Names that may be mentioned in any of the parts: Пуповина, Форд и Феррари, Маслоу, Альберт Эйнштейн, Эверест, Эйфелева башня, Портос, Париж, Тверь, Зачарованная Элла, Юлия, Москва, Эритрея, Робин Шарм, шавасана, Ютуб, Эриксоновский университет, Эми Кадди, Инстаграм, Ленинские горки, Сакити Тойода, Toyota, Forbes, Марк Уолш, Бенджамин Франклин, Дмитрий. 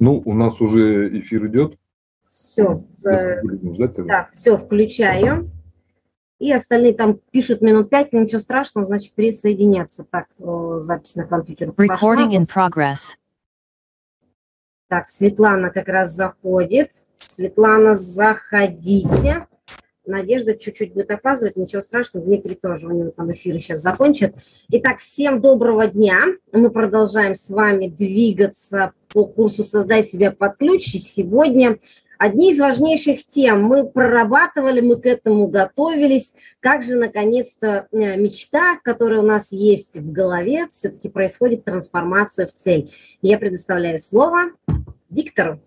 Ну, у нас уже эфир идет. Все. Да, все, включаю. И остальные там пишут минут 5, но ничего страшного, значит, присоединяться. Так, запись на компьютер пошла. Recording in progress. Так, Светлана как раз заходит. Светлана, заходите. Надежда чуть-чуть будет опаздывать, ничего страшного. Дмитрий тоже, у него там эфиры сейчас закончат. Итак, всем доброго дня. Мы продолжаем с вами двигаться по курсу «Создай себя под ключ». И сегодня одни из важнейших тем. Мы прорабатывали, мы к этому готовились. Как же, наконец-то, мечта, которая у нас есть в голове, все-таки происходит трансформация в цель. Я предоставляю слово Виктору.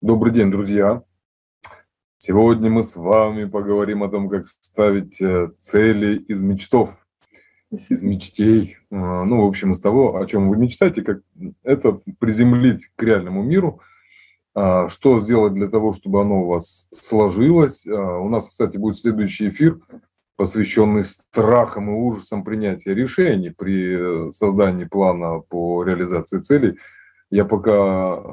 Добрый день, друзья. Сегодня мы с вами поговорим о том, как ставить цели из мечтов, из мечтей. Ну, в общем, из того, о чем вы мечтаете, как это приземлить к реальному миру, что сделать для того, чтобы оно у вас сложилось. У нас, кстати, будет следующий эфир, посвященный страхам и ужасам принятия решений при создании плана по реализации целей. Я пока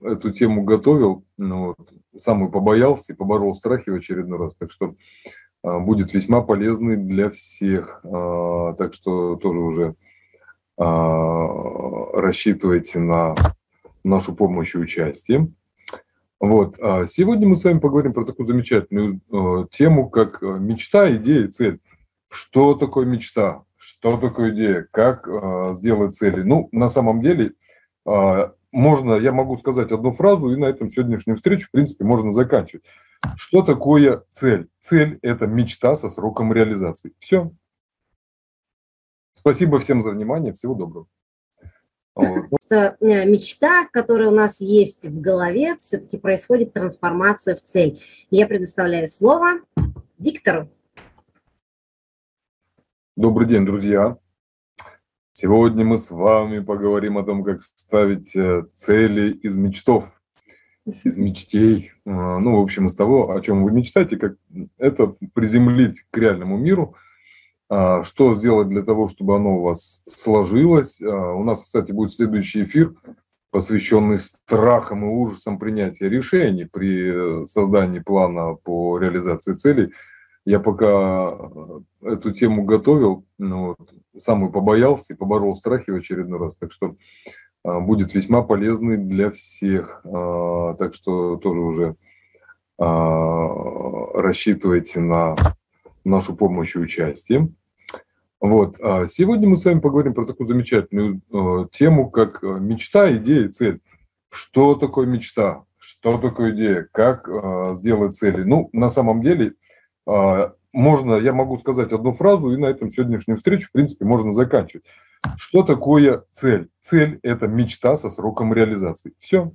эту тему готовил, но сам и побоялся, и поборол страхи в очередной раз. Так что будет весьма полезный для всех. Так что тоже уже рассчитывайте на нашу помощь и участие. Вот. Сегодня мы с вами поговорим про такую замечательную тему, как мечта, идея, цель. Что такое мечта? Что такое идея? Как сделать цели? Ну, на самом деле... Можно, я могу сказать одну фразу, и на этом сегодняшнюю встречу, в принципе, можно заканчивать. Что такое цель? Цель – это мечта со сроком реализации. Все. Спасибо всем за внимание. Всего доброго. Мечта, которая у нас есть в голове, все-таки происходит трансформация в цель. Я предоставляю слово Виктору. Добрый день, друзья. Сегодня мы с вами поговорим о том, как ставить цели из мечтов, из мечтей. Ну, в общем, из того, о чем вы мечтаете, как это приземлить к реальному миру, что сделать для того, чтобы оно у вас сложилось. У нас, кстати, будет следующий эфир, посвященный страхам и ужасам принятия решений при создании плана по реализации целей. Я пока эту тему готовил, но сам и побоялся, и поборол страхи в очередной раз. Так что будет весьма полезный для всех. Так что тоже уже рассчитывайте на нашу помощь и участие. Вот. Сегодня мы с вами поговорим про такую замечательную тему, как мечта, идея, цель. Что такое мечта? Что такое идея? Как сделать цели? Ну, на самом деле... Можно, я могу сказать одну фразу, и на этом сегодняшнюю встречу, в принципе, можно заканчивать. Что такое цель? Цель – это мечта со сроком реализации. Все.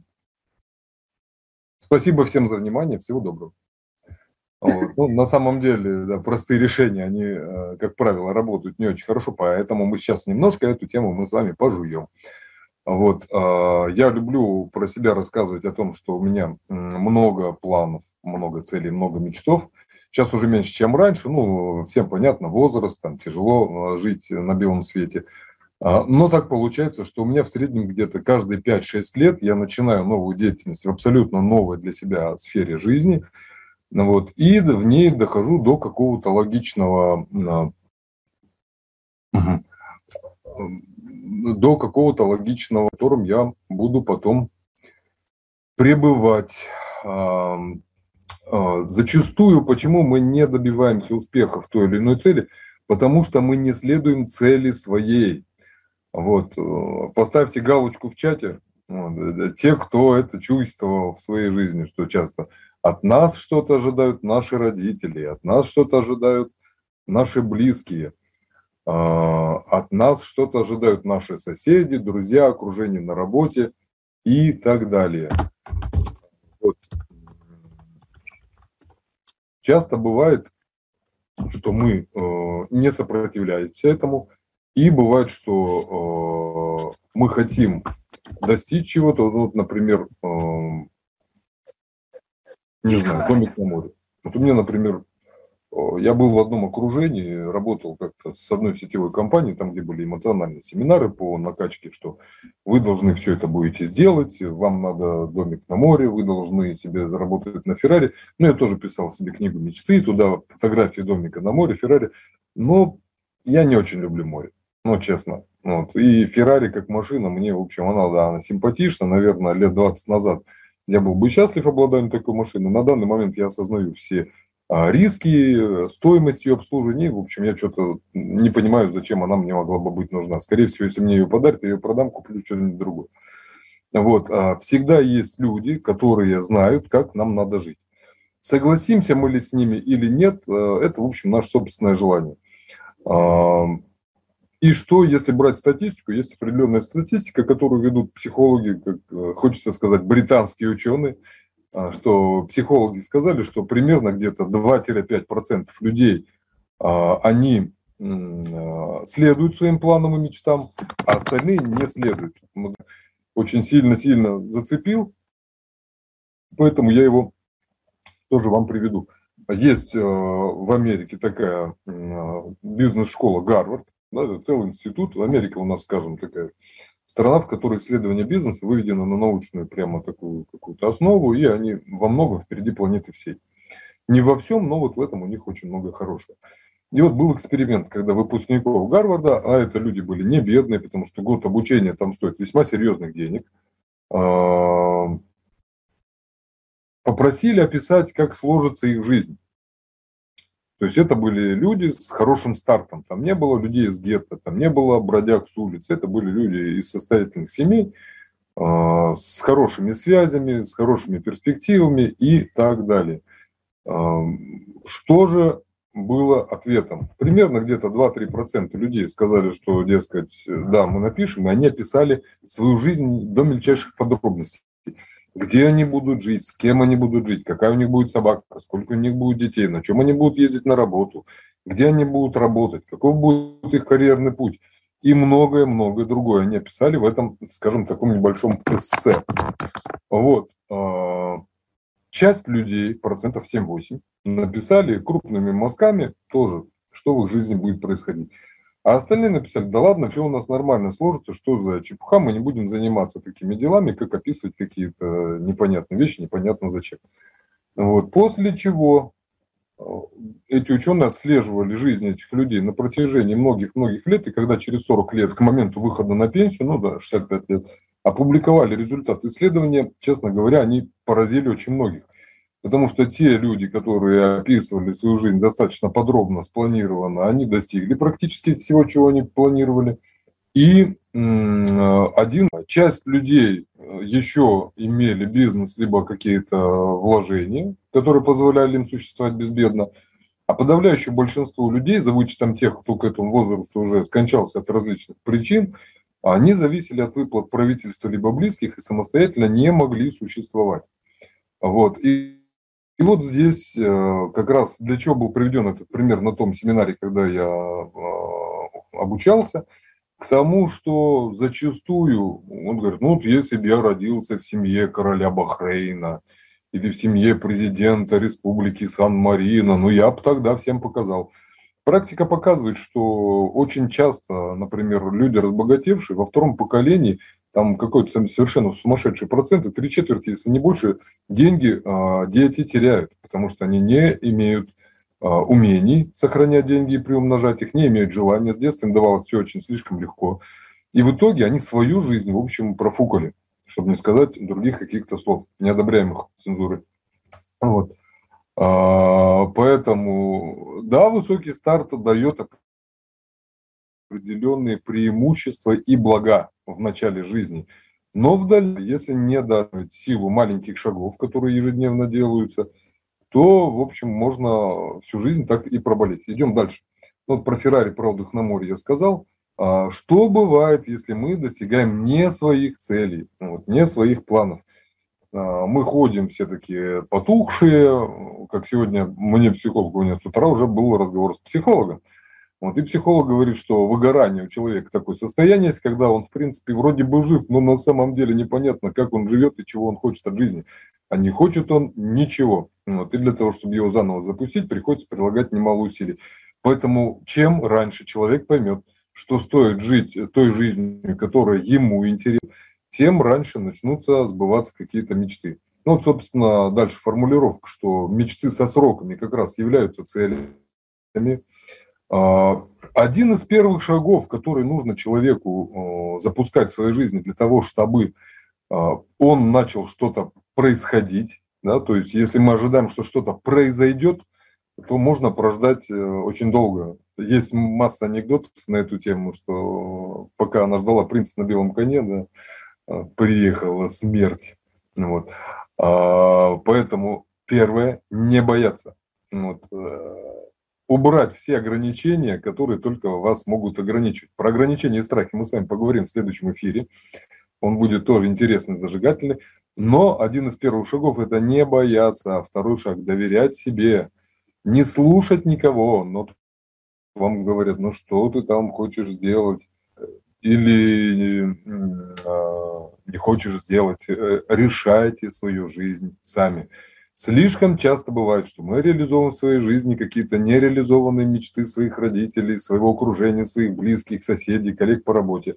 Спасибо всем за внимание. Всего доброго. Вот. Ну, на самом деле, да, простые решения, они, как правило, работают не очень хорошо, поэтому мы сейчас немножко эту тему мы с вами пожуем. Вот. Я люблю про себя рассказывать о том, что у меня много планов, много целей, много мечтов. Сейчас уже меньше, чем раньше. Ну, всем понятно, возраст, там тяжело жить на белом свете. Но так получается, что у меня в среднем где-то каждые 5-6 лет я начинаю новую деятельность в абсолютно новой для себя сфере жизни. Вот, и в ней дохожу до какого-то логичного, в котором я буду потом пребывать. Зачастую, почему мы не добиваемся успеха в той или иной цели, потому что мы не следуем цели своей. Вот. Поставьте галочку в чате, те, кто это чувствовал в своей жизни, что часто от нас что-то ожидают наши родители, от нас что-то ожидают наши близкие, от нас что-то ожидают наши соседи, друзья, окружение на работе и так далее. Вот. Часто бывает, что мы не сопротивляемся этому, и бывает, что мы хотим достичь чего-то, вот, например, не знаю, домик на море. Вот у меня, например, я был в одном окружении, работал как-то с одной сетевой компанией, там, где были эмоциональные семинары по накачке, что Вы должны все это будете сделать, вам надо домик на море, вы должны себе заработать на Феррари. Ну, я тоже писал себе книгу мечты, туда фотографии домика на море, Феррари. Но я не очень люблю море, ну, честно. Вот. И Феррари как машина, мне, в общем, она, да, она симпатична. Наверное, лет 20 назад я был бы счастлив обладанием такой машины. На данный момент я осознаю все риски, стоимость ее обслуживания. В общем, я что-то не понимаю, зачем она мне могла бы быть нужна. Скорее всего, если мне ее подарят, я ее продам, куплю что-нибудь другое. Вот. Всегда есть люди, которые знают, как нам надо жить. Согласимся мы ли с ними или нет, это, в общем, наше собственное желание. И что, если брать статистику, есть определенная статистика, которую ведут психологи, как хочется сказать, британские ученые, что психологи сказали, что примерно где-то 2-5% людей, они следуют своим планам и мечтам, а остальные не следуют. Очень сильно-сильно зацепил, поэтому я его тоже вам приведу. Есть в Америке такая бизнес-школа Гарвард, да, целый институт. Америка у нас, скажем, такая страна, в которой исследование бизнеса выведено на научную прямо такую какую-то основу, и они во многом впереди планеты всей. Не во всем, но вот в этом у них очень много хорошего. И вот был эксперимент, когда выпускников Гарварда, а это люди были не бедные, потому что год обучения там стоит весьма серьезных денег, попросили описать, как сложится их жизнь. То есть это были люди с хорошим стартом. Там не было людей из гетто, там не было бродяг с улиц. Это были люди из состоятельных семей, с хорошими связями, с хорошими перспективами и так далее. Что же было ответом? Примерно где-то 2-3% людей сказали, что, дескать, да, мы напишем, и они описали свою жизнь до мельчайших подробностей. Где они будут жить, с кем они будут жить, какая у них будет собака, сколько у них будет детей, на чем они будут ездить на работу, где они будут работать, какой будет их карьерный путь и многое-многое другое. Они описали в этом, скажем, таком небольшом эссе. Вот. Часть людей, 7-8%, написали крупными мазками тоже, что в их жизни будет происходить. А остальные написали, да ладно, все у нас нормально сложится, что за чепуха, мы не будем заниматься такими делами, как описывать какие-то непонятные вещи, непонятно зачем. Вот. После чего эти ученые отслеживали жизнь этих людей на протяжении многих-многих лет, и когда через 40 лет, к моменту выхода на пенсию, ну да, 65 лет, опубликовали результаты исследования, честно говоря, они поразили очень многих. Потому что те люди, которые описывали свою жизнь достаточно подробно, спланированно, они достигли практически всего, чего они планировали. И часть людей еще имели бизнес, либо какие-то вложения, которые позволяли им существовать безбедно. А подавляющее большинство людей, за вычетом тех, кто к этому возрасту уже скончался от различных причин, они зависели от выплат правительства либо близких и самостоятельно не могли существовать. Вот. И вот здесь как раз для чего был приведен этот пример на том семинаре, когда я обучался, к тому, что зачастую, он говорит, ну вот если бы я родился в семье короля Бахрейна или в семье президента Республики Сан-Марино, ну я бы тогда всем показал. Практика показывает, что очень часто, например, люди, разбогатевшие во втором поколении, там какой-то совершенно сумасшедший процент, и 3/4, если не больше, деньги дети теряют, потому что они не имеют умений сохранять деньги и приумножать их, не имеют желания, с детства им давалось все очень слишком легко. И в итоге они свою жизнь, в общем, профукали, чтобы не сказать других каких-то слов, неодобряемых цензурой. Вот. Поэтому, да, высокий старт дает определенные преимущества и блага в начале жизни. Но вдали, если не дать силу маленьких шагов, которые ежедневно делаются, то, в общем, можно всю жизнь так и проболеть. Идем дальше. Вот про Феррари, про отдых на море я сказал. Что бывает, если мы достигаем не своих целей, не своих планов? Мы ходим все такие потухшие, как сегодня мне психолог говорит, с утра уже был разговор с психологом. Вот, и психолог говорит, что выгорание у человека такое состояние, когда он, в принципе, вроде бы жив, но на самом деле непонятно, как он живет и чего он хочет от жизни. А не хочет он ничего. Вот, и для того, чтобы его заново запустить, приходится прилагать немало усилий. Поэтому чем раньше человек поймет, что стоит жить той жизнью, которая ему интересна, тем раньше начнутся сбываться какие-то мечты. Ну, вот, собственно, дальше формулировка, что мечты со сроками как раз являются целями. Один из первых шагов, который нужно человеку запускать в своей жизни для того, чтобы он начал что-то происходить, да, то есть если мы ожидаем, что что-то произойдет, то можно прождать очень долго. Есть масса анекдотов на эту тему, что пока она ждала принца на белом коне, да, приехала смерть. Вот. Поэтому первое – не бояться. Вот. Убрать все ограничения, которые только вас могут ограничивать. Про ограничения и страхи мы с вами поговорим в следующем эфире. Он будет тоже интересный, зажигательный. Но один из первых шагов – это не бояться. А второй шаг – доверять себе. Не слушать никого, но вам говорят, ну что ты там хочешь сделать или не хочешь сделать, решайте свою жизнь сами. Слишком часто бывает, что мы реализовываем в своей жизни какие-то нереализованные мечты своих родителей, своего окружения, своих близких, соседей, коллег по работе.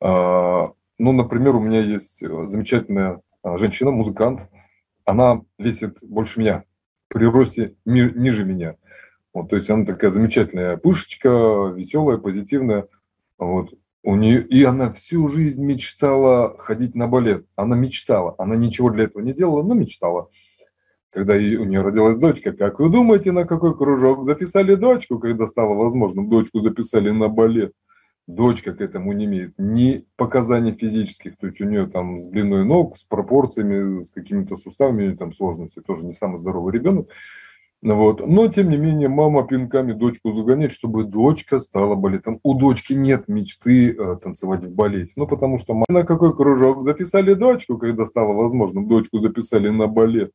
Ну, например, у меня есть замечательная женщина, музыкант, она весит больше меня. При росте ниже меня. Вот, то есть она такая замечательная пышечка, веселая, позитивная. Вот. У нее... И она всю жизнь мечтала ходить на балет. Она мечтала. Она ничего для этого не делала, но мечтала. Когда у нее родилась дочка, как вы думаете, на какой кружок записали дочку? Когда стало возможным, дочку записали на балет. Дочка к этому не имеет ни показаний физических, то есть у нее там с длиной ног, с пропорциями, с какими-то суставами там сложности, тоже не самый здоровый ребенок. Вот. Но, тем не менее, мама пинками дочку загоняет, чтобы дочка стала балетом. У дочки нет мечты танцевать в балете. Ну, потому что мама... На какой кружок записали дочку, когда стало возможным, дочку записали на балет.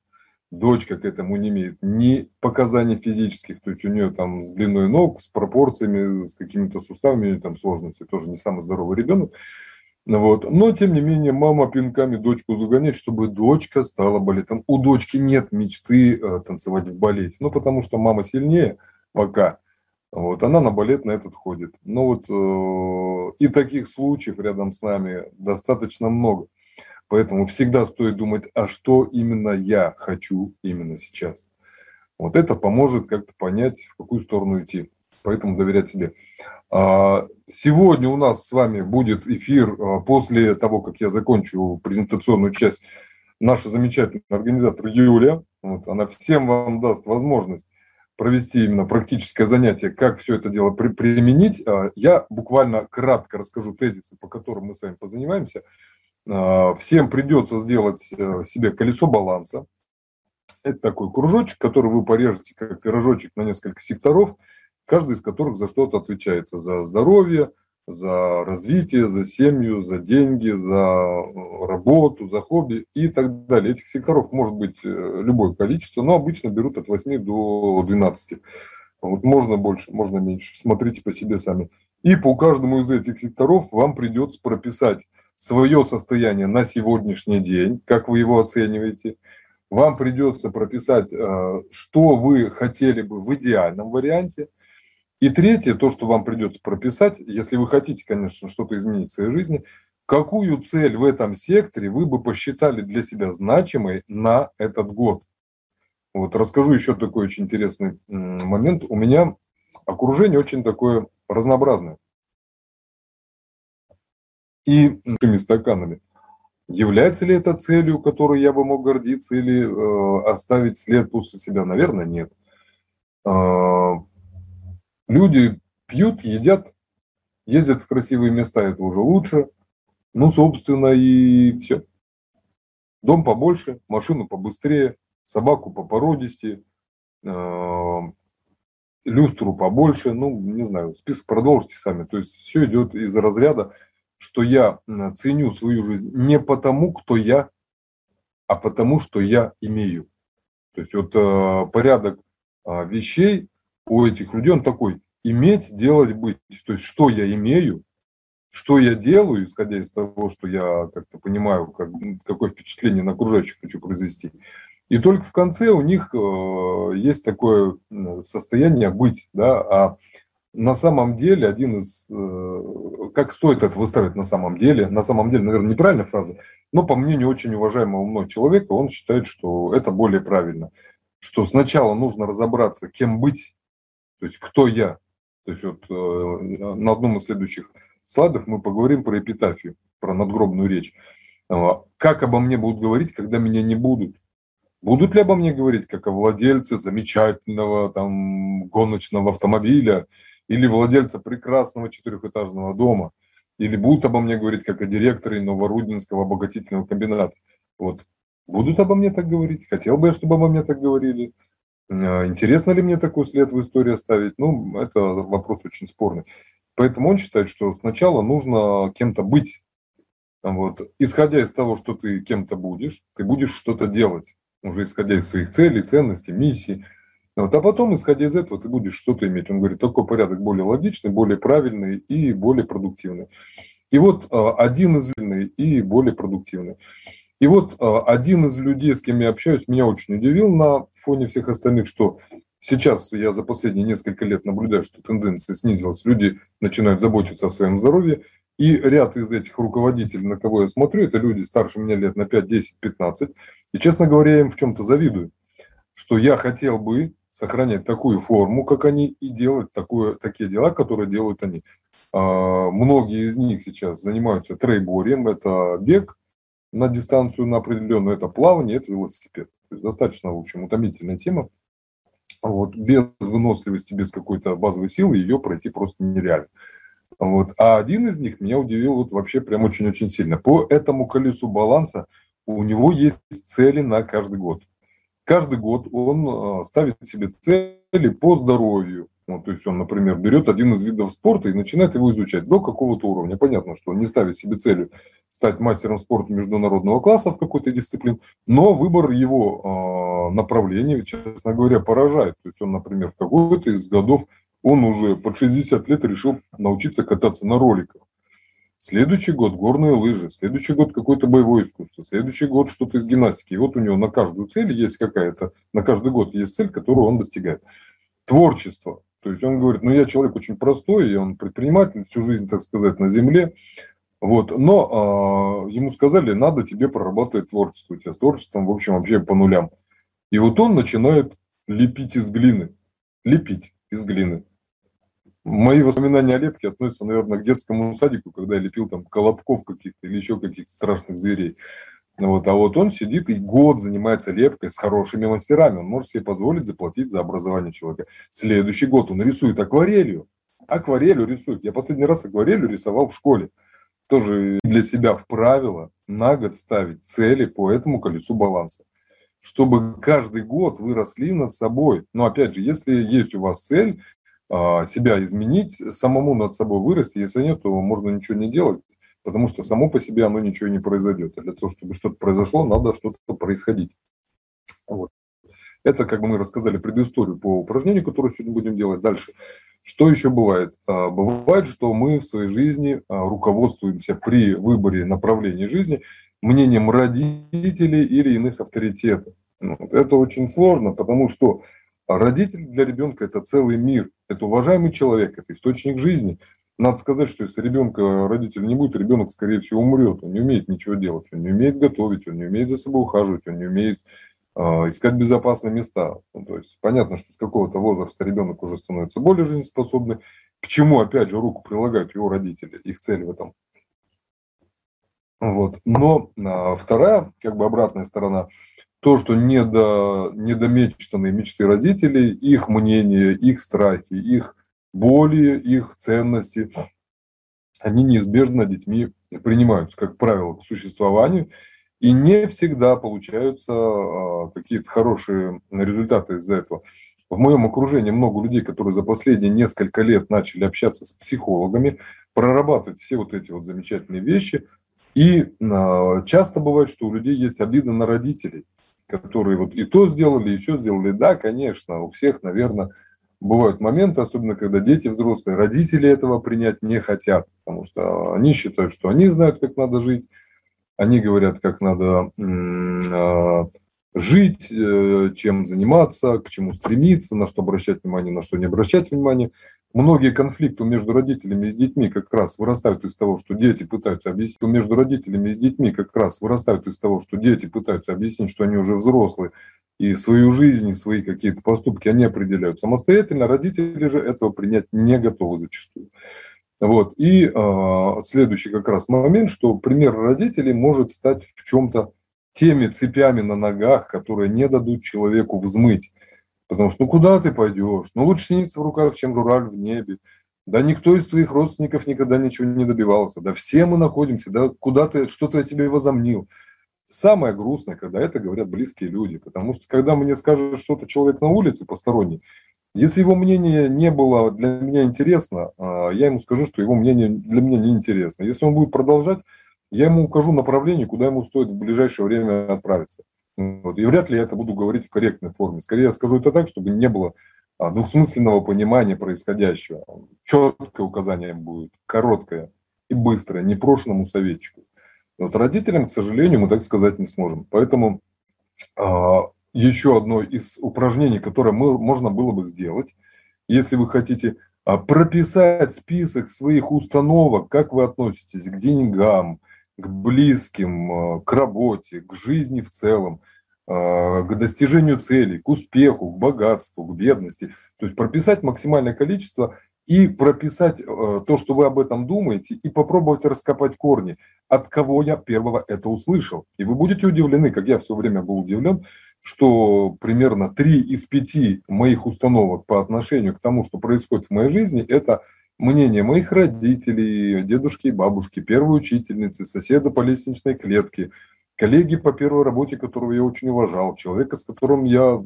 Дочка к этому не имеет ни показаний физических, то есть у нее там с длиной ног, с пропорциями, с какими-то суставами там сложности, тоже не самый здоровый ребенок. Вот. Но, тем не менее, мама пинками дочку загоняет, чтобы дочка стала балетом. У дочки нет мечты танцевать в балете, ну, потому что мама сильнее пока. Вот, она на балет на этот ходит. Ну, вот и таких случаев рядом с нами достаточно много. Поэтому всегда стоит думать, а что именно я хочу именно сейчас. Вот это поможет как-то понять, в какую сторону идти. Поэтому доверять себе. Сегодня у нас с вами будет эфир после того, как я закончу презентационную часть. Наша замечательная организатор Юлия, вот, она всем вам даст возможность провести именно практическое занятие, как все это дело применить. Я буквально кратко расскажу тезисы, по которым мы с вами позанимаемся. Всем придется сделать себе колесо баланса. Это такой кружочек, который вы порежете как пирожочек на несколько секторов, каждый из которых за что-то отвечает. За здоровье, за развитие, за семью, за деньги, за работу, за хобби и так далее. Этих секторов может быть любое количество, но обычно берут от 8 до 12. Вот можно больше, можно меньше. Смотрите по себе сами. И по каждому из этих секторов вам придется прописать свое состояние на сегодняшний день, как вы его оцениваете. Вам придется прописать, что вы хотели бы в идеальном варианте. И третье, то, что вам придется прописать, если вы хотите, конечно, что-то изменить в своей жизни, какую цель в этом секторе вы бы посчитали для себя значимой на этот год. Вот расскажу еще такой очень интересный момент. У меня окружение очень такое разнообразное. И этими стаканами. Является ли это целью, которой я бы мог гордиться или оставить след после себя? Наверное, нет. Люди пьют, едят, ездят в красивые места, это уже лучше. Ну, собственно, и все. Дом побольше, машину побыстрее, собаку попородистее, люстру побольше. Ну, не знаю, список продолжите сами. То есть все идет из разряда, что я ценю свою жизнь не потому, кто я, а потому, что я имею. То есть вот порядок вещей у этих людей, он такой: иметь, делать, быть. То есть что я имею, что я делаю, исходя из того, что я как-то понимаю, какое впечатление на окружающих хочу произвести. И только в конце у них есть такое состояние быть, да, а на самом деле один из... Как стоит это выстраивать на самом деле? На самом деле, наверное, неправильная фраза, но по мнению очень уважаемого мной человека, он считает, что это более правильно. Что сначала нужно разобраться, кем быть, то есть кто я. То есть вот на одном из следующих слайдов мы поговорим про эпитафию, про надгробную речь. Как обо мне будут говорить, когда меня не будут? Будут ли обо мне говорить, как о владельце замечательного там, гоночного автомобиля или владельца прекрасного четырехэтажного дома? Или будут обо мне говорить, как о директоре Новорудинского обогатительного комбината? Вот. Будут обо мне так говорить? Хотел бы я, чтобы обо мне так говорили? Интересно ли мне такой след в истории оставить? Ну, это вопрос очень спорный. Поэтому он считает, что сначала нужно кем-то быть. Вот. Исходя из того, что ты кем-то будешь, ты будешь что-то делать, уже исходя из своих целей, ценностей, миссий. Вот. А потом, исходя из этого, ты будешь что-то иметь. Он говорит, такой порядок более логичный, более правильный и более продуктивный. И вот один из людей, с кем я общаюсь, меня очень удивил на фоне всех остальных, что сейчас я за последние несколько лет наблюдаю, что тенденция снизилась. Люди начинают заботиться о своем здоровье. И ряд из этих руководителей, на кого я смотрю, это люди старше меня лет на 5, 10, 15. И, честно говоря, я им в чем-то завидую, что я хотел бы сохранять такую форму, как они, и делать такие дела, которые делают они. Многие из них сейчас занимаются трейборем. Это бег на дистанцию на определенную, это плавание, это велосипед. То есть достаточно, в общем, утомительная тема. Вот. Без выносливости, без какой-то базовой силы ее пройти просто нереально. Вот. А один из них меня удивил вот вообще прям очень-очень сильно. По этому колесу баланса у него есть цели на каждый год. Каждый год он ставит себе цели по здоровью. Ну, то есть он, например, берет один из видов спорта и начинает его изучать до какого-то уровня. Понятно, что он не ставит себе целью стать мастером спорта международного класса в какой-то дисциплине, но выбор его направления, честно говоря, поражает. То есть он, например, в какой-то из годов он уже под 60 лет решил научиться кататься на роликах. Следующий год горные лыжи, следующий год какое-то боевое искусство, следующий год что-то из гимнастики. И вот у него на каждую цель есть какая-то, на каждый год есть цель, которую он достигает. Творчество. То есть он говорит, ну я человек очень простой, я он предприниматель, всю жизнь, так сказать, на земле. Вот. Но ему сказали, надо тебе прорабатывать творчество. У тебя с творчеством, в общем, вообще по нулям. И вот он начинает лепить из глины. Мои воспоминания о лепке относятся, наверное, к детскому садику, когда я лепил там колобков каких-то или еще каких-то страшных зверей. Вот. А вот он сидит и год занимается лепкой с хорошими мастерами. Он может себе позволить заплатить за образование человека. Следующий год он рисует акварелью. Акварелью рисует. Я последний раз акварелью рисовал в школе. Тоже для себя в правило на год ставить цели по этому колесу баланса. Чтобы каждый год вы росли над собой. Но опять же, если есть у вас цель себя изменить, самому над собой вырасти. Если нет, то можно ничего не делать, потому что само по себе оно ничего не произойдет. А для того, чтобы что-то произошло, надо что-то происходить. Вот. Это как бы мы рассказали предысторию по упражнению, которое сегодня будем делать дальше. Что еще бывает? Бывает, что мы в своей жизни руководствуемся при выборе направления жизни мнением родителей или иных авторитетов. Это очень сложно, потому что родители для ребенка – это целый мир, это уважаемый человек, это источник жизни. Надо сказать, что если ребенка родителя не будет, ребенок, скорее всего, умрет. Он не умеет ничего делать, он не умеет готовить, он не умеет за собой ухаживать, он не умеет искать безопасные места. Ну, то есть понятно, что с какого-то возраста ребенок уже становится более жизнеспособным. К чему, опять же, руку прилагают его родители, их цель в этом. Вот. Но вторая, как бы обратная сторона – то, что недомечтанные мечты родителей, их мнения, их страхи, их боли, их ценности, они неизбежно детьми принимаются, как правило, к существованию, и не всегда получаются какие-то хорошие результаты из-за этого. В моем окружении много людей, которые за последние несколько лет начали общаться с психологами, прорабатывать все вот эти вот замечательные вещи, и часто бывает, что у людей есть обида на родителей, которые вот и то сделали, и все сделали. Да, конечно, у всех, наверное, бывают моменты, особенно когда дети взрослые, родители этого принять не хотят, потому что они считают, что они знают, как надо жить, они говорят, как надо жить, чем заниматься, к чему стремиться, на что обращать внимание, на что не обращать внимание. Многие конфликты между родителями и с детьми как раз вырастают из того, что дети пытаются объяснить, что они уже взрослые, и свою жизнь, и свои какие-то поступки они определяют самостоятельно, родители же этого принять не готовы зачастую. Вот. И следующий как раз момент, что пример родителей может стать в чем-то теми цепями на ногах, которые не дадут человеку взмыть. Потому что ну куда ты пойдешь? Ну лучше синица в руках, чем рураль в небе. Да никто из твоих родственников никогда ничего не добивался. Да все мы находимся, да куда ты, что-то я себе возомнил. Самое грустное, когда это говорят близкие люди. Потому что когда мне скажет что-то человек на улице посторонний, если его мнение не было для меня интересно, я ему скажу, что его мнение для меня не интересно. Если он будет продолжать, я ему укажу направление, куда ему стоит в ближайшее время отправиться. Вот. И вряд ли я это буду говорить в корректной форме. Скорее я скажу это так, чтобы не было двусмысленного понимания происходящего. Четкое указание будет, короткое и быстрое, непрошенному советчику. Вот родителям, к сожалению, мы так сказать не сможем. Поэтому еще одно из упражнений, которое можно было бы сделать, если вы хотите прописать список своих установок, как вы относитесь к деньгам, к близким, к работе, к жизни в целом, к достижению целей, к успеху, к богатству, к бедности. То есть прописать максимальное количество и прописать то, что вы об этом думаете, и попробовать раскопать корни, от кого я первого это услышал. И вы будете удивлены, как я все время был удивлен, что примерно 3 из 5 моих установок по отношению к тому, что происходит в моей жизни, это мнение моих родителей, дедушки и бабушки, первой учительницы, соседа по лестничной клетке, коллеги по первой работе, которого я очень уважал, человека, с которым я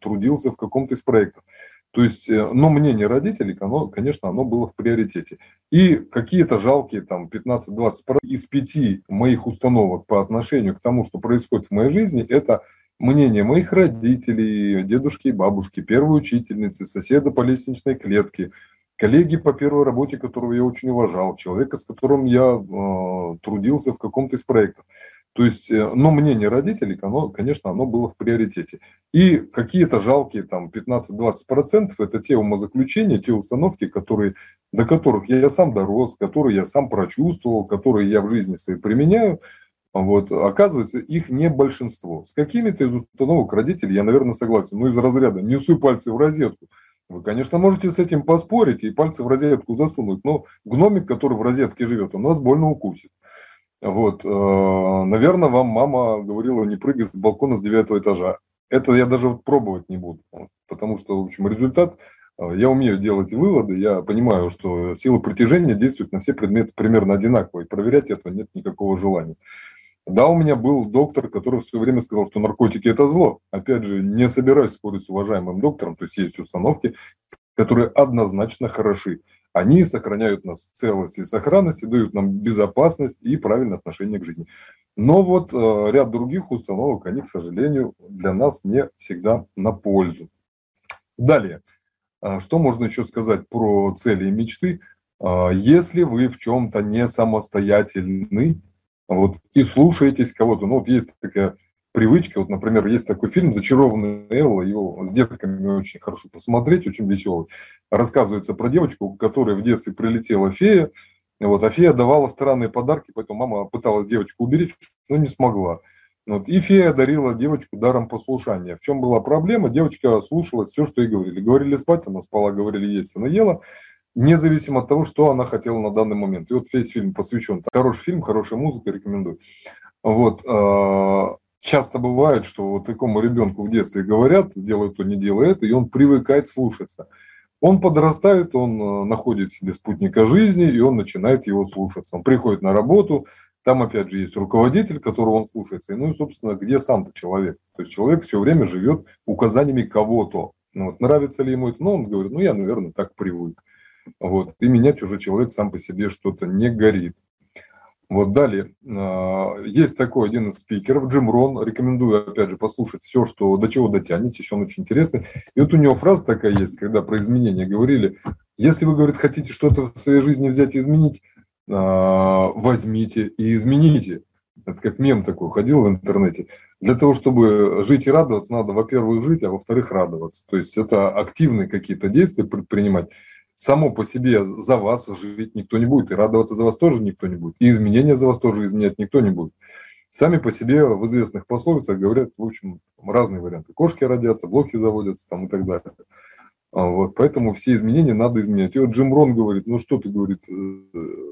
трудился в каком-то из проектов. То есть, но мнение родителей, оно, конечно, оно было в приоритете. И какие-то жалкие там 15-20% из 5 моих установок по отношению к тому, что происходит в моей жизни, это мнение моих родителей, дедушки и бабушки, первой учительницы, соседа по лестничной клетке, коллеги по первой работе, которого я очень уважал, человека, с которым я трудился в каком-то из проектов. То есть, но мнение родителей, оно, конечно, оно было в приоритете. И какие-то жалкие там 15-20% это те умозаключения, те установки, которые, до которых я сам дорос, которые я сам прочувствовал, которые я в жизни своей применяю. Вот, оказывается, их не большинство. С какими-то из установок родителей я, наверное, согласен. Ну, из разряда «несу пальцы в розетку». Вы, конечно, можете с этим поспорить и пальцы в розетку засунуть, но гномик, который в розетке живет, он вас больно укусит. Вот. Наверное, вам мама говорила, не прыгай с балкона с 9-го этажа. Это я даже пробовать не буду, потому что, в общем, результат, я умею делать выводы, я понимаю, что сила притяжения действует на все предметы примерно одинаково, и проверять этого нет никакого желания. Да, у меня был доктор, который все время сказал, что наркотики – это зло. Опять же, не собираюсь спорить с уважаемым доктором, то есть есть установки, которые однозначно хороши. Они сохраняют нас в целости и сохранности, дают нам безопасность и правильное отношение к жизни. Но вот ряд других установок, они, к сожалению, для нас не всегда на пользу. Далее, что можно еще сказать про цели и мечты? Если вы в чем-то не самостоятельны, вот, и слушаетесь кого-то. Ну, вот есть такая привычка, вот, например, есть такой фильм «Зачарованная Элла», его с девками очень хорошо посмотреть, очень веселый. Рассказывается про девочку, у которой в детстве прилетела фея, вот, а фея давала странные подарки, поэтому мама пыталась девочку уберечь, но не смогла. Вот, и фея одарила девочку даром послушания. В чем была проблема? Девочка слушалась все, что ей говорили. Говорили спать, она спала, говорили есть, она ела. Независимо от того, что она хотела на данный момент. И вот весь фильм посвящен. Хороший фильм, хорошая музыка, рекомендую. Вот. Часто бывает, что вот такому ребенку в детстве говорят, делай то, не делай это, и он привыкает слушаться. Он подрастает, он находит себе спутника жизни, и он начинает его слушаться. Он приходит на работу, там опять же есть руководитель, которого он слушается. Ну и, собственно, где сам-то человек? То есть человек все время живет указаниями кого-то. Ну, вот, нравится ли ему это? Ну, он говорит, ну я, наверное, так привык. Вот, и менять уже человек сам по себе что-то не горит. Вот далее. Есть такой один из спикеров, Джим Рон. Рекомендую, опять же, послушать все, что, до чего дотянетесь, он очень интересный. И вот у него фраза такая есть, когда про изменения говорили. Если вы, говорит, хотите что-то в своей жизни взять и изменить, возьмите и измените. Это как мем такой, ходил в интернете. Для того, чтобы жить и радоваться, надо, во-первых, жить, а во-вторых, радоваться. То есть это активные какие-то действия предпринимать. само по себе за вас жить никто не будет, и радоваться за вас тоже никто не будет, и изменения за вас тоже изменять никто не будет. Сами по себе в известных пословицах говорят, в общем, разные варианты. Кошки родятся, блохи заводятся там, и так далее. Вот, поэтому все изменения надо изменять. И вот Джим Рон говорит, ну что ты, говорит,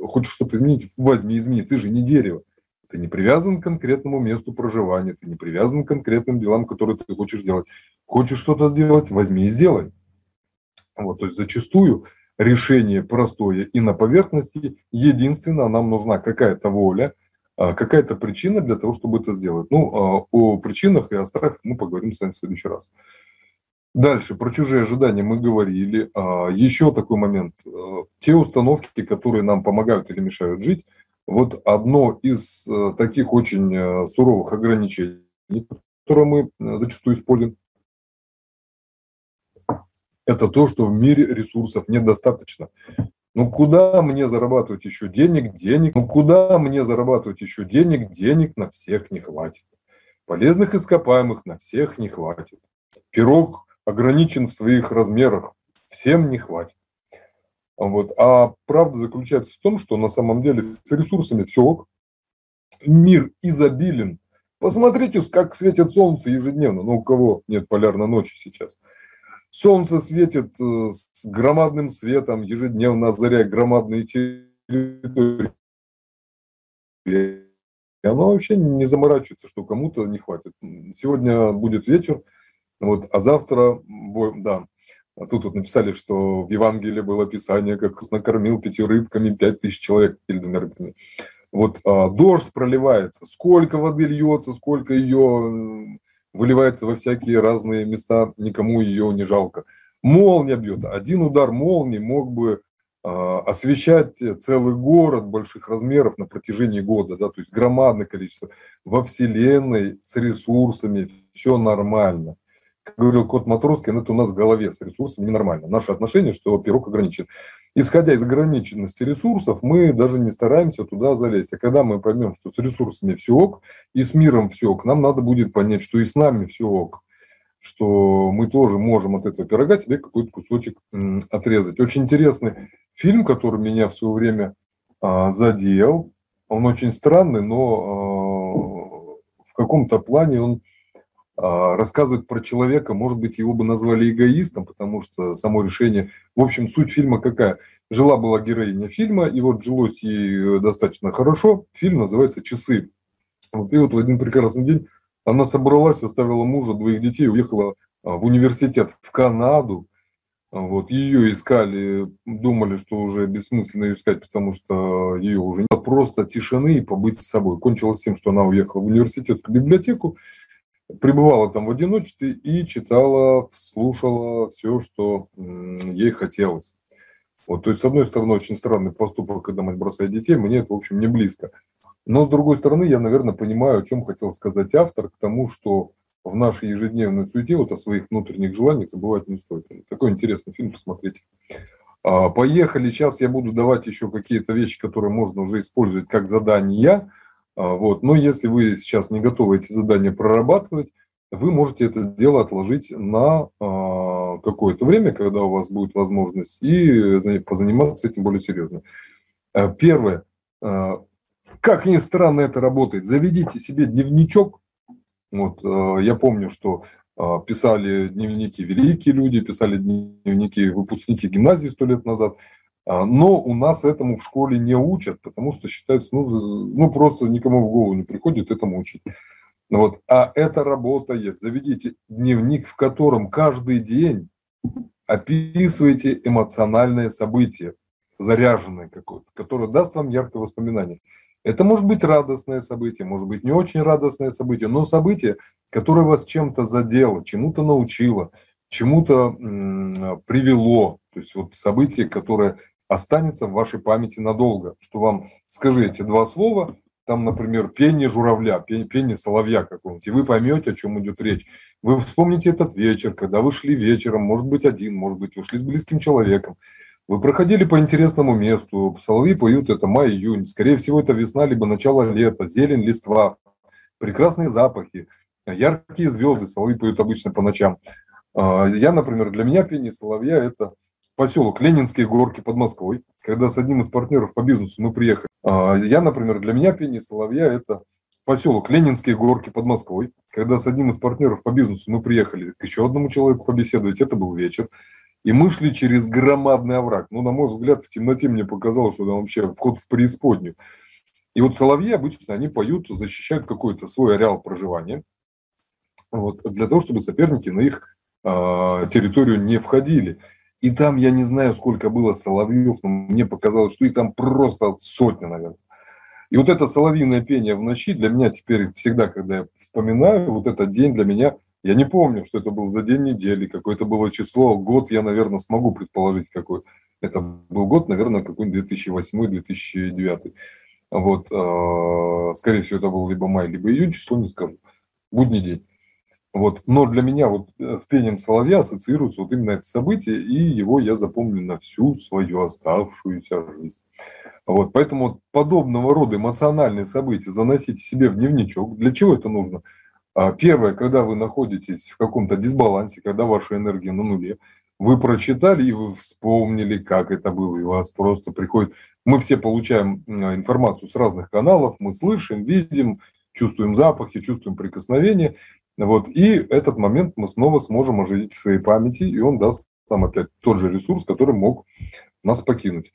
хочешь что-то изменить, возьми, измени, ты же не дерево. Ты не привязан к конкретному месту проживания, ты не привязан к конкретным делам, которые ты хочешь делать. Хочешь что-то сделать, возьми и сделай. Вот, то есть зачастую решение простое и на поверхности, единственно, нам нужна какая-то воля, какая-то причина для того, чтобы это сделать. Ну, о причинах и о страхах мы поговорим с вами в следующий раз. Дальше, про чужие ожидания мы говорили. Еще такой момент. Те установки, которые нам помогают или мешают жить, вот одно из таких очень суровых ограничений, которое мы зачастую используем, это то, что в мире ресурсов недостаточно. Ну куда мне зарабатывать еще денег, денег на всех не хватит. Полезных ископаемых на всех не хватит. Пирог ограничен в своих размерах, всем не хватит. Вот. А правда заключается в том, что на самом деле с ресурсами все ок. Мир изобилен. Посмотрите, как светит солнце ежедневно. Ну у кого нет полярной ночи сейчас? Солнце светит с громадным светом, ежедневно озаряя громадные территории. И оно вообще не заморачивается, что кому-то не хватит. Сегодня будет вечер, вот, а завтра... Да, а тут вот написали, что в Евангелии было описание, как Иисус накормил 5 рыбками 5000 человек или 2 рыбками. Вот дождь проливается, сколько воды льется, сколько ее... выливается во всякие разные места, никому ее не жалко. Молния бьет. Один удар молнии мог бы освещать целый город больших размеров на протяжении года, да, то есть громадное количество. Во Вселенной с ресурсами все нормально. Как говорил Кот Матроскин, это у нас в голове с ресурсами ненормально. Наше отношение, что пирог ограничен. Исходя из ограниченности ресурсов, мы даже не стараемся туда залезть. А когда мы поймем, что с ресурсами все ок, и с миром все ок, нам надо будет понять, что и с нами все ок, что мы тоже можем от этого пирога себе какой-то кусочек отрезать. Очень интересный фильм, который меня в свое время задел. Он очень странный, но в каком-то плане он... рассказывать про человека, может быть, его бы назвали эгоистом, потому что само решение... В общем, суть фильма какая? Жила-была героиня фильма, и вот жилось ей достаточно хорошо. Фильм называется «Часы». И вот в один прекрасный день она собралась, оставила мужа, 2 детей, уехала в университет в Канаду. Вот, ее искали, думали, что уже бессмысленно ее искать, потому что ее уже нет. Просто тишины и побыть с собой. Кончилось тем, что она уехала в университетскую библиотеку, пребывала там в одиночестве и читала, слушала все, что ей хотелось. Вот, то есть, с одной стороны, очень странный поступок, когда мать бросает детей, мне это, в общем, не близко. Но, с другой стороны, я, наверное, понимаю, о чем хотел сказать автор, к тому, что в нашей ежедневной суете вот о своих внутренних желаниях забывать не стоит. Такой интересный фильм, посмотрите. Поехали, сейчас я буду давать еще какие-то вещи, которые можно уже использовать как задания. Вот. Но если вы сейчас не готовы эти задания прорабатывать, вы можете это дело отложить на какое-то время, когда у вас будет возможность, и позаниматься этим более серьезно. Первое. Как ни странно это работает, заведите себе дневничок. Вот, я помню, что писали дневники великие люди, писали дневники выпускники гимназии 100 лет назад. Но у нас этому в школе не учат, потому что считается, ну просто никому в голову не приходит этому учить. Вот. А это работает. Заведите дневник, в котором каждый день описываете эмоциональное событие, заряженное какое-то, которое даст вам яркое воспоминание. Это может быть радостное событие, может быть не очень радостное событие, но событие, которое вас чем-то задело, чему-то научило, чему-то привело. То есть вот событие, которое... останется в вашей памяти надолго, что вам скажи эти 2 слова, там, например, пение журавля, пение соловья какого-нибудь, и вы поймете, о чем идет речь. Вы вспомните этот вечер, когда вы шли вечером, может быть, один, может быть, вы шли с близким человеком, вы проходили по интересному месту, соловьи поют, это май-июнь, скорее всего, это весна, либо начало лета, зелень, листва, прекрасные запахи, яркие звезды, соловьи поют обычно по ночам. Я, например, для меня пение соловья – это поселок Ленинские горки под Москвой, когда с одним из партнеров по бизнесу мы приехали. Я, например, для меня пение соловья – это поселок Ленинские горки под Москвой. Когда с одним из партнеров по бизнесу мы приехали к еще одному человеку побеседовать, это был вечер. И мы шли через громадный овраг. Ну, на мой взгляд, в темноте мне показалось, что там вообще вход в преисподнюю. И вот соловьи обычно, они поют, защищают какой-то свой ареал проживания, вот, для того, чтобы соперники на их территорию не входили. И там, я не знаю, сколько было соловьев, но мне показалось, что и там просто сотня, наверное. И вот это соловьиное пение в ночи для меня теперь всегда, когда я вспоминаю, вот этот день для меня... Я не помню, что это был за день недели, какое-то было число, год я, наверное, смогу предположить, какой это был год, наверное, какой-нибудь 2008-2009. Вот, скорее всего, это был либо май, либо июнь, число не скажу, будний день. Вот, но для меня вот с пением соловья ассоциируется вот именно это событие, и его я запомню на всю свою оставшуюся жизнь. Вот, поэтому вот подобного рода эмоциональные события заносите себе в дневничок. Для чего это нужно? Первое, когда вы находитесь в каком-то дисбалансе, когда ваша энергия на нуле, вы прочитали и вы вспомнили, как это было, и вас просто приходит... Мы все получаем информацию с разных каналов, мы слышим, видим, чувствуем запахи, чувствуем прикосновения, вот, и этот момент мы снова сможем оживить в своей памяти, и он даст там опять тот же ресурс, который мог нас покинуть.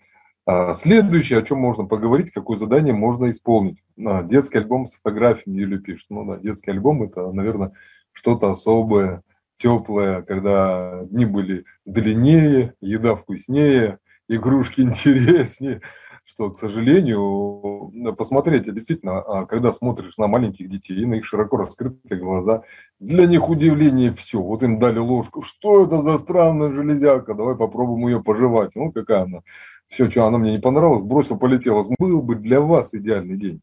Следующее, о чем можно поговорить, какое задание можно исполнить. Детский альбом с фотографиями, Юлия пишет. Ну да, детский альбом – это, наверное, что-то особое, теплое, когда дни были длиннее, еда вкуснее, игрушки интереснее. Что, к сожалению, посмотреть, действительно, когда смотришь на маленьких детей, на их широко раскрытые глаза, для них удивление все. Вот им дали ложку. Что это за странная железяка? Давай попробуем ее пожевать. Ну, какая она. Все, что она мне не понравилась, бросил, полетела. Был бы для вас идеальный день.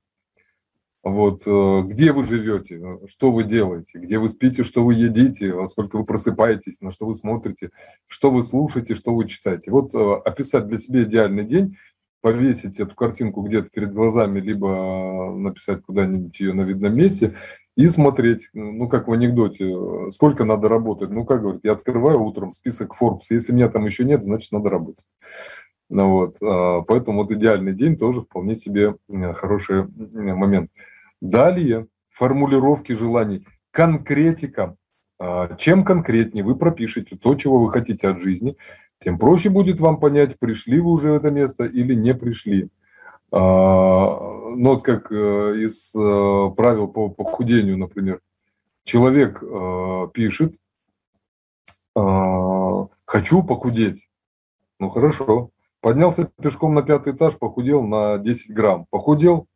Вот, где вы живете, что вы делаете, где вы спите, что вы едите, во сколько вы просыпаетесь, на что вы смотрите, что вы слушаете, что вы читаете. Вот описать для себя идеальный день, повесить эту картинку где-то перед глазами, либо написать куда-нибудь ее на видном месте и смотреть, ну, как в анекдоте, сколько надо работать. Ну, как говорит, я открываю утром список Forbes, если меня там еще нет, значит, надо работать. Ну, вот, поэтому вот идеальный день тоже вполне себе хороший момент. Далее, формулировки желаний, конкретика. Чем конкретнее вы пропишете то, чего вы хотите от жизни, тем проще будет вам понять, пришли вы уже в это место или не пришли. Но вот как из правил по похудению, например, человек пишет, хочу похудеть. Ну хорошо, поднялся пешком на 5-й этаж, похудел на 10 грамм. Похудел.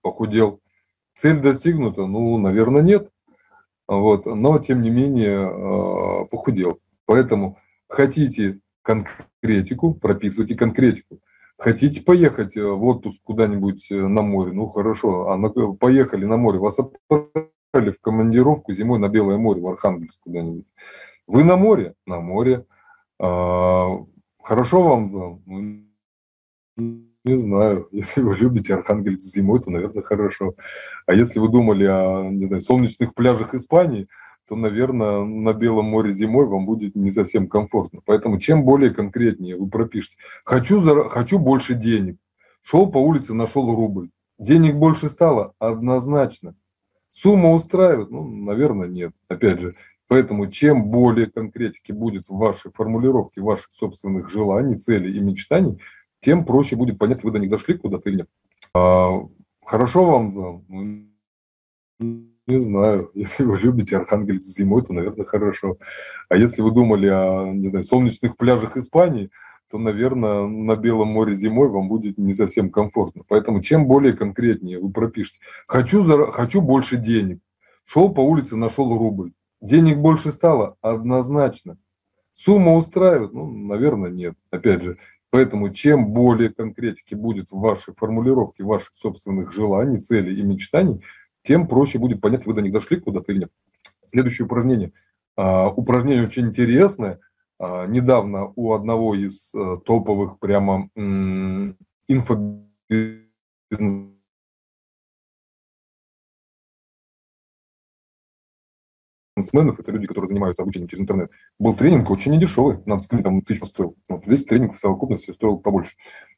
Цель достигнута? Ну, наверное, нет. Вот, но, тем не менее, похудел. Поэтому хотите конкретику, прописывайте конкретику. Хотите поехать в отпуск куда-нибудь на море? Ну, хорошо, поехали на море. Вас отправили в командировку зимой на Белое море, в Архангельск куда-нибудь. Вы на море? На море. Хорошо вам? Не знаю. Если вы любите Архангельск зимой, то, наверное, хорошо. А если вы думали о, не знаю, солнечных пляжах Испании, то, наверное, на Белом море зимой вам будет не совсем комфортно. Поэтому чем более конкретнее вы пропишете. Хочу больше денег. Шел по улице, нашел рубль. Денег больше стало? Однозначно. Сумма устраивает? Ну, наверное, нет. Опять же, поэтому чем более конкретики будет в вашей формулировке ваших собственных желаний, целей и мечтаний, тем проще будет понять, вы до них дошли куда-то или нет. Хорошо вам? Не знаю. Если вы любите Архангельск зимой, то, наверное, хорошо. А если вы думали о, не знаю, солнечных пляжах Испании, то, наверное, на Белом море зимой вам будет не совсем комфортно. Поэтому чем более конкретнее вы пропишете. Хочу больше денег. Шел по улице, нашел рубль. Денег больше стало? Однозначно. Сумма устраивает? Ну, наверное, нет. Опять же, поэтому чем более конкретики будет в вашей формулировке ваших собственных желаний, целей и мечтаний, тем проще будет понять, вы до них дошли куда-то или нет. Следующее упражнение. Упражнение очень интересное. Недавно у одного из топовых прямо инфобизнесов бизнесменов, это люди, которые занимаются обучением через интернет. Был тренинг очень недешевый, надо сказать, там 1000 стоил. Вот весь тренинг в совокупности стоил побольше.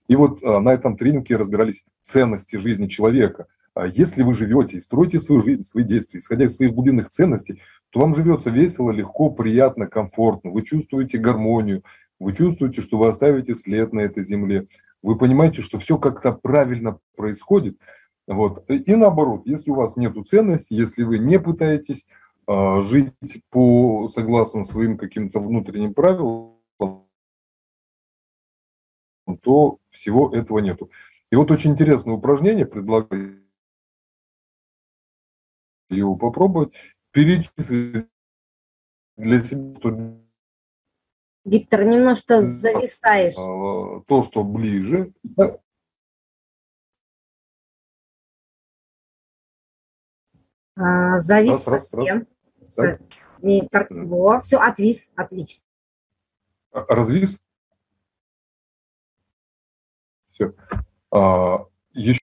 И вот на этом тренинге разбирались ценности жизни человека. Если вы живете и строите свою жизнь, свои действия, исходя из своих глубинных ценностей, то вам живется весело, легко, приятно, комфортно. Вы чувствуете гармонию, вы чувствуете, что вы оставите след на этой земле. Вы понимаете, что все как-то правильно происходит. Вот. И наоборот, если у вас нет ценностей, если вы не пытаетесь жить по согласно своим каким-то внутренним правилам, то всего этого нету. И вот очень интересное упражнение, предлагаю его попробовать, перечислить для себя, что... Виктор, немножко зависаешь. То, что ближе. Завис совсем. Во, все, отвис, отлично. Развис. Все. Еще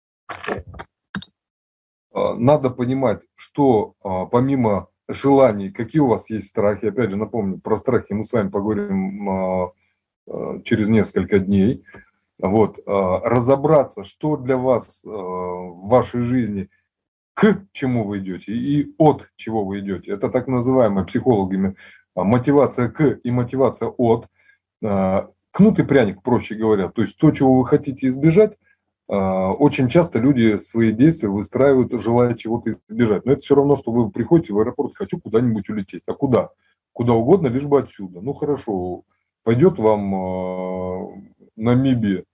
надо понимать, что помимо желаний, какие у вас есть страхи. Опять же, напомню, про страхи мы с вами поговорим через несколько дней. Вот. Разобраться, что для вас в вашей жизни, к чему вы идете и от чего вы идете. Это так называемая психологами мотивация к и мотивация от. Кнут и пряник, проще говоря. То есть то, чего вы хотите избежать, очень часто люди свои действия выстраивают, желая чего-то избежать. Но это все равно, что вы приходите в аэропорт, хочу куда-нибудь улететь. А куда? Куда угодно, лишь бы отсюда. Ну хорошо, пойдет вам Намибия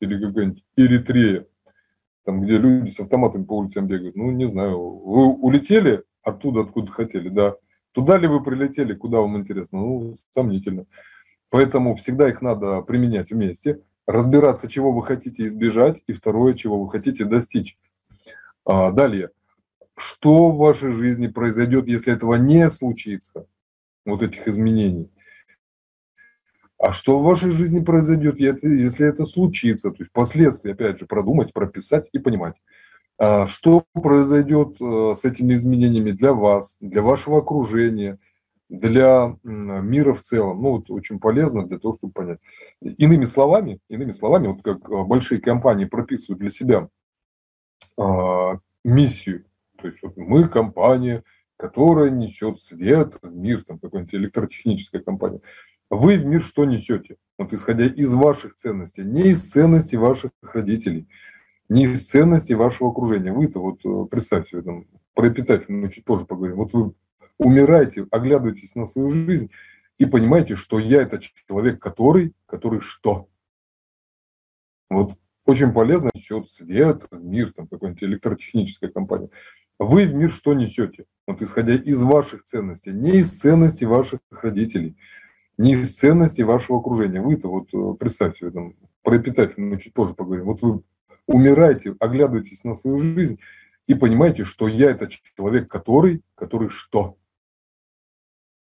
или какая-нибудь Эритрея, там, где люди с автоматами по улицам бегают. Ну не знаю, вы улетели оттуда, откуда хотели, да. Туда ли вы прилетели, куда вам интересно? Ну, сомнительно. Поэтому всегда их надо применять вместе. Разбираться, чего вы хотите избежать, и второе, чего вы хотите достичь. Далее. Что в вашей жизни произойдет, если этого не случится, вот этих изменений? А что в вашей жизни произойдет, если это случится? То есть последствия, опять же, продумать, прописать и понимать. Что произойдет с этими изменениями для вас, для вашего окружения, для мира в целом, ну вот очень полезно для того, чтобы понять. Иными словами, вот как большие компании прописывают для себя миссию, то есть вот мы компания, которая несет свет в мир, там какая-нибудь электротехническая компания. Вы в мир что несете? Вот исходя из ваших ценностей, не из ценностей ваших родителей, не из ценностей вашего окружения. Вы-то вот представьте, там, про эпитафию мы чуть позже поговорим. Вот вы умираете, оглядывайтесь на свою жизнь и понимаете, что я – это человек, который что. Вот очень полезно несет свет, мир, там какая-нибудь электротехническая компания. Вы в мир что несете? Вот исходя из ваших ценностей, не из ценностей ваших родителей, не из ценностей вашего окружения. Вы-то вот представьте, там, про эпитафию мы чуть позже поговорим. Вот вы умираете, оглядывайтесь на свою жизнь и понимаете, что я – это человек, который что.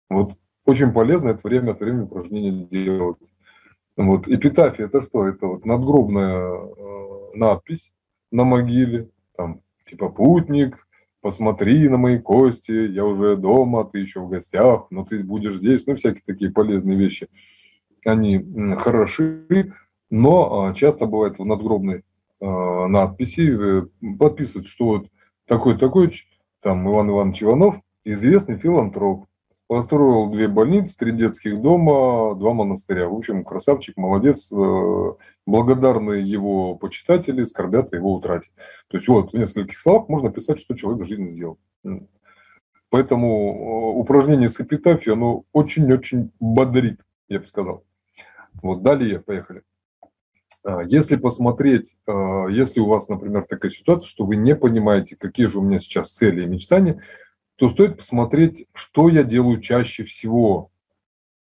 Вот очень полезно это время от времени упражнение делать. Вот. Эпитафия – это что? Это вот надгробная надпись на могиле, там, типа «Путник, посмотри на мои кости, я уже дома, ты еще в гостях, но ты будешь здесь». Ну, всякие такие полезные вещи. Они хороши, но часто бывает в надгробной надписи подписывают, что вот такой-такой, там, Иван Иванович Иванов, известный филантроп. Построил 2 больницы, 3 детских дома, 2 монастыря. В общем, красавчик, молодец. Благодарные его почитатели скорбят о его утрате. То есть вот в нескольких словах можно писать, что человек за жизнь сделал. Поэтому упражнение с эпитафией, оно очень-очень бодрит, я бы сказал. Вот далее, поехали. Если посмотреть, если у вас, например, такая ситуация, что вы не понимаете, какие же у меня сейчас цели и мечтания, то стоит посмотреть, что я делаю чаще всего.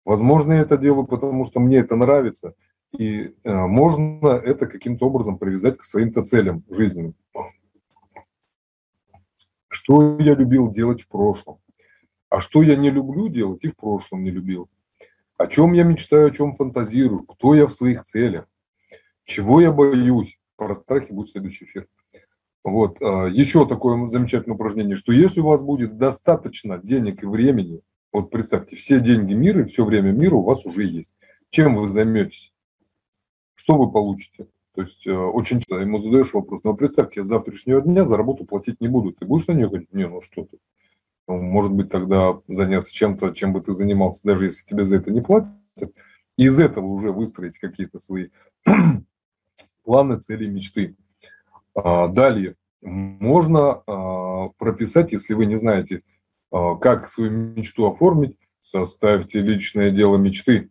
Возможно, я это делаю, потому что мне это нравится, и можно это каким-то образом привязать к своим-то целям жизненным. Что я любил делать в прошлом, а что я не люблю делать и в прошлом не любил. О чем я мечтаю, о чем фантазирую, кто я в своих целях. Чего я боюсь? Про страхи будет следующий эфир. Вот. Еще такое замечательное упражнение, что если у вас будет достаточно денег и времени, вот представьте, все деньги мира и все время мира у вас уже есть. Чем вы займетесь? Что вы получите? То есть очень часто ему задаешь вопрос, ну представьте, я с завтрашнего дня за работу платить не буду. Ты будешь на нее ходить? Не, ну что ты? Ну, может быть, тогда заняться чем-то, чем бы ты занимался, даже если тебе за это не платят. И из этого уже выстроить какие-то свои планы, цели, мечты. Далее, можно прописать, если вы не знаете, как свою мечту оформить, составьте личное дело мечты,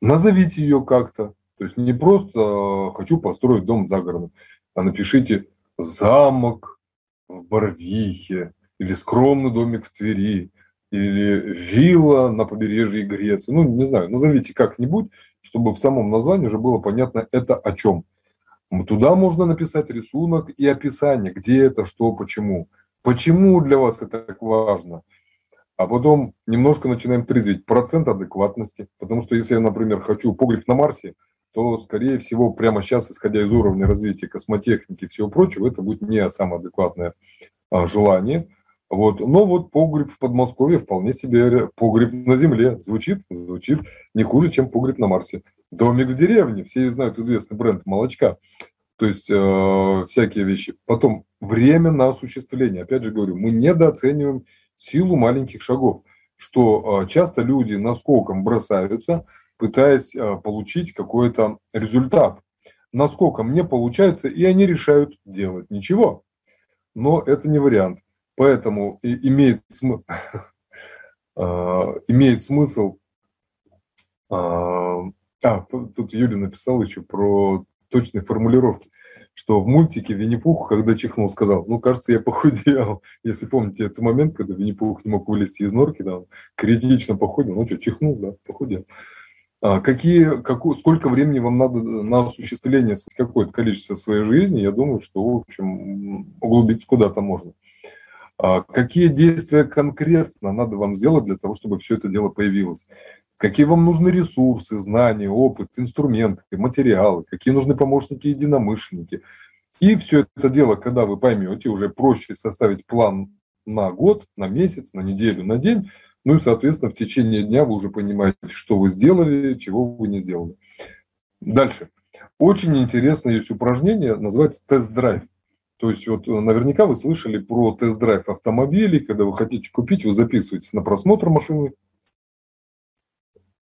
назовите ее как-то, то есть не просто «хочу построить дом за городом», а напишите «замок в Барвихе», или «скромный домик в Твери», или «вилла на побережье Греции». Ну, не знаю, назовите как-нибудь, чтобы в самом названии уже было понятно это о чем. Туда можно написать рисунок и описание, где это, что, почему. Почему для вас это так важно? А потом немножко начинаем трезвить процент адекватности, потому что если я, например, хочу погреб на Марсе, то, скорее всего, прямо сейчас, исходя из уровня развития космотехники и всего прочего, это будет не самое адекватное желание. Вот. Но вот погреб в Подмосковье вполне себе погреб на Земле. Звучит? Звучит не хуже, чем погреб на Марсе. Домик в деревне. Все знают известный бренд молочка. То есть всякие вещи. Потом время на осуществление. Опять же говорю, мы недооцениваем силу маленьких шагов. Что часто люди наскоком бросаются, пытаясь получить какой-то результат. Наскоком не получается, и они решают делать ничего. Но это не вариант. Поэтому имеет смысл... Тут Юля написала еще про точные формулировки, что в мультике Винни Пух, когда чихнул, сказал, ну, кажется, я похудел. Если помните этот момент, когда Винни Пух не мог вылезти из норки, да, он критично похудел, ну что, чихнул, да, похудел. Сколько времени вам надо на осуществление какое-то количество своей жизни, я думаю, что, в общем, углубиться куда-то можно. Какие действия конкретно надо вам сделать для того, чтобы все это дело появилось? Какие вам нужны ресурсы, знания, опыт, инструменты, материалы? Какие нужны помощники, единомышленники? И все это дело, когда вы поймете, уже проще составить план на год, на месяц, на неделю, на день. Ну и, соответственно, в течение дня вы уже понимаете, что вы сделали, чего вы не сделали. Дальше. Очень интересное есть упражнение, называется «тест-драйв». То есть вот наверняка вы слышали про тест-драйв автомобилей, когда вы хотите купить, вы записываетесь на просмотр машины,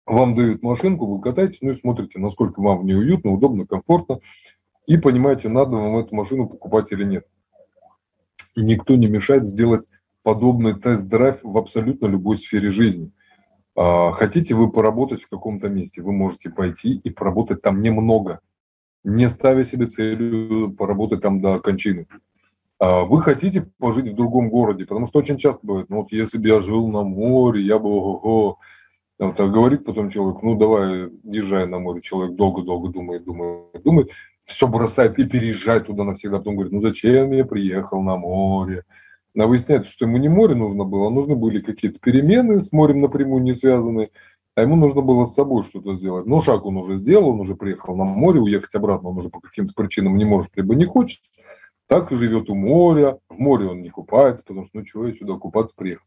вам дают машинку, вы катаетесь, ну и смотрите, насколько вам в ней уютно, удобно, комфортно, и понимаете, надо вам эту машину покупать или нет. Никто не мешает сделать подобный тест-драйв в абсолютно любой сфере жизни. Хотите вы поработать в каком-то месте, вы можете пойти и поработать там немного, не ставя себе целью поработать там до кончины. Вы хотите пожить в другом городе, потому что очень часто бывает, ну вот если бы я жил на море, я бы ого-го. Вот так говорит потом человек, ну давай, езжай на море. Человек долго-долго думает, все бросает и переезжает туда навсегда. Потом говорит, ну зачем я приехал на море? А выясняется, что ему не море нужно было, а нужны были какие-то перемены, с морем напрямую не связанные. А ему нужно было с собой что-то сделать. Но шаг он уже сделал, он уже приехал на море, уехать обратно он уже по каким-то причинам не может, либо не хочет. Так и живет у моря. В море он не купается, потому что, ну чего я сюда купаться приехал.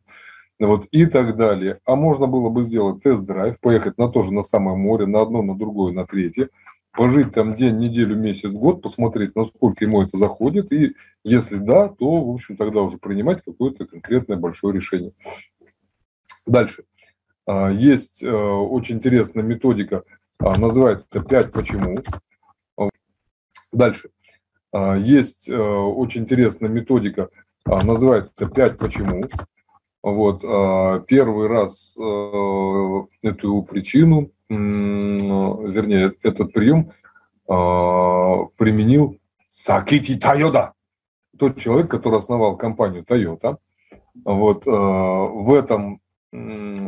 Вот, и так далее. А можно было бы сделать тест-драйв, поехать на то же, на самое море, на одно, на другое, на третье, пожить там день, неделю, месяц, год, посмотреть, насколько ему это заходит. И если да, то, в общем, тогда уже принимать какое-то конкретное большое решение. Дальше. Есть очень интересная методика, называется «5 почему». Дальше. Есть очень интересная методика, называется «5 почему». Вот. Первый раз эту причину, вернее, этот прием применил Сакити Тойода, тот человек, который основал компанию Toyota. Вот. В этом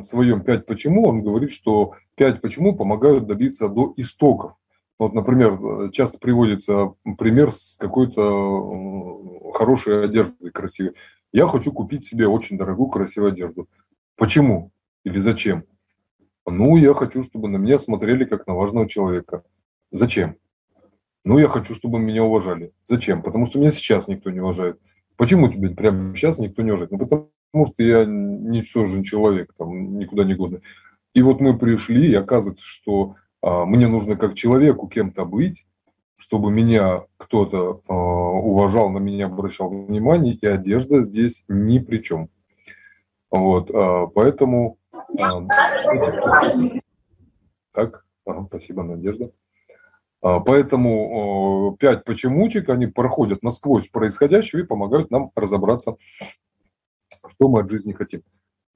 своем 5 почему, он говорит, что 5 почему помогают добиться до истоков. Вот, например, часто приводится пример с какой-то хорошей одеждой, красивой. Я хочу купить себе очень дорогую, красивую одежду. Почему? Или зачем? Ну, я хочу, чтобы на меня смотрели как на важного человека. Зачем? Ну, я хочу, чтобы меня уважали. Зачем? Потому что меня сейчас никто не уважает. Почему тебя прямо сейчас никто не уважает? Ну, потому что я ничтожный человек, там, никуда не годный. И вот мы пришли, и оказывается, что мне нужно как человеку кем-то быть, чтобы меня кто-то уважал, на меня обращал внимание, и одежда здесь ни при чем. Вот, поэтому... Так, спасибо, Надежда. Поэтому 5 почемучек, они проходят насквозь происходящего и помогают нам разобраться, что мы от жизни хотим.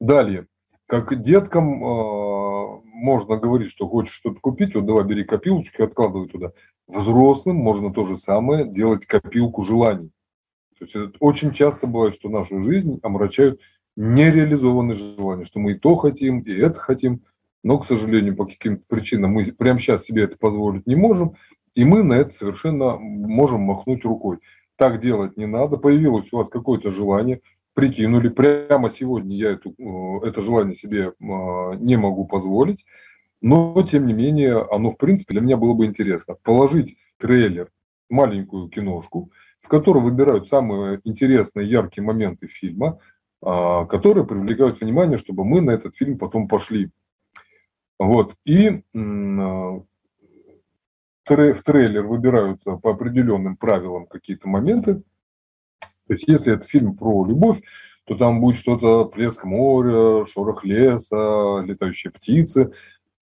Далее, как деткам можно говорить, что хочешь что-то купить, вот давай бери копилочку и откладывай туда. Взрослым можно то же самое делать, копилку желаний. То есть это очень часто бывает, что нашу жизнь омрачают нереализованные желания, что мы и то хотим, и это хотим. Но, к сожалению, по каким-то причинам мы прямо сейчас себе это позволить не можем, и мы на это совершенно можем махнуть рукой. Так делать не надо. Появилось у вас какое-то желание, прикинули, прямо сегодня я это желание себе не могу позволить, но, тем не менее, оно, в принципе, для меня было бы интересно. Положить трейлер, маленькую киношку, в которой выбирают самые интересные, яркие моменты фильма, которые привлекают внимание, чтобы мы на этот фильм потом пошли. Вот, и в трейлер выбираются по определенным правилам какие-то моменты. То есть, если это фильм про любовь, то там будет что-то: плеск моря, шорох леса, летающие птицы,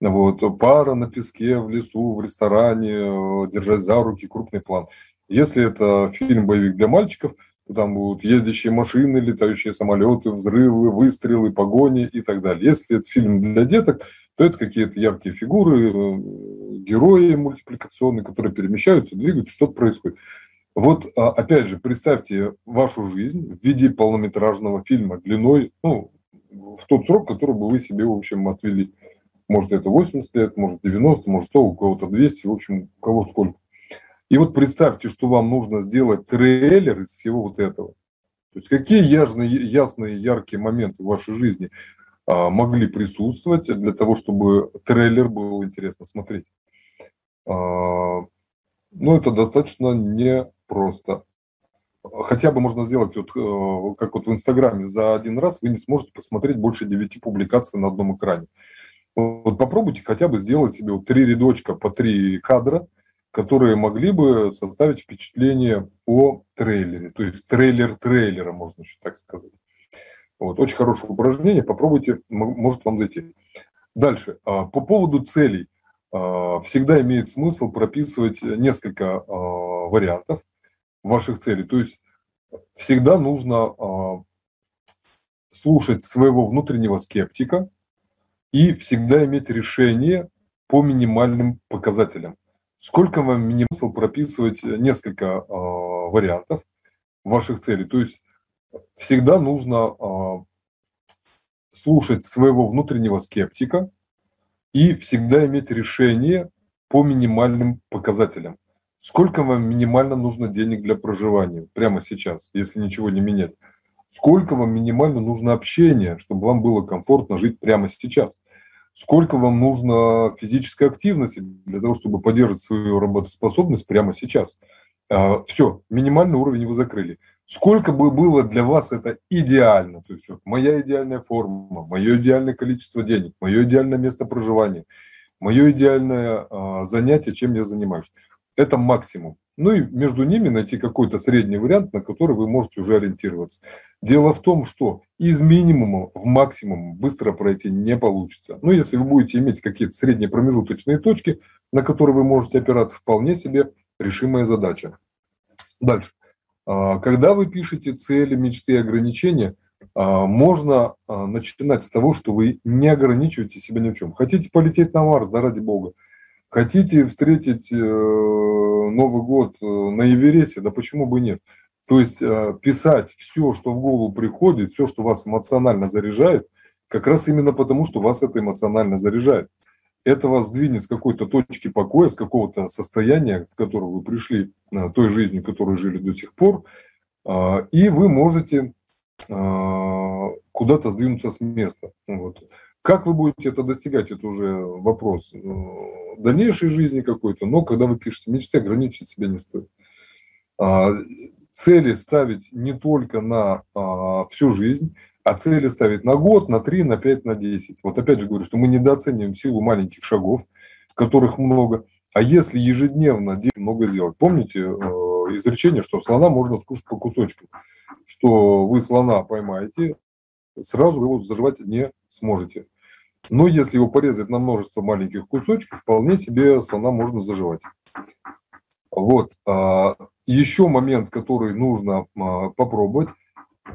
вот, пара на песке, в лесу, в ресторане, держась за руки, крупный план. Если это фильм-боевик для мальчиков, то там будут ездящие машины, летающие самолеты, взрывы, выстрелы, погони и так далее. Если это фильм для деток, то это какие-то яркие фигуры, герои мультипликационные, которые перемещаются, двигаются, что-то происходит. Вот, опять же, представьте вашу жизнь в виде полнометражного фильма длиной, ну, в тот срок, который бы вы себе, в общем, отвели. Может, это 80 лет, может, 90, может, 100, у кого-то 200, в общем, у кого сколько. И вот представьте, что вам нужно сделать трейлер из всего вот этого. То есть какие ясные, яркие моменты в вашей жизни могли присутствовать для того, чтобы трейлер было интересно смотреть. Но это достаточно непросто. Хотя бы можно сделать, вот, как вот в Инстаграме, за один раз вы не сможете посмотреть больше 9 публикаций на одном экране. Вот попробуйте хотя бы сделать себе вот 3 рядочка по 3 кадра, которые могли бы составить впечатление о трейлере. То есть трейлер трейлера, можно еще так сказать. Вот, очень хорошее упражнение, попробуйте, может вам зайти. Дальше. По поводу целей. Всегда имеет смысл прописывать несколько вариантов ваших целей. То есть всегда нужно слушать своего внутреннего скептика и всегда иметь решение по минимальным показателям. Сколько вам смысл прописывать несколько вариантов ваших целей? То есть всегда нужно слушать своего внутреннего скептика и всегда иметь решение по минимальным показателям. Сколько вам минимально нужно денег для проживания прямо сейчас, если ничего не менять? Сколько вам минимально нужно общения, чтобы вам было комфортно жить прямо сейчас? Сколько вам нужно физической активности для того, чтобы поддерживать свою работоспособность прямо сейчас? Все, минимальный уровень вы закрыли. Сколько бы было для вас это идеально? То есть вот, моя идеальная форма, мое идеальное количество денег, мое идеальное место проживания, мое идеальное занятие, чем я занимаюсь. Это максимум. Ну и между ними найти какой-то средний вариант, на который вы можете уже ориентироваться. Дело в том, что из минимума в максимум быстро пройти не получится. Но если вы будете иметь какие-то средние промежуточные точки, на которые вы можете опираться, вполне себе решимая задача. Дальше. Когда вы пишете цели, мечты и ограничения, можно начинать с того, что вы не ограничиваете себя ни в чем. Хотите полететь на Марс, да ради бога. Хотите встретить Новый год на Эвересте, да почему бы нет? То есть писать все, что в голову приходит, все, что вас эмоционально заряжает, как раз именно потому, что вас это эмоционально заряжает. Это вас сдвинет с какой-то точки покоя, с какого-то состояния, в которое вы пришли, той жизни, которую жили до сих пор, и вы можете куда-то сдвинуться с места. Вот. Как вы будете это достигать, это уже вопрос дальнейшей жизни какой-то, но когда вы пишете мечты, ограничивать себя не стоит. Цели ставить не только на всю жизнь, а цели ставить на год, на 3, на 5, на 10. Вот опять же говорю, что мы недооцениваем силу маленьких шагов, которых много, а если ежедневно много сделать. Помните изречение, что слона можно скушать по кусочкам, что вы слона поймаете, сразу вы его заживать не сможете. Но если его порезать на множество маленьких кусочков, вполне себе слона можно заживать. Вот. Еще момент, который нужно попробовать.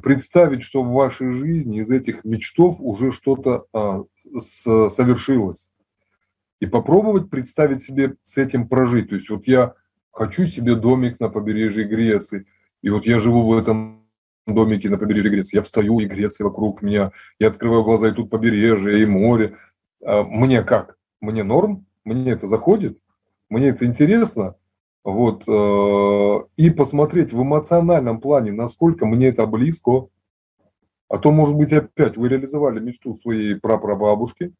Представить, что в вашей жизни из этих мечтов уже что-то совершилось. И попробовать представить себе, с этим прожить. То есть вот я хочу себе домик на побережье Греции, и вот я живу в этом домике на побережье Греции. Я встаю, и Греция вокруг меня. Я открываю глаза, и тут побережье, и море. Мне как? Мне норм? Мне это заходит? Мне это интересно? Вот. И посмотреть в эмоциональном плане, насколько мне это близко. А то, может быть, опять вы реализовали мечту своей прапрабабушки.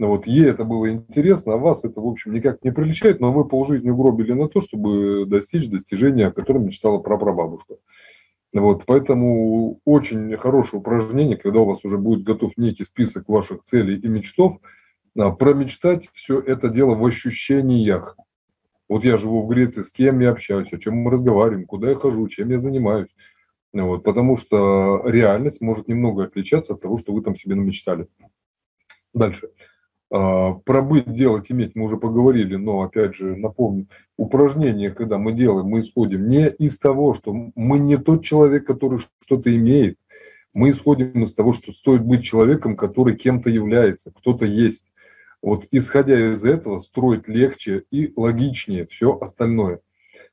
Вот, ей это было интересно, а вас это, в общем, никак не приличает, но вы полжизни угробили на то, чтобы достичь достижения, о котором мечтала прапрабабушка. Вот, поэтому очень хорошее упражнение, когда у вас уже будет готов некий список ваших целей и мечтов, промечтать все это дело в ощущениях. Вот я живу в Греции, с кем я общаюсь, о чем мы разговариваем, куда я хожу, чем я занимаюсь. Вот, потому что реальность может немного отличаться от того, что вы там себе намечтали. Дальше. Про быть, делать, иметь мы уже поговорили, но опять же напомню, упражнение, когда мы делаем, мы исходим не из того, что мы не тот человек, который что-то имеет, мы исходим из того, что стоит быть человеком, который кем-то является, кто-то есть. Вот исходя из этого строить легче и логичнее все остальное.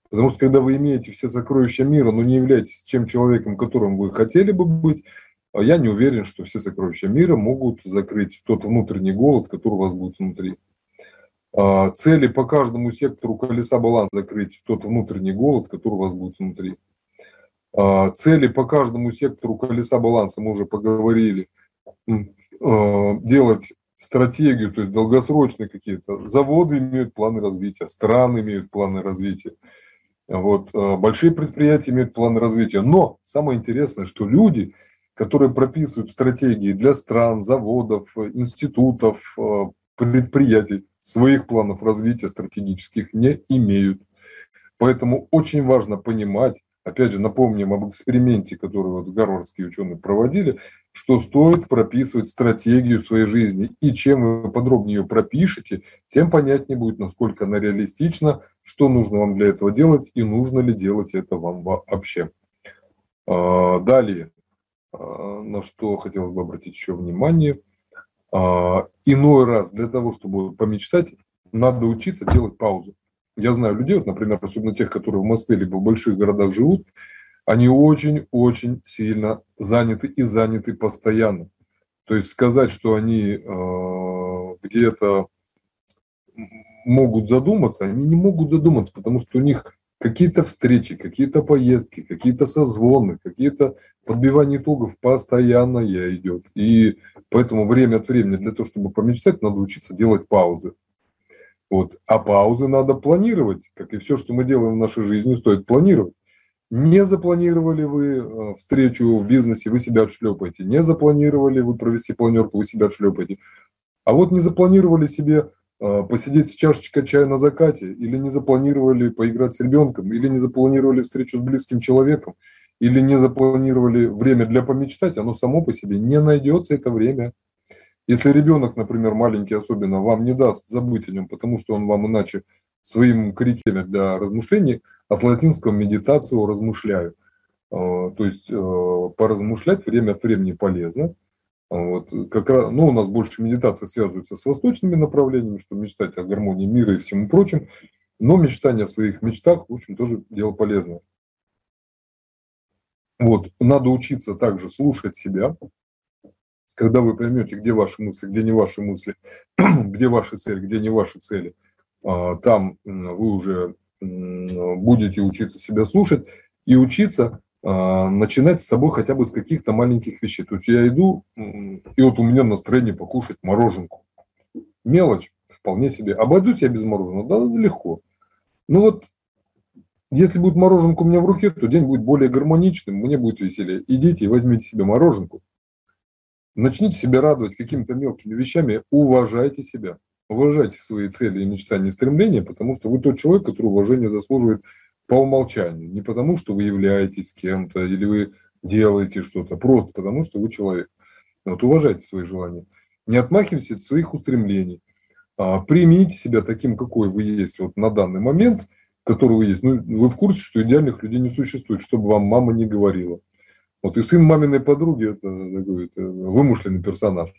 Потому что когда вы имеете все сокровища мира, но не являетесь тем человеком, которым вы хотели бы быть, я не уверен, что все сокровища мира могут закрыть тот внутренний голод, который у вас будет внутри. Цели по каждому сектору колеса баланса закрыть тот внутренний голод, который у вас будет внутри. Цели по каждому сектору колеса баланса, мы уже поговорили, делать стратегию, то есть долгосрочные какие-то. Заводы имеют планы развития, страны имеют планы развития. Вот, большие предприятия имеют планы развития. Но самое интересное, что люди, которые прописывают стратегии для стран, заводов, институтов, предприятий, своих планов развития стратегических не имеют. Поэтому очень важно понимать, опять же, напомним об эксперименте, который вот гарвардские ученые проводили, что стоит прописывать стратегию своей жизни. И чем вы подробнее ее пропишете, тем понятнее будет, насколько она реалистична, что нужно вам для этого делать и нужно ли делать это вам вообще. Далее. На что хотелось бы обратить еще внимание. Иной раз для того, чтобы помечтать, надо учиться делать паузу. Я знаю людей, вот, например, особенно тех, которые в Москве либо в больших городах живут, они очень-очень сильно заняты и заняты постоянно. То есть сказать, что они где-то могут задуматься, они не могут задуматься, потому что у них какие-то встречи, какие-то поездки, какие-то созвоны, какие-то подбивания итогов постоянно идет. И поэтому время от времени для того, чтобы помечтать, надо учиться делать паузы. Вот. А паузы надо планировать, как и все, что мы делаем в нашей жизни, стоит планировать. Не запланировали вы встречу в бизнесе, вы себя отшлепаете. Не запланировали вы провести планерку, вы себя отшлепаете. А вот не запланировали себе посидеть с чашечкой чая на закате, или не запланировали поиграть с ребенком, или не запланировали встречу с близким человеком, или не запланировали время для помечтать, оно само по себе не найдется, это время. Если ребенок, например, маленький особенно, вам не даст забыть о нем, потому что он вам иначе своим криками для размышлений, от латинского медитацию размышляю. То есть поразмышлять время от времени полезно. Вот, как раз, ну, у нас больше медитация связывается с восточными направлениями, чтобы мечтать о гармонии мира и всему прочему, но мечтание о своих мечтах, в общем, тоже дело полезное. Вот, надо учиться также слушать себя, когда вы поймете, где ваши мысли, где не ваши мысли, где ваши цели, где не ваши цели, там вы уже будете учиться себя слушать и учиться начинать с собой хотя бы с каких-то маленьких вещей. То есть я иду, и вот у меня настроение покушать мороженку. Мелочь, вполне себе. Обойдусь я без мороженого? Да, легко. Но вот если будет мороженка у меня в руке, то день будет более гармоничным, мне будет веселее. Идите и возьмите себе мороженку. Начните себя радовать какими-то мелкими вещами, уважайте себя. Уважайте свои цели и мечтания и стремления, потому что вы тот человек, который уважение заслуживает по умолчанию. Не потому, что вы являетесь кем-то или вы делаете что-то, просто потому, что вы человек. Вот уважайте свои желания. Не отмахивайтесь от своих устремлений. Примите себя таким, какой вы есть вот на данный момент, который вы есть. Ну, вы в курсе, что идеальных людей не существует, чтобы вам мама не говорила. Вот и сын маминой подруги – это вымышленный персонаж.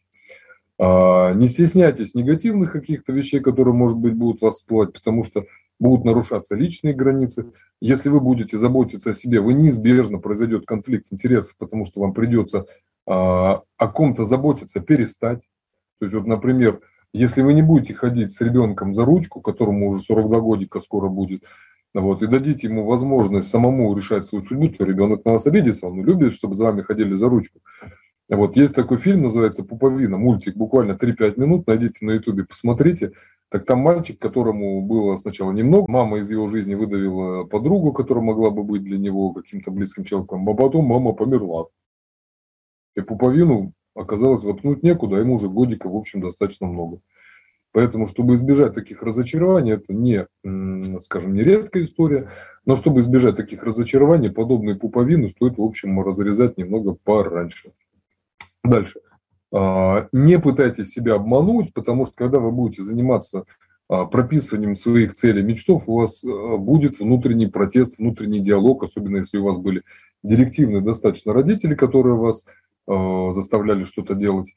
Не стесняйтесь негативных каких-то вещей, которые, может быть, будут вас всплывать, потому что будут нарушаться личные границы. Если вы будете заботиться о себе, вы неизбежно произойдет конфликт интересов, потому что вам придется о ком-то заботиться, перестать. То есть, вот, например, если вы не будете ходить с ребенком за ручку, которому уже 42 годика скоро будет, вот, и дадите ему возможность самому решать свою судьбу, то ребенок на вас обидится, он любит, чтобы за вами ходили за ручку. Вот есть такой фильм, называется «Пуповина», мультик, буквально 3-5 минут, найдите на ютубе, посмотрите. Так там мальчик, которому было сначала немного, мама из его жизни выдавила подругу, которая могла бы быть для него каким-то близким человеком, а потом мама померла. И пуповину оказалось воткнуть некуда, ему уже годика, в общем, достаточно много. Поэтому, чтобы избежать таких разочарований, это не, скажем, не редкая история, но чтобы избежать таких разочарований, подобные пуповины стоит, в общем, разрезать немного пораньше. Дальше. Не пытайтесь себя обмануть, потому что, когда вы будете заниматься прописыванием своих целей, мечтов, у вас будет внутренний протест, внутренний диалог, особенно если у вас были директивные достаточно родители, которые вас заставляли что-то делать.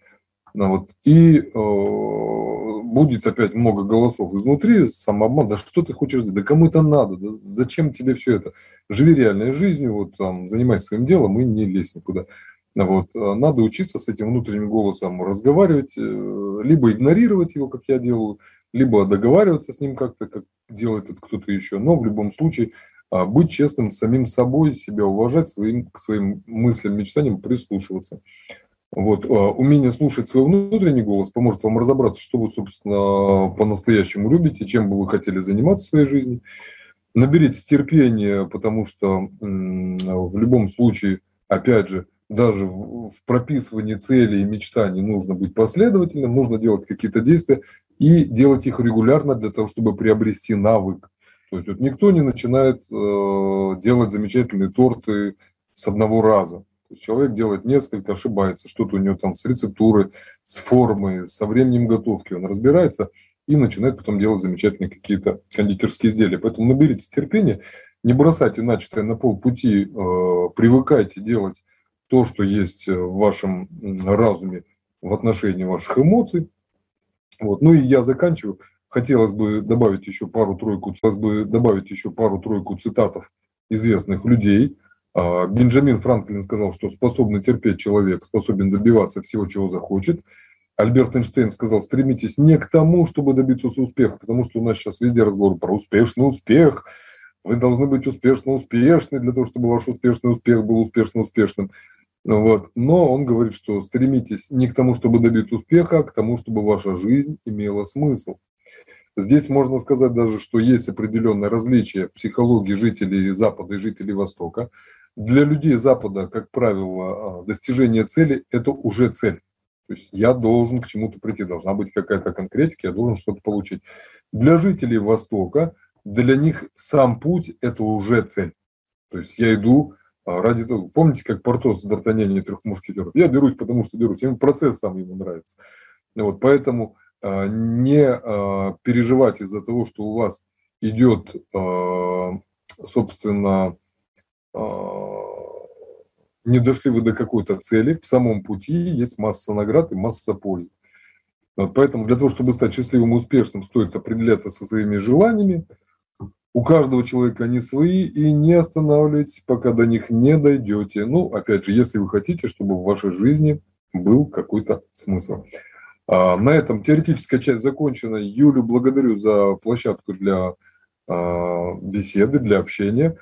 Вот. И будет опять много голосов изнутри, самообман, да что ты хочешь, да кому это надо, да зачем тебе все это, живи реальной жизнью, вот, там, занимайся своим делом и не лезь никуда. Вот. Надо учиться с этим внутренним голосом разговаривать, либо игнорировать его, как я делаю, либо договариваться с ним как-то, как делает кто-то еще, но в любом случае быть честным с самим собой, себя уважать, к своим мыслям, мечтаниям прислушиваться. Вот. Умение слушать свой внутренний голос поможет вам разобраться, что вы, собственно, по-настоящему любите, чем бы вы хотели заниматься в своей жизни. Наберитесь терпения, потому что в любом случае, опять же, даже в прописывании целей и мечтаний нужно быть последовательным, нужно делать какие-то действия и делать их регулярно для того, чтобы приобрести навык. То есть вот никто не начинает делать замечательные торты с одного раза. То есть человек делает несколько, ошибается, что-то у него там с рецептуры, с формы, со временем готовки он разбирается и начинает потом делать замечательные какие-то кондитерские изделия. Поэтому наберитесь терпения, не бросайте начатое на полпути, привыкайте делать то, что есть в вашем разуме в отношении ваших эмоций. Вот. Ну и я заканчиваю. Хотелось бы добавить еще пару-тройку цитатов известных людей. Бенджамин Франклин сказал, что способный терпеть человек способен добиваться всего, чего захочет. Альберт Эйнштейн сказал, стремитесь не к тому, чтобы добиться успеха, потому что у нас сейчас везде разговор про успешный успех. Вы должны быть успешно успешны для того, чтобы ваш успешный успех был успешно успешным. Вот. Но он говорит, что стремитесь не к тому, чтобы добиться успеха, а к тому, чтобы ваша жизнь имела смысл. Здесь можно сказать даже, что есть определенное различие в психологии жителей Запада и жителей Востока. Для людей Запада, как правило, достижение цели – это уже цель. То есть я должен к чему-то прийти, должна быть какая-то конкретика, я должен что-то получить. Для жителей Востока для них сам путь – это уже цель. То есть я иду ради того… Помните, как Портос в «Д'Артаньяне трех мушкетеров»? Я дерусь, потому что дерусь. Ему процесс сам ему нравится. Вот, поэтому не переживать из-за того, что у вас идет, собственно, не дошли вы до какой-то цели. В самом пути есть масса наград и масса пользы. Вот, поэтому для того, чтобы стать счастливым и успешным, стоит определяться со своими желаниями. У каждого человека они свои, и не останавливайтесь, пока до них не дойдете. Ну, опять же, если вы хотите, чтобы в вашей жизни был какой-то смысл. На этом теоретическая часть закончена. Юлю благодарю за площадку для беседы, для общения.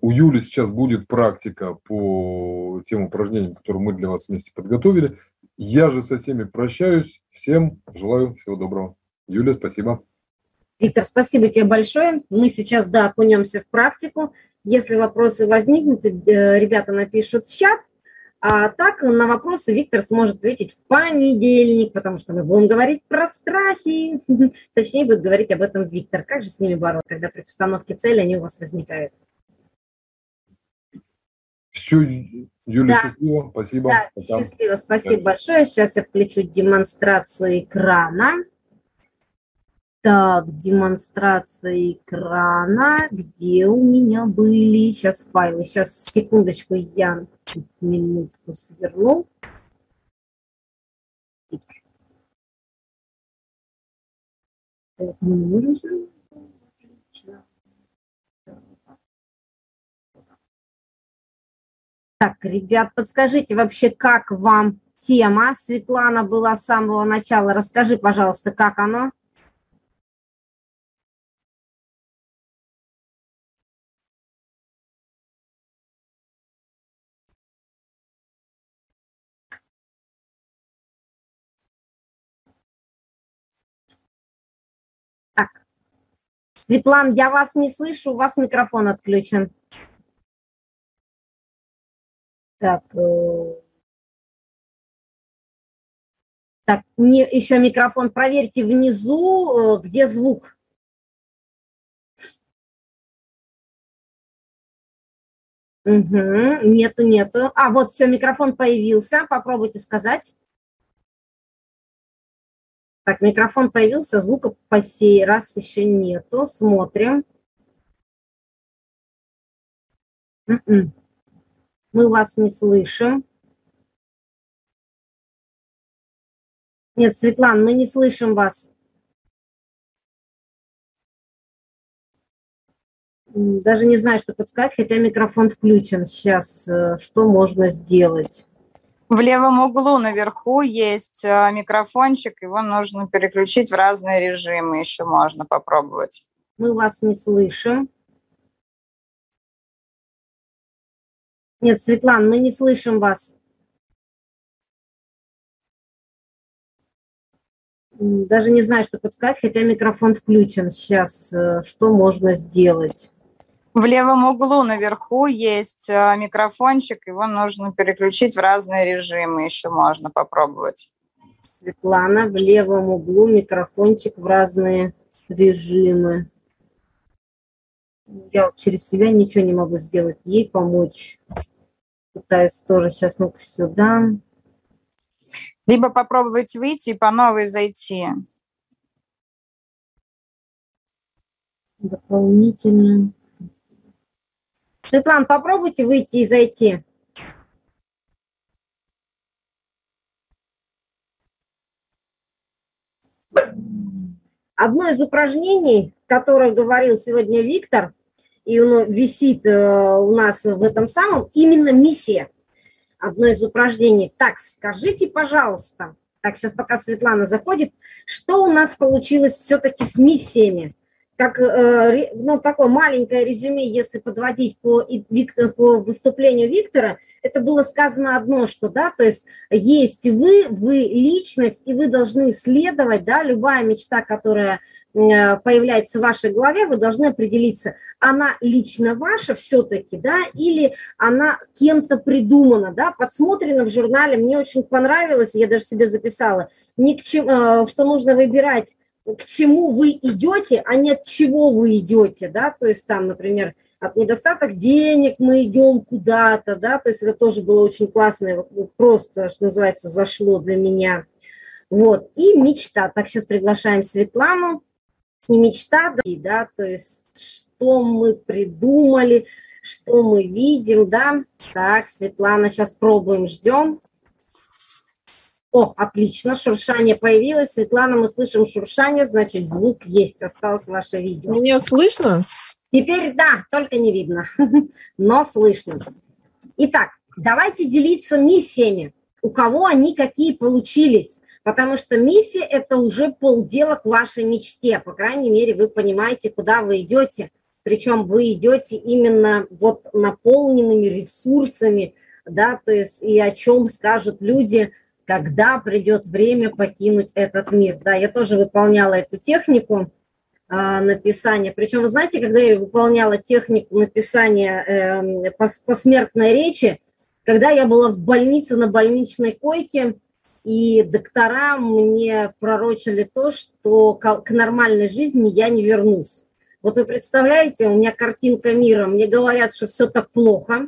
У Юли сейчас будет практика по тем упражнениям, которые мы для вас вместе подготовили. Я же со всеми прощаюсь. Всем желаю всего доброго. Юля, спасибо. Виктор, спасибо тебе большое. Мы сейчас, да, окунемся в практику. Если вопросы возникнут, ребята напишут в чат. А так на вопросы Виктор сможет ответить в понедельник, потому что мы будем говорить про страхи. Точнее, будет говорить об этом Виктор. Как же с ними бороться, когда при постановке цели они у вас возникают? Все, Юля, да. Счастливо, спасибо. Да, счастливо, спасибо большое. Сейчас я включу демонстрацию экрана. Так, демонстрация экрана. Где у меня были? Сейчас файлы. Сейчас, секундочку, я минутку сверну. Так, ребят, подскажите вообще, как вам тема? Светлана была с самого начала. Расскажи, пожалуйста, как оно? Так, Светлана, я вас не слышу, у вас микрофон отключен. Так, еще микрофон проверьте внизу, где звук. Угу, нету. А, вот все, микрофон появился, попробуйте сказать. Так, микрофон появился, звука по сей раз еще нету, смотрим. Мы вас не слышим. Нет, Светлана, мы не слышим вас. Даже не знаю, что подсказать, хотя микрофон включен. Сейчас что можно сделать? В левом углу наверху есть микрофончик, его нужно переключить в разные режимы, еще можно попробовать. Мы вас не слышим. Нет, Светлана, мы не слышим вас. Даже не знаю, что подсказать, хотя микрофон включен. Сейчас что можно сделать? В левом углу наверху есть микрофончик, его нужно переключить в разные режимы, еще можно попробовать. Светлана, в левом углу микрофончик в разные режимы. Я через себя ничего не могу сделать, ей помочь. Пытаюсь тоже сейчас, ну-ка сюда. Либо попробовать выйти и по новой зайти. Дополнительно. Светлана, попробуйте выйти и зайти. Одно из упражнений, которое говорил сегодня Виктор, и оно висит у нас в этом самом, именно миссия. Одно из упражнений. Так, скажите, пожалуйста, так, сейчас пока Светлана заходит, что у нас получилось все-таки с миссиями? Как, ну, такое маленькое резюме, если подводить по выступлению Виктора, это было сказано одно, что, да, то есть вы личность, и вы должны исследовать, да, любая мечта, которая появляется в вашей голове, вы должны определиться, она лично ваша все-таки, да, или она кем-то придумана, да, подсмотрена в журнале, мне очень понравилось, я даже себе записала, ни к чему, что нужно выбирать, к чему вы идете, а не от чего вы идете, да, то есть там, например, от недостатка денег мы идем куда-то, да, то есть это тоже было очень классно, просто, что называется, зашло для меня, вот, и мечта, так, сейчас приглашаем Светлану, и мечта, да, то есть что мы придумали, что мы видим, да, так, Светлана, сейчас пробуем, ждем. О, отлично, шуршание появилось. Светлана, мы слышим шуршание, значит, звук есть. Осталось ваше видео. Меня слышно? Теперь да, только не видно, но слышно. Итак, давайте делиться миссиями, у кого они какие получились, потому что миссия – это уже полдела к вашей мечте, по крайней мере, вы понимаете, куда вы идете. причем вы идете именно вот наполненными ресурсами, да, то есть и о чем скажут люди, когда придет время покинуть этот мир. Да, я тоже выполняла эту технику написания. Причем, вы знаете, когда я выполняла технику написания посмертной речи, когда я была в больнице на больничной койке, и доктора мне пророчили то, что к нормальной жизни я не вернусь. Вот вы представляете, у меня картинка мира, мне говорят, что все так плохо.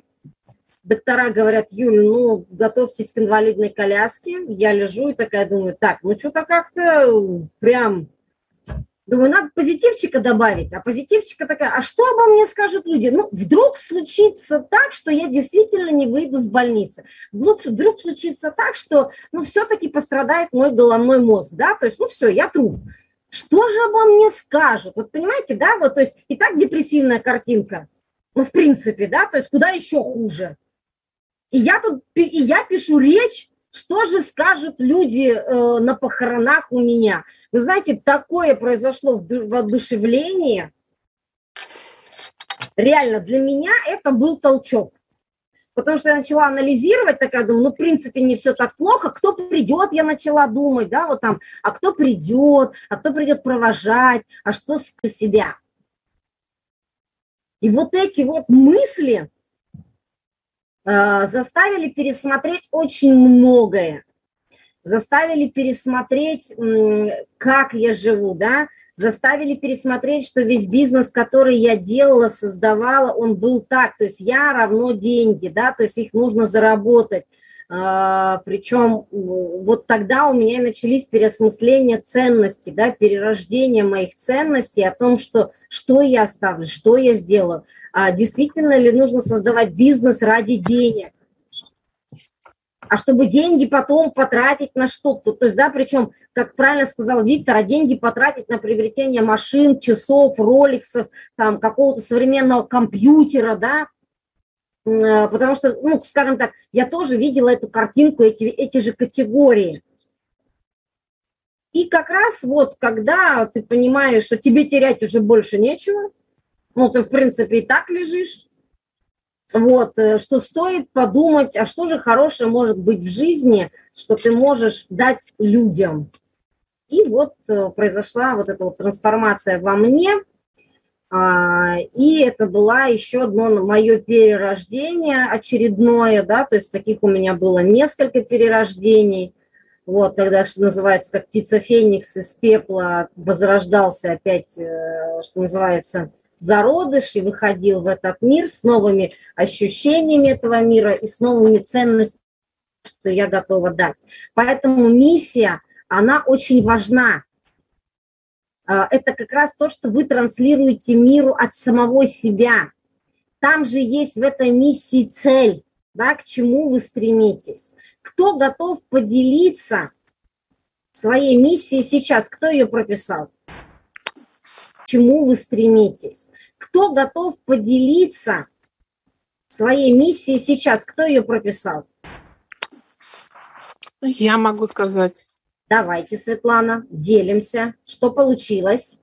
Доктора говорят: Юля, ну, готовьтесь к инвалидной коляске. Я лежу и такая думаю, так, ну что-то как-то прям... Думаю, надо позитивчика добавить. А позитивчика такая, а что обо мне скажут люди? Ну, вдруг случится так, что я действительно не выйду с больницы. Вдруг случится так, что, ну, все-таки пострадает мой головной мозг, да, то есть, ну, все, я труп. Что же обо мне скажут? Вот понимаете, да, вот, то есть, и так депрессивная картинка. Ну, в принципе, да, то есть, куда еще хуже? И я пишу речь, что же скажут люди на похоронах у меня. Вы знаете, такое произошло воодушевление. Реально, для меня это был толчок. Потому что я начала анализировать, такая, думаю, ну, в принципе, не все так плохо. Кто придет, я начала думать, да, вот там, а кто придет провожать, а что с себя. И вот эти вот мысли... заставили пересмотреть очень многое, заставили пересмотреть, как я живу, да, заставили пересмотреть, что весь бизнес, который я делала, создавала, он был так, то есть я равно деньги, да, то есть их нужно заработать, причем вот тогда у меня и начались переосмысления ценностей, да, перерождение моих ценностей о том, что я оставлю, что я сделаю. А действительно ли нужно создавать бизнес ради денег? А чтобы деньги потом потратить на что-то. То есть, да, причем, как правильно сказал Виктор, а деньги потратить на приобретение машин, часов, роликсов, там, какого-то современного компьютера, да. Потому что, ну, скажем так, я тоже видела эту картинку, эти же категории. И как раз вот, когда ты понимаешь, что тебе терять уже больше нечего, ну, ты, в принципе, и так лежишь, вот, что стоит подумать, а что же хорошее может быть в жизни, что ты можешь дать людям. И вот произошла вот эта вот трансформация во мне. И это было еще одно мое перерождение очередное, да, то есть таких у меня было несколько перерождений. Вот, тогда, что называется, как птица Феникс из пепла возрождался опять, что называется, зародыш и выходил в этот мир с новыми ощущениями этого мира и с новыми ценностями, что я готова дать. Поэтому миссия, она очень важна. Это как раз то, что вы транслируете миру от самого себя. Там же есть в этой миссии цель, да, к чему вы стремитесь. Кто готов поделиться своей миссией сейчас? Кто ее прописал? К чему вы стремитесь? Кто готов поделиться своей миссией сейчас? Кто ее прописал? Я могу сказать. Давайте, Светлана, делимся. Что получилось?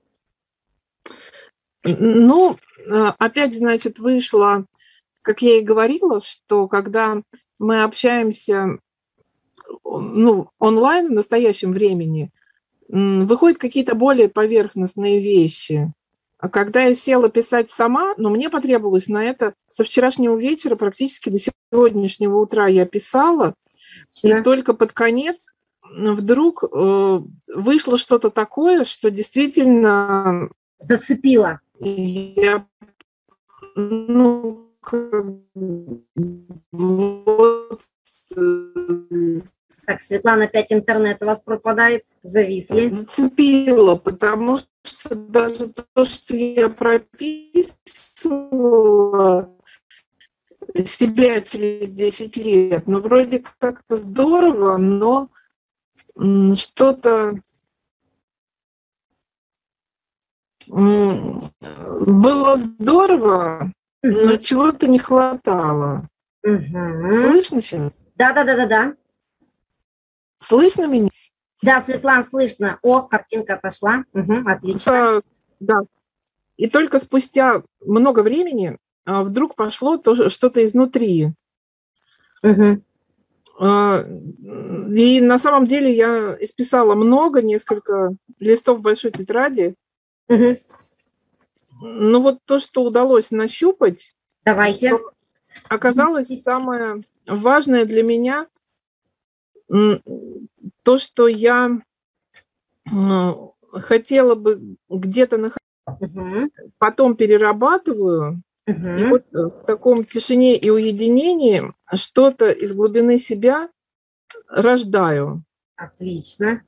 Ну, опять, значит, вышло, как я и говорила, что когда мы общаемся, ну, онлайн в настоящем времени, выходят какие-то более поверхностные вещи. Когда я села писать сама, но мне потребовалось на это со вчерашнего вечера практически до сегодняшнего утра я писала, да. И только под конец вдруг вышло что-то такое, что действительно... Зацепило. Я, ну, вот... Так, Светлана, опять интернет у вас пропадает, зависли. Зацепило, потому что даже то, что я прописывала себя через 10 лет, ну, вроде как-то здорово, но что-то было здорово, но чего-то не хватало. Угу. Слышно сейчас? Да. Слышно меня? Да, Светлана, слышно. О, картинка пошла. Угу, отлично. Да. И только спустя много времени вдруг пошло что-то изнутри. Угу. И на самом деле я исписала много, несколько листов большой тетради. Угу. Но вот то, что удалось нащупать, что оказалось самое важное для меня, то, что я хотела бы где-то находить, угу. потом перерабатываю. Угу. И вот в таком тишине и уединении что-то из глубины себя рождаю. Отлично.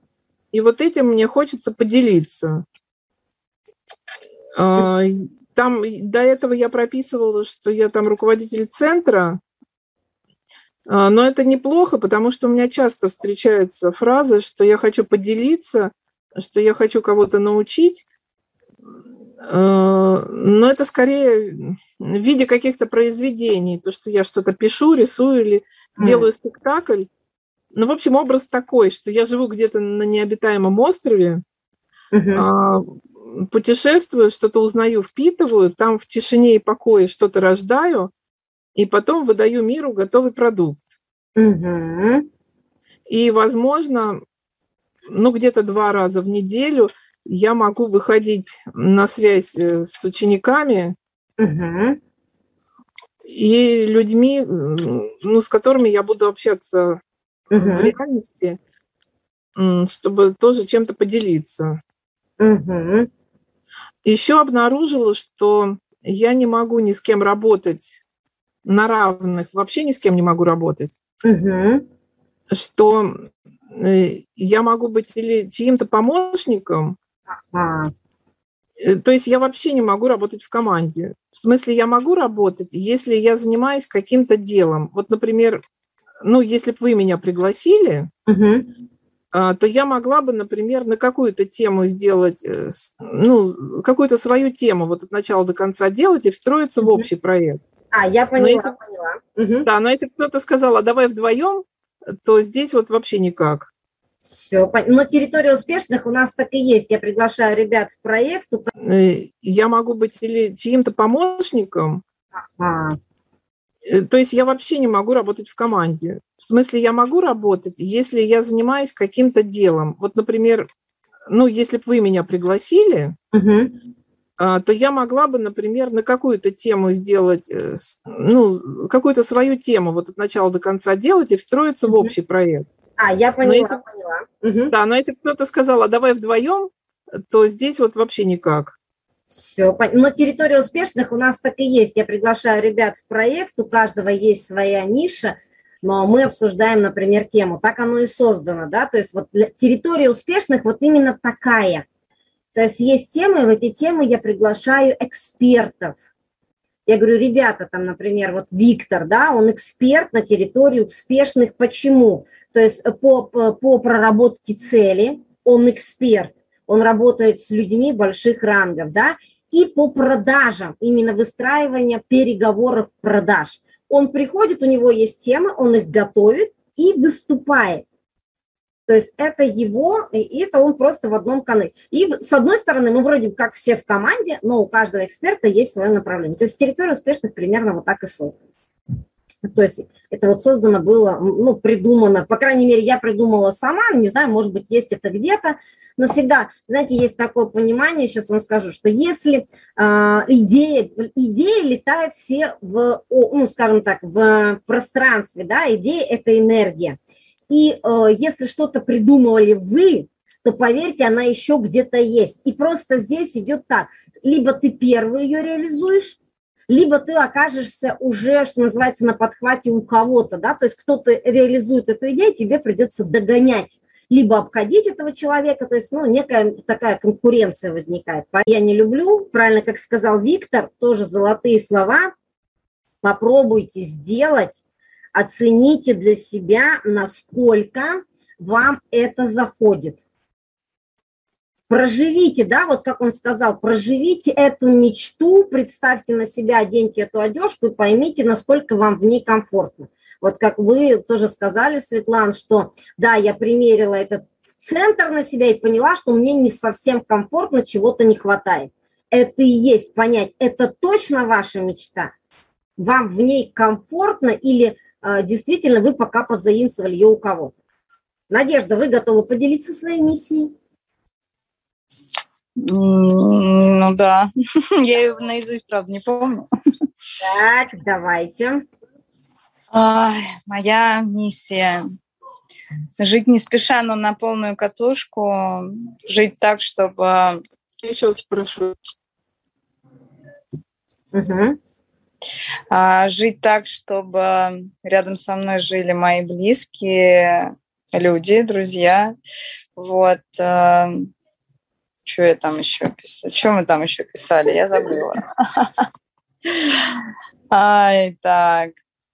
И вот этим мне хочется поделиться. Там до этого я прописывала, что я там руководитель центра, но это неплохо, потому что у меня часто встречается фраза, что я хочу поделиться, что я хочу кого-то научить, но это скорее в виде каких-то произведений, то, что я что-то пишу, рисую или делаю спектакль. Ну, в общем, образ такой, что я живу где-то на необитаемом острове, путешествую, что-то узнаю, впитываю, там в тишине и покое что-то рождаю, и потом выдаю миру готовый продукт. Угу. И, возможно, ну, где-то 2 раза в неделю я могу выходить на связь с учениками угу. и людьми, ну, с которыми я буду общаться угу. в реальности, чтобы тоже чем-то поделиться. Угу. Еще обнаружила, что я не могу ни с кем работать на равных, вообще ни с кем не могу работать. Угу. Что я могу быть или чьим-то помощником, ага. то есть я вообще не могу работать в команде. В смысле, я могу работать, если я занимаюсь каким-то делом. Вот, например, ну, если бы вы меня пригласили, угу. то я могла бы, например, на какую-то тему сделать, ну, какую-то свою тему вот от начала до конца делать и встроиться в общий проект. А, я поняла, если, поняла. Да, но если кто-то сказал, а давай вдвоем, то здесь вот вообще никак. Все, но территория успешных у нас так и есть. Я приглашаю ребят в проект. Я могу быть или чьим-то помощником, ага. то есть я вообще не могу работать в команде. В смысле, я могу работать, если я занимаюсь каким-то делом. Вот, например, ну, если бы вы меня пригласили, угу. то я могла бы, например, на какую-то тему сделать, ну, какую-то свою тему вот от начала до конца делать и встроиться угу. в общий проект. А, я поняла, поняла. Угу. Да, но если кто-то сказал, а давай вдвоем, то здесь вот вообще никак. Все, но территория успешных у нас так и есть. Я приглашаю ребят в проект, у каждого есть своя ниша, но мы обсуждаем, например, тему. Так оно и создано, да, то есть вот территория успешных вот именно такая. То есть есть темы, в эти темы я приглашаю экспертов. Я говорю, ребята, там, например, вот Виктор, да, он эксперт на территории успешных. Почему? То есть по проработке цели он эксперт. Он работает с людьми больших рангов, да, и по продажам, именно выстраивание переговоров продаж. Он приходит, у него есть темы, он их готовит и выступает. То есть это его, и это он просто в одном канале. И с одной стороны, мы вроде как все в команде, но у каждого эксперта есть свое направление. То есть территория успешных примерно вот так и создана. То есть это вот создано было, ну, придумано, по крайней мере, я придумала сама, не знаю, может быть, есть это где-то, но всегда, знаете, есть такое понимание, сейчас вам скажу, что если идеи летают все в, ну, скажем так, в пространстве, да, идеи – это энергия, и если что-то придумывали вы, то, поверьте, она еще где-то есть, и просто здесь идет так, либо ты первый ее реализуешь, либо ты окажешься уже, что называется, на подхвате у кого-то, да, то есть кто-то реализует эту идею, тебе придется догонять, либо обходить этого человека, то есть, ну, некая такая конкуренция возникает. Я не люблю, правильно, как сказал Виктор, тоже золотые слова, попробуйте сделать, оцените для себя, насколько вам это заходит. Проживите, да, вот как он сказал, проживите эту мечту, представьте на себя, оденьте эту одежку и поймите, насколько вам в ней комфортно. Вот как вы тоже сказали, Светлана, что да, я примерила этот центр на себя и поняла, что мне не совсем комфортно, чего-то не хватает. это и есть понять, это точно ваша мечта, вам в ней комфортно или действительно вы пока подзаимствовали ее у кого-то. Надежда, вы готовы поделиться своей миссией? Ну да, я ее наизусть, правда, не помню. Так, давайте. Моя миссия. Жить не спеша, но на полную катушку. Жить так, чтобы... Я еще спрошу. Угу. Жить так, чтобы рядом со мной жили мои близкие люди, друзья. Вот. Что я там еще писала? Что мы там еще писали? Я забыла. Так.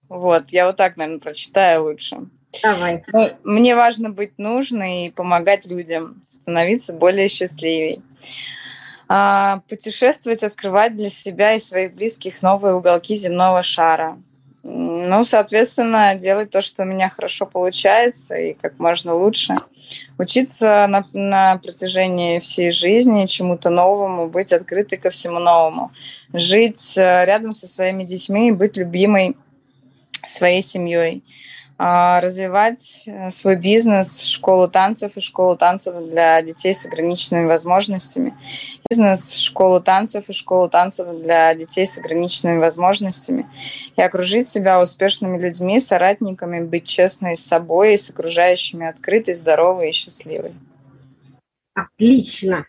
Вот. Я вот так, наверное, прочитаю лучше. Давай. Мне важно быть нужной и помогать людям, становиться более счастливой. Путешествовать, открывать для себя и своих близких новые уголки земного шара. Ну, соответственно, делать то, что у меня хорошо получается, и как можно лучше. Учиться на протяжении всей жизни чему-то новому, быть открытой ко всему новому. Жить рядом со своими детьми и быть любимой своей семьей. Развивать свой бизнес, школу танцев и школу танцев для детей с ограниченными возможностями. И окружить себя успешными людьми, соратниками, быть честной с собой и с окружающими, открытой, здоровой и счастливой. Отлично.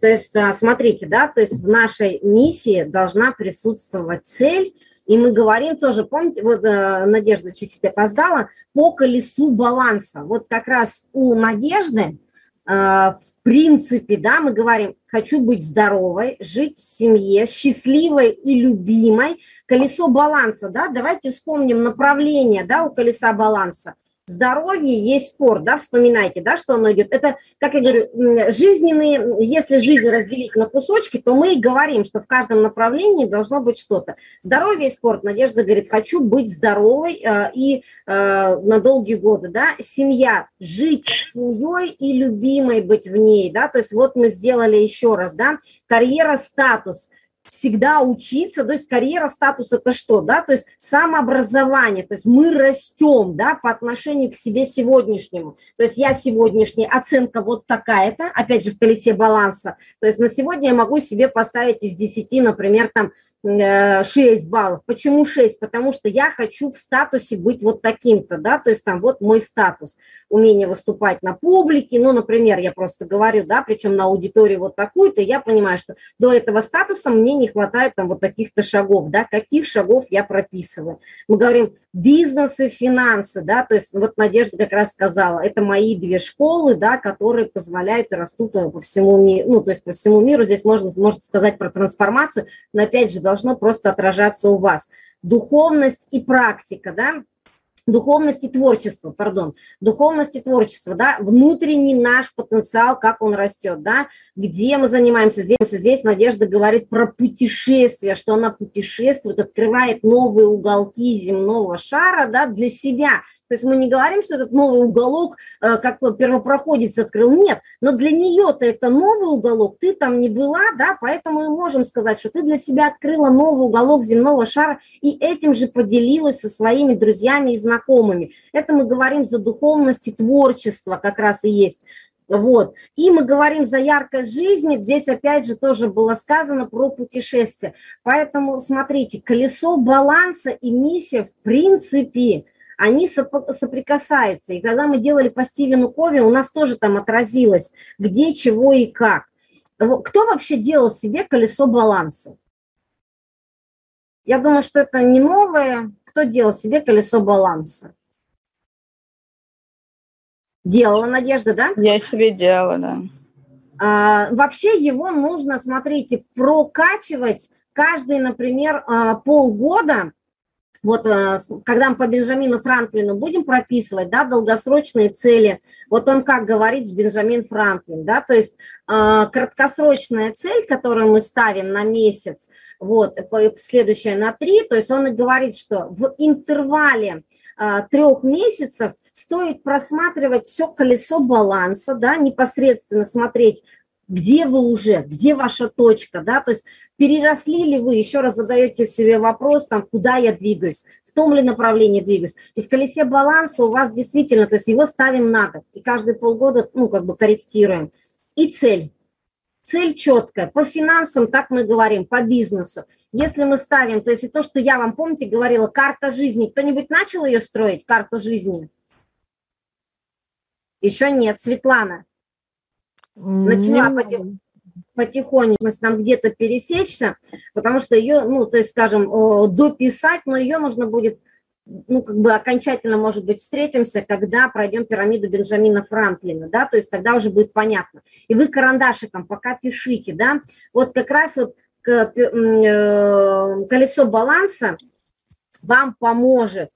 То есть, смотрите, да, то есть в нашей миссии должна присутствовать цель. И мы говорим тоже, помните, вот Надежда чуть-чуть опоздала, по колесу баланса. Вот как раз у Надежды, в принципе, да, мы говорим, хочу быть здоровой, жить в семье, счастливой и любимой. Колесо баланса, да, давайте вспомним направление, да, у колеса баланса. Здоровье есть спорт, да, вспоминайте, да, что оно идет. Это, как я говорю, жизненные, если жизнь разделить на кусочки, то мы и говорим, что в каждом направлении должно быть что-то. Здоровье и спорт, Надежда говорит, хочу быть здоровой и на долгие годы, да. Семья, жить с семьей и любимой быть в ней, да, то есть вот мы сделали еще раз, да, карьера, статус. Всегда учиться, то есть карьера, статус – это что, да, то есть самообразование, то есть мы растем, да, по отношению к себе сегодняшнему, то есть я сегодняшняя, оценка вот такая-то, опять же в колесе баланса, то есть на сегодня я могу себе поставить из 10, например, там, 6 баллов. Почему 6? Потому что я хочу в статусе быть вот таким-то, да, то есть там вот мой статус, умение выступать на публике, ну, например, я просто говорю, да, причем на аудитории вот такую-то, я понимаю, что до этого статуса мне не хватает там вот таких-то шагов, да, каких шагов я прописываю. Мы говорим бизнес и финансы, да, то есть вот Надежда как раз сказала, это мои две школы, да, которые позволяют и растут по всему миру, ну, то есть по всему миру, здесь можно сказать про трансформацию, но опять же должно просто отражаться у вас. Духовность и практика, да, духовность и творчество, пардон, духовность и творчество, да, внутренний наш потенциал, как он растет, да, где мы занимаемся, здесь Надежда говорит про путешествие, что она путешествует, открывает новые уголки земного шара, да, для себя. То есть мы не говорим, что этот новый уголок, как первопроходец открыл, нет, но для нее-то это новый уголок, ты там не была, да, поэтому и можем сказать, что ты для себя открыла новый уголок земного шара и этим же поделилась со своими друзьями и знакомыми. Это мы говорим за духовность и творчество, как раз и есть. Вот. И мы говорим за яркость жизни, здесь опять же тоже было сказано про путешествие. Поэтому смотрите, колесо баланса и миссия в принципе... они соприкасаются. И когда мы делали по Стивену Кови, у нас тоже там отразилось, где, чего и как. Кто вообще делал себе колесо баланса? Я думаю, что это не новое. Кто делал себе колесо баланса? Делала Надежда, да? Я себе делала, да. Вообще его нужно, смотрите, прокачивать каждые, например, полгода. Вот когда мы по Бенджамину Франклину будем прописывать, да, долгосрочные цели, вот он как говорит Бенджамин Франклин, да, то есть краткосрочная цель, которую мы ставим на месяц, вот, следующая на 3, то есть он и говорит, что в интервале 3 месяцев стоит просматривать все колесо баланса, да, непосредственно смотреть, где вы уже, где ваша точка, да, то есть переросли ли вы, еще раз задаете себе вопрос, там, куда я двигаюсь, в том ли направлении двигаюсь, и в колесе баланса у вас действительно, то есть его ставим на год, и каждые полгода, ну, как бы корректируем, и цель. Цель четкая. По финансам, так мы говорим, по бизнесу. Если мы ставим, то есть то, что я вам, помните, говорила, карта жизни. Кто-нибудь начал ее строить, карту жизни? Еще нет. Светлана начала потихоньку нам где-то пересечься, потому что ее, ну, то есть, скажем, дописать, но ее нужно будет, ну, как бы окончательно, может быть, встретимся, когда пройдем пирамиду Бенджамина Франклина, да, то есть тогда уже будет понятно. И вы карандашиком пока пишите, да, вот как раз вот колесо баланса вам поможет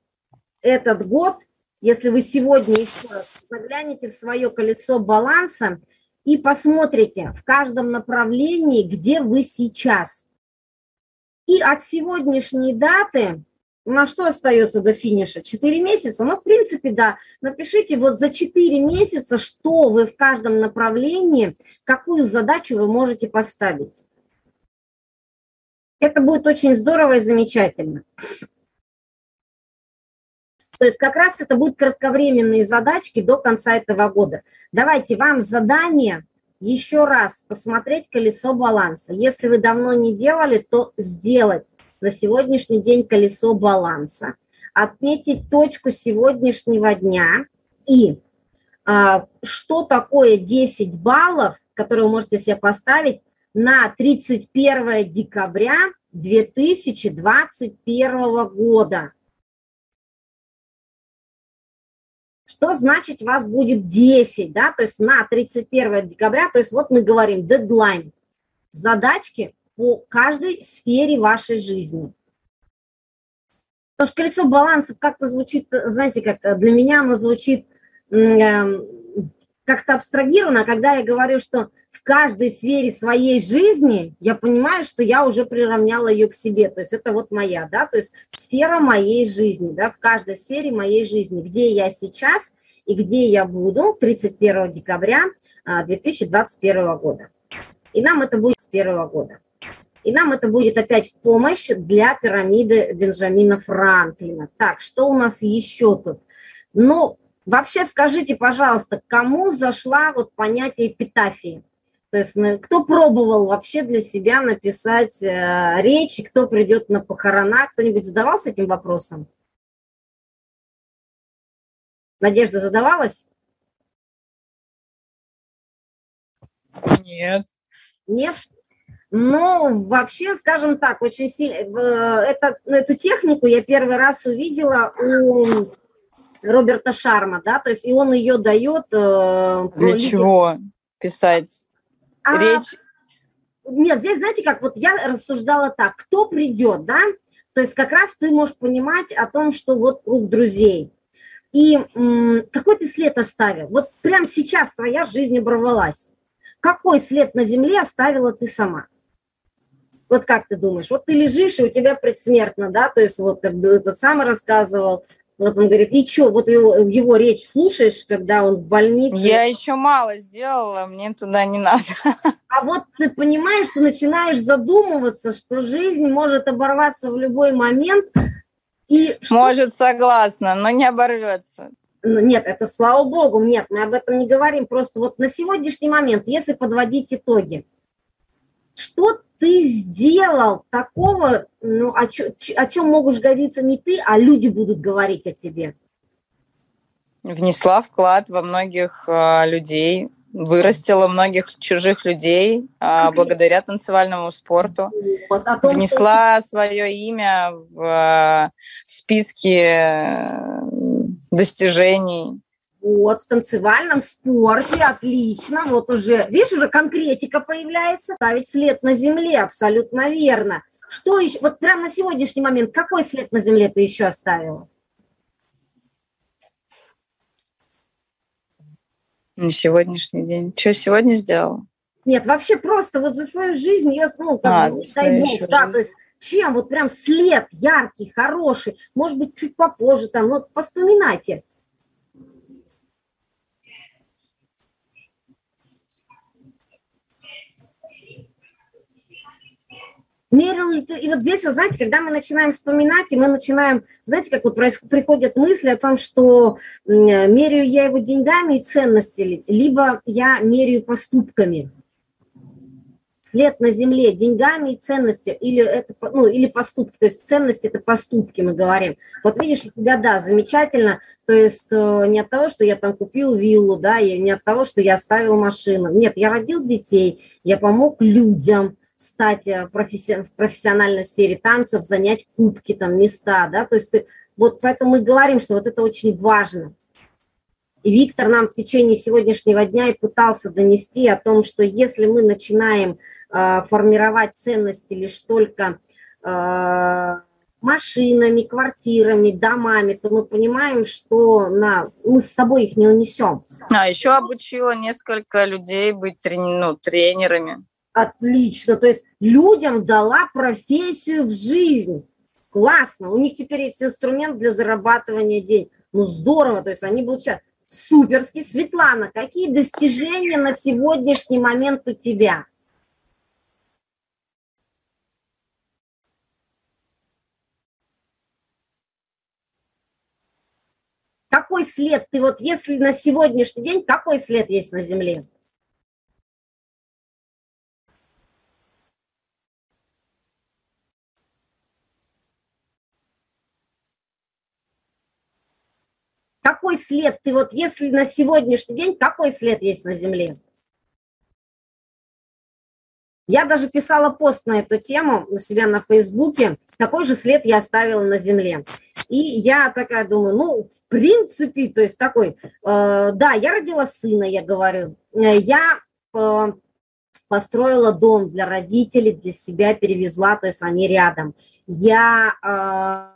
этот год, если вы сегодня еще раз заглянете в свое колесо баланса и посмотрите в каждом направлении, где вы сейчас. И от сегодняшней даты на что остается до финиша? 4 месяца? Ну, в принципе, да. Напишите вот за 4 месяца, что вы в каждом направлении, какую задачу вы можете поставить. Это будет очень здорово и замечательно. То есть как раз это будут кратковременные задачки до конца этого года. Давайте вам задание еще раз посмотреть колесо баланса. Если вы давно не делали, то сделать. На сегодняшний день колесо баланса, отметить точку сегодняшнего дня и что такое 10 баллов, которые вы можете себе поставить на 31 декабря 2021 года. Что значит у вас будет 10, да, то есть на 31 декабря, то есть вот мы говорим дедлайн, задачки по каждой сфере вашей жизни. Потому что колесо балансов как-то звучит, знаете, как для меня оно звучит как-то абстрагированно, когда я говорю, что в каждой сфере своей жизни я понимаю, что я уже приравняла ее к себе. То есть это вот моя, да, то есть сфера моей жизни, да, в каждой сфере моей жизни, где я сейчас и где я буду 31 декабря 2021 года. И нам это будет с первого года. И нам это будет опять в помощь для пирамиды Бенджамина Франклина. Так, что у нас еще тут? Ну, вообще скажите, пожалуйста, кому зашла вот понятие эпитафии? То есть кто пробовал вообще для себя написать речь, кто придет на похорона? Кто-нибудь задавался этим вопросом? Надежда задавалась? Нет. Нет? Но вообще, скажем так, очень сильно эту технику я первый раз увидела у Роберта Шарма, да, то есть и он ее дает. Для чего писать речь? Нет, здесь, знаете, как вот я рассуждала так, кто придет, да, то есть как раз ты можешь понимать о том, что вот круг друзей. И какой ты след оставил? Вот прямо сейчас твоя жизнь оборвалась. Какой след на земле оставила ты сама? Вот как ты думаешь? Вот ты лежишь, и у тебя предсмертно, да, то есть вот как бы тот сам рассказывал, вот он говорит, и что, вот его речь слушаешь, когда он в больнице? Я еще мало сделала, мне туда не надо. А вот ты понимаешь, что начинаешь задумываться, что жизнь может оборваться в любой момент. И может, согласна, но не оборвется. Ну, нет, это слава богу, нет, мы об этом не говорим. Просто вот на сегодняшний момент, если подводить итоги, что ты сделал такого, ну, о чем могут гордиться не ты, а люди будут говорить о тебе? Внесла вклад во многих людей, вырастила многих чужих людей благодаря танцевальному спорту. Вот, внесла свое имя в списки достижений. Вот, в танцевальном спорте, отлично, вот уже, видишь, уже конкретика появляется, ставить след на земле, абсолютно верно. Что еще, вот прямо на сегодняшний момент, какой след на земле ты еще оставила? На сегодняшний день. Что сегодня сделала? Нет, вообще просто вот за свою жизнь я, ну, как бы, дай бог, да, то есть, чем вот прям след яркий, хороший, может быть, чуть попозже там, вот вспоминайте. Мерил, и вот здесь, вы знаете, когда мы начинаем вспоминать, и мы начинаем, знаете, как вот приходят мысли о том, что меряю я его деньгами и ценностями, либо я меряю поступками. След на земле деньгами и ценностью, или, это, ну, или поступки, то есть ценности – это поступки, мы говорим. Вот видишь, у тебя, да, замечательно, то есть не от того, что я там купил виллу, да, и не от того, что я оставил машину. Нет, я родил детей, я помог людям стать в профессиональной сфере танцев, занять кубки, там, места, да, то есть ты, вот поэтому мы говорим, что вот это очень важно. И Виктор нам в течение сегодняшнего дня и пытался донести о том, что если мы начинаем формировать ценности лишь только машинами, квартирами, домами, то мы понимаем, что мы с собой их не унесем. А еще обучила несколько людей быть тренерами. Отлично, то есть людям дала профессию в жизнь. Классно, у них теперь есть инструмент для зарабатывания денег. Ну здорово, то есть они будут сейчас... Суперски. Светлана, какие достижения на сегодняшний момент у тебя? Какой след ты, вот если на сегодняшний день, какой след есть на Земле? Какой след ты, вот если на сегодняшний день, какой след есть на Земле? Я даже писала пост на эту тему у себя на Фейсбуке, какой же след я оставила на Земле. И я такая думаю, ну, в принципе, то есть такой, да, я родила сына, я говорю, я построила дом для родителей, для себя перевезла, то есть они рядом. Я...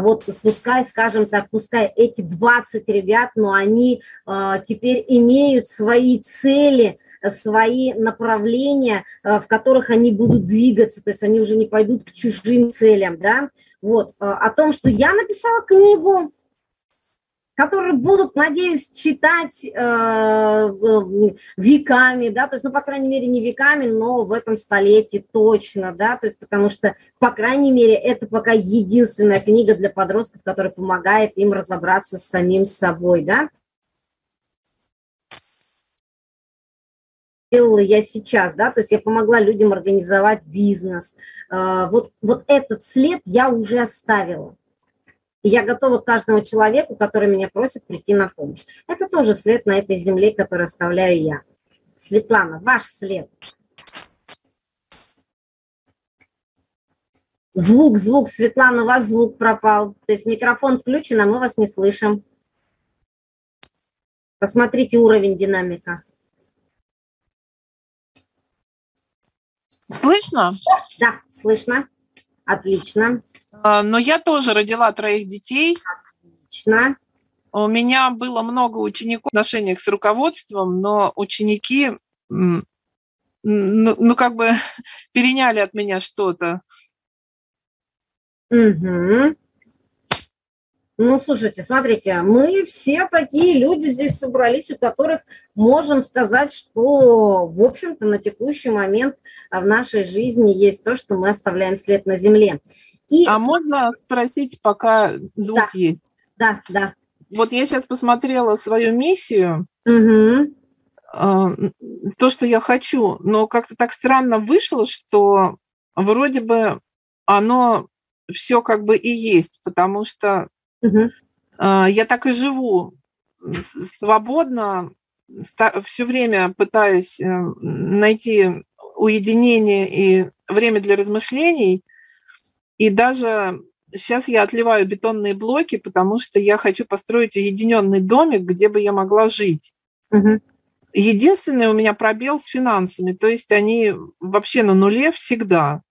вот пускай, скажем так, пускай эти 20 ребят, но они теперь имеют свои цели, свои направления, в которых они будут двигаться, то есть они уже не пойдут к чужим целям, да, вот, о том, что я написала книгу, которую будут, надеюсь, читать веками, да, то есть, ну, по крайней мере, не веками, но в этом столетии точно, да, то есть, потому что, по крайней мере, это пока единственная книга для подростков, которая помогает им разобраться с самим собой, да. Делала я сейчас, да, то есть я помогла людям организовать бизнес. Вот этот след я уже оставила. И я готова к каждому человеку, который меня просит, прийти на помощь. Это тоже след на этой земле, который оставляю я. Светлана, ваш след. Звук. Светлана, у вас звук пропал. То есть микрофон включен, а мы вас не слышим. Посмотрите уровень динамика. Слышно? Да, слышно. Отлично. Но я тоже родила 3 детей. Отлично. У меня было много учеников в отношениях с руководством, но ученики, как бы переняли от меня что-то. Угу. Ну, слушайте, смотрите, мы все такие люди здесь собрались, у которых можем сказать, что, в общем-то, на текущий момент в нашей жизни есть то, что мы оставляем след на земле. И... А можно спросить, пока звук есть? Да. Вот я сейчас посмотрела свою миссию, угу. То, что я хочу, но как-то так странно вышло, что вроде бы оно все как бы и есть, потому что угу. я так и живу свободно, все время пытаясь найти уединение и время для размышлений. И даже сейчас я отливаю бетонные блоки, потому что я хочу построить уединенный домик, где бы я могла жить. Угу. Единственное, у меня пробел с финансами, то есть они вообще на нуле всегда.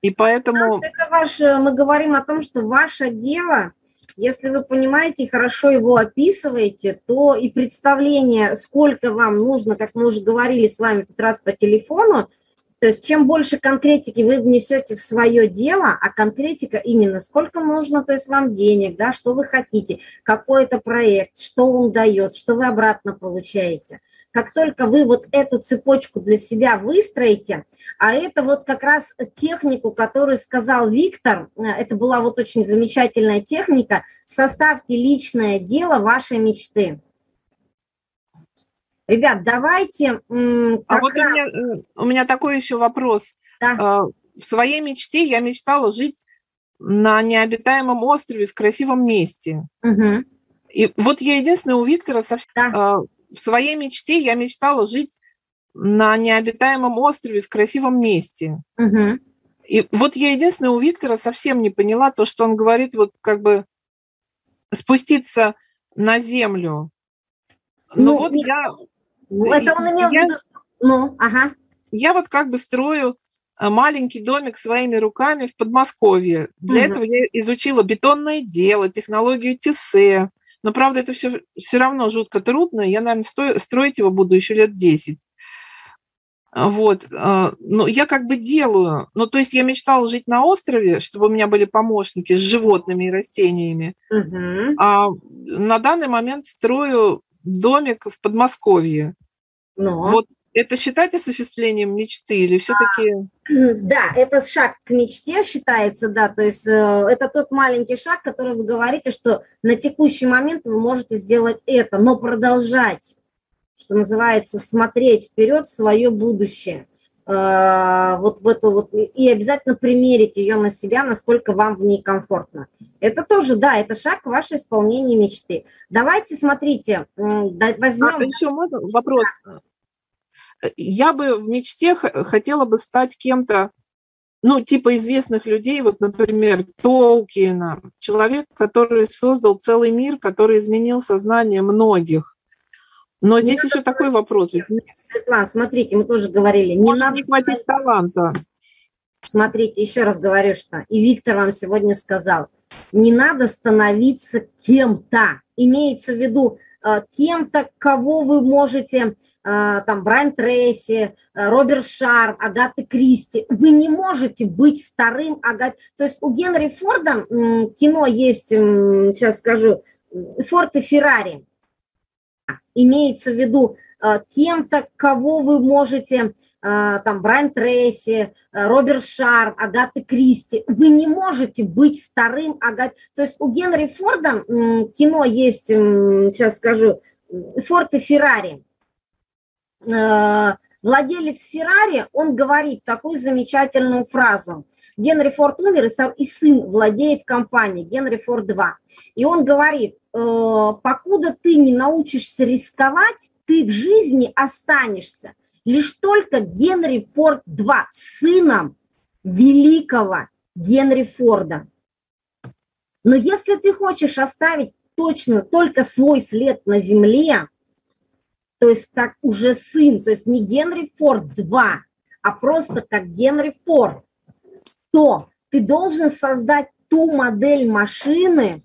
И поэтому... мы говорим о том, что ваше дело, если вы понимаете и хорошо его описываете, то и представление, сколько вам нужно, как мы уже говорили с вами как раз по телефону. То есть чем больше конкретики вы внесете в свое дело, а конкретика именно сколько нужно, то есть вам денег, да, что вы хотите, какой это проект, что он дает, что вы обратно получаете. Как только вы вот эту цепочку для себя выстроите, а это вот как раз технику, которую сказал Виктор, это была вот очень замечательная техника, составьте личное дело вашей мечты. Ребят, давайте как вот раз... у меня такой еще вопрос. Да. В своей мечте я мечтала жить на необитаемом острове в красивом месте. Угу. И вот я единственная у Виктора совсем... Да. В своей мечте я мечтала жить на необитаемом острове в красивом месте. Угу. И вот я единственная у Виктора совсем не поняла то, что он говорит, вот как бы спуститься на землю. Ну вот нет. Это он имел в виду... Ну, ага. Я вот как бы строю маленький домик своими руками в Подмосковье. Для этого я изучила бетонное дело, технологию Тессе. Но, правда, это все равно жутко трудно. Я, наверное, строить его буду еще лет 10. Вот. Ну, я как бы делаю. Ну, то есть я мечтала жить на острове, чтобы у меня были помощники с животными и растениями. Угу. А на данный момент строю домик в Подмосковье. Но. Вот это считать осуществлением мечты или все-таки... Да, это шаг к мечте считается, да, то есть это тот маленький шаг, который вы говорите, что на текущий момент вы можете сделать это, но продолжать, что называется, смотреть вперед в свое будущее. Вот в эту вот, и обязательно примерить ее на себя, насколько вам в ней комфортно. Это тоже, да, это шаг к вашей исполнению мечты. Давайте, смотрите, возьмем... еще можно вопрос? Да. Я бы в мечте хотела бы стать кем-то, ну, типа известных людей, вот, например, Толкиена, человек, который создал целый мир, который изменил сознание многих. Но здесь еще такой вопрос. Светлана, смотрите, мы тоже говорили. Не хватит таланта. Смотрите, еще раз говорю, что и Виктор вам сегодня сказал, не надо становиться кем-то. Имеется в виду кем-то, кого вы можете, там, Брайан Трейси, Робин Шарм, Агата Кристи. Вы не можете быть вторым Агатой. То есть у Генри Форда кино есть, сейчас скажу, «Форд и Феррари». Имеется в виду кем-то, кого вы можете, там, Брайан Трейси, Робин Шарм, Агата Кристи. Вы не можете быть вторым Агатой. То есть у Генри Форда кино есть, сейчас скажу, «Форд и Феррари». Владелец Феррари, он говорит такую замечательную фразу. Генри Форд умер, и сын владеет компанией Генри Форд 2. И он говорит, покуда ты не научишься рисковать, ты в жизни останешься лишь только Генри Форд 2, сыном великого Генри Форда. Но если ты хочешь оставить точно только свой след на земле, то есть как уже сын, то есть не Генри Форд 2, а просто как Генри Форд, то ты должен создать ту модель машины,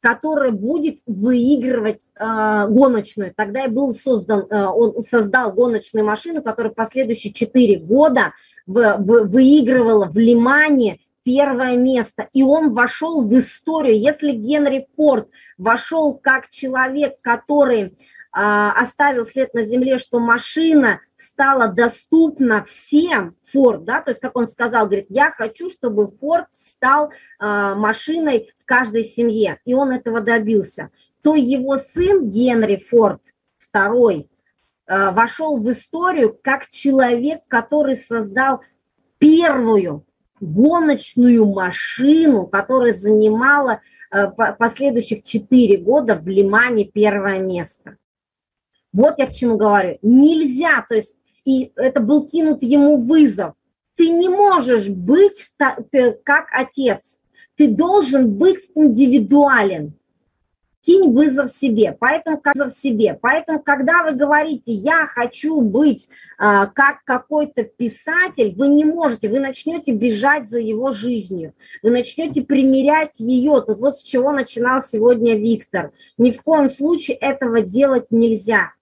которая будет выигрывать гоночную. Тогда и был создан, он создал гоночную машину, которая последующие 4 года выигрывала в Ле-Мане первое место. И он вошел в историю. Если Генри Форд вошел как человек, который оставил след на земле, что машина стала доступна всем, Форд, да, то есть, как он сказал, говорит, я хочу, чтобы Форд стал машиной в каждой семье, и он этого добился, то его сын Генри Форд II вошел в историю как человек, который создал первую гоночную машину, которая занимала последующих 4 года в Ле-Мане первое место. Вот я к чему говорю. Нельзя, то есть, и это был кинут ему вызов. Ты не можешь быть как отец. Ты должен быть индивидуален. Кинь вызов себе. Поэтому, когда вы говорите, я хочу быть как какой-то писатель, вы не можете, вы начнете бежать за его жизнью, вы начнете примерять ее. Тут вот с чего начинал сегодня Виктор. Ни в коем случае этого делать нельзя.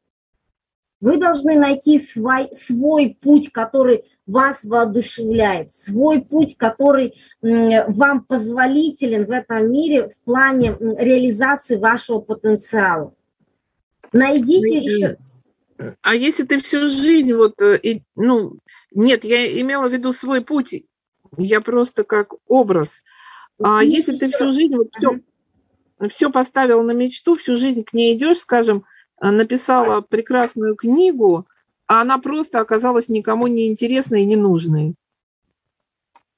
Вы должны найти свой путь, который вас воодушевляет, свой путь, который вам позволителен в этом мире в плане реализации вашего потенциала. Найдите еще... А если ты всю жизнь, вот, и, ну, нет, я имела в виду свой путь, я просто как образ. А если ты всю жизнь вот все поставил на мечту, всю жизнь к ней идешь, скажем, написала прекрасную книгу, а она просто оказалась никому не интересной и не нужной.